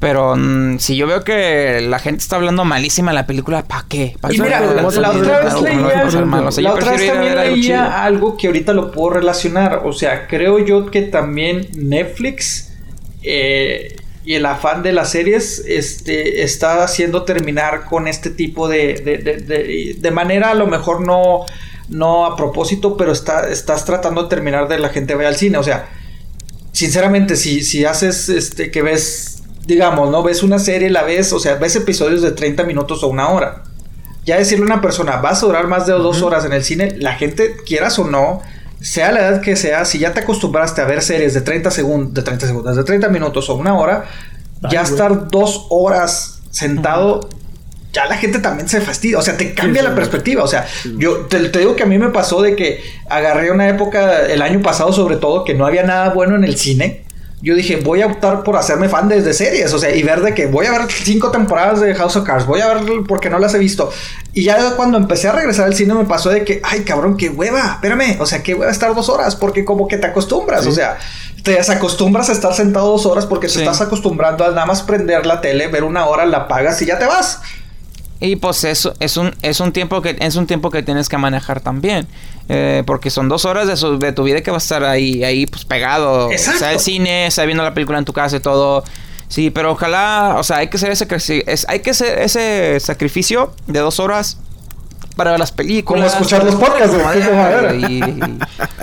Pero mmm, si yo veo que la gente está hablando malísima de la película, ¿para qué? ¿Pa y mira, la, la otra vez leía... O sea, la otra vez también leía algo, algo que ahorita lo puedo relacionar. O sea, creo yo que también Netflix eh, y el afán de las series este, está haciendo terminar con este tipo de... De, de, de, de manera a lo mejor no, no a propósito, pero está, estás tratando de terminar de la gente vaya al cine. O sea, sinceramente, si, si haces este que ves... Digamos, ¿no? Ves una serie, la ves... O sea, ves episodios de treinta minutos o una hora. Ya decirle a una persona... Vas a durar más de dos uh-huh. horas en el cine... La gente, quieras o no... Sea la edad que sea... Si ya te acostumbraste a ver series de treinta segundos... De treinta segundos... De treinta minutos o una hora... Ay, ya güey. Estar dos horas sentado... Uh-huh. Ya la gente también se fastidia... O sea, te cambia sí, la sí, perspectiva... O sea, sí. yo te, te digo que a mí me pasó de que... Agarré una época... El año pasado sobre todo... Que no había nada bueno en el cine... Yo dije, voy a optar por hacerme fan desde series, o sea, y ver de que voy a ver cinco temporadas de House of Cards, voy a ver porque no las he visto. Y ya cuando empecé a regresar al cine me pasó de que, ay, cabrón, qué hueva, espérame, o sea, qué hueva estar dos horas, porque como que te acostumbras, sí. o sea, te desacostumbras a estar sentado dos horas porque sí. te estás acostumbrando a nada más prender la tele, ver una hora, la apagas y ya te vas. Y pues eso es un es un tiempo que es un tiempo que tienes que manejar también, eh, porque son dos horas de, su, de tu vida que vas a estar ahí ahí pues pegado, Exacto. sea el cine, sea viendo la película en tu casa y todo. Sí, pero ojalá, o sea, hay que hacer ese es, hay que hacer ese sacrificio de dos horas para ver las películas, como escuchar los podcasts,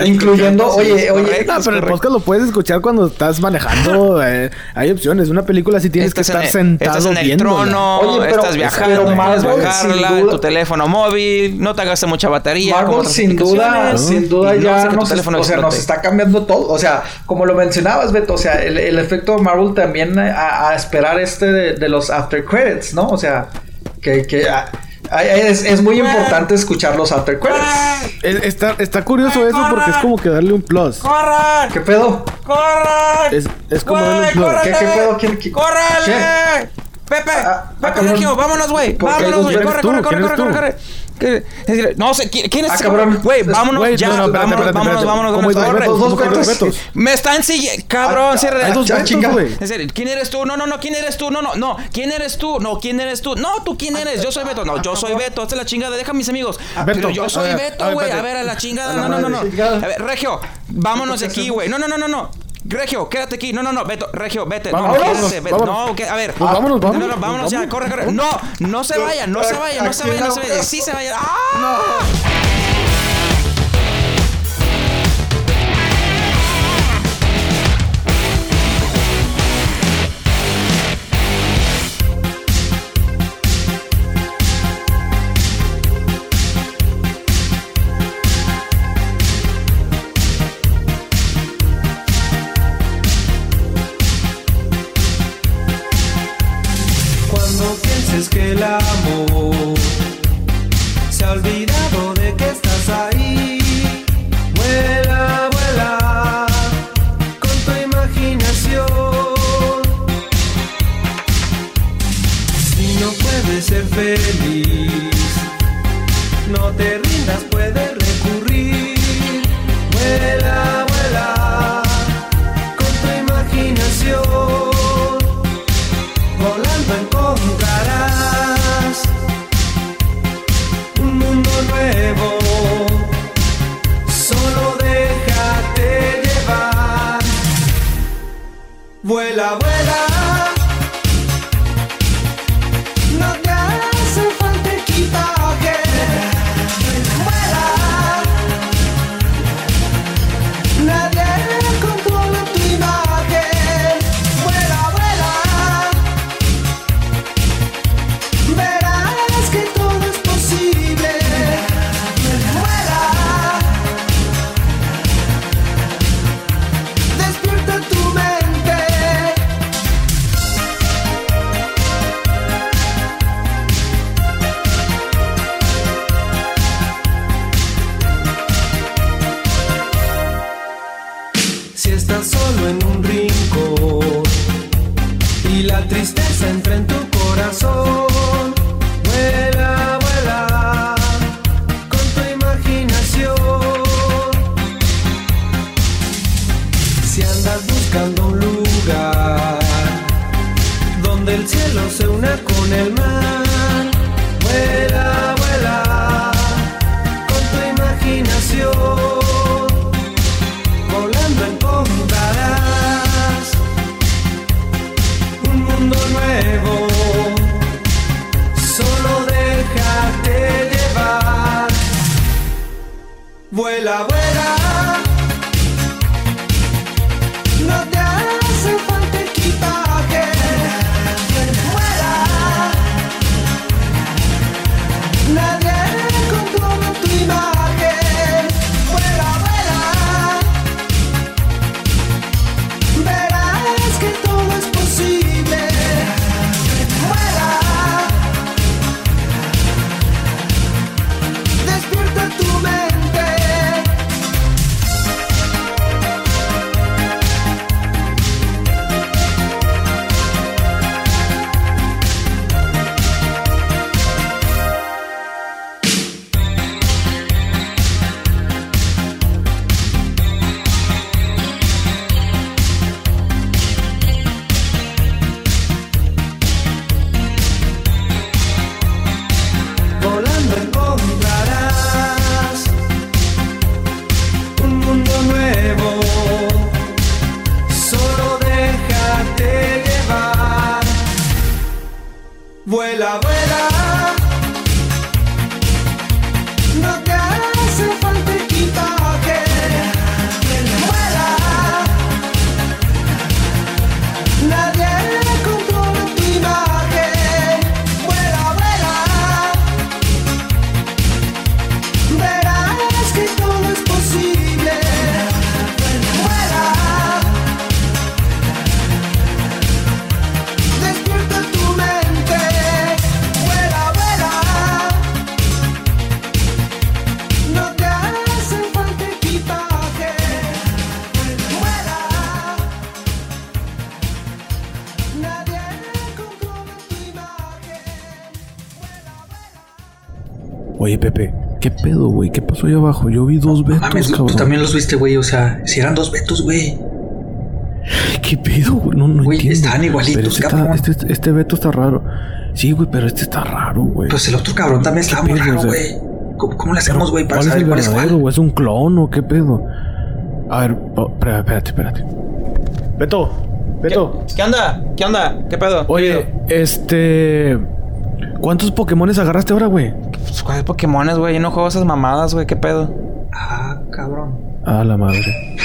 incluyendo, oye, oye, no, pero el podcast lo puedes escuchar cuando estás manejando, eh, hay opciones, una película si tienes estás que estar en, sentado estás en el trono, oye, pero, estás viajando, pero Marvel, puedes bajarla duda, en tu teléfono móvil, no te gaste mucha batería, Marvel sin duda, ¿no? sin duda no ya nos, o sea, nos está cambiando todo, o sea, como lo mencionabas, Beto, o sea, el, el efecto de Marvel también a, a esperar este de, de los after credits, ¿no? O sea, que que a, Es, es muy importante escuchar los after credits. Está, está curioso eso porque es como que darle un plus. ¡Corran! ¿Qué pedo? ¡Corran! Es, es como darle un plus. ¡Córrale! ¿Qué, qué pedo? ¿Quién, quién? ¡Córrale! Pepe, ah, Pepe el Regio, vámonos, güey. Vámonos, güey. Corre, corre, corre, corre, corre, corre. ¿Qué? No sé, ¿quién es? Ah, cabrón. Güey, vámonos wey, ya. No, no, espérate, vámonos, espérate, vámonos, vámonos, vámonos. Corre, dos vetos. Me están siguiendo. Cabrón, cierra. Hay dos chingados, güey. En serio, ¿quién eres tú? No, no, no, ¿quién eres tú? No, no, no. ¿Quién eres tú? No, ¿quién eres tú? No, ¿tú quién eres? Yo soy Beto. No, yo soy Beto. Hazte la chingada. Deja a mis amigos. Pero yo soy Beto, güey. A ver, a la chingada. No, no, no, no. A ver, Regio, vámonos de aquí, güey. No, no, no, no, no. Regio, quédate aquí. No, no, no, Beto, Regio, vete. No, quédate, Beto. No, que, a ver. Pues vámonos, vámonos. No, no, vámonos ya, corre, corre. No, no se vaya, no se vaya, no se vaya, no se vaya. Sí se vaya. ¡Ah! El amor se ha olvidado de que estás ahí. Vuela, vuela. feliz. No te rindas, puedes recurrir. Vuela, vuela con tu imaginación. Volando encontrarás un mundo nuevo. Solo déjate llevar. Vuela, vuela. Oye, Pepe, ¿qué pedo, güey? ¿Qué pasó ahí abajo? Yo vi dos Betos, ah, cabrón. Tú también los viste, güey. O sea, si eran dos Betos, güey. ¿Qué pedo, güey? No, no güey, entiendo. Están igualitos, este cabrón. Está, este, este Beto está raro. Sí, güey, pero este está raro, güey. Pues el otro cabrón también está muy raro, güey. ¿Cómo, ¿Cómo le hacemos, güey, para saber cuál es cuál? ¿Es un clon o qué pedo? A ver, oh, espérate, espérate. Beto, Beto. ¿Qué, ¿Qué onda? ¿Qué onda? ¿Qué pedo? Oye, ¿Qué este... ¿cuántos Pokémones agarraste ahora, güey? Pues, ¿cuáles Pokémones, güey? Yo no juego esas mamadas, güey. ¿Qué pedo? Ah, cabrón. Ah, la madre.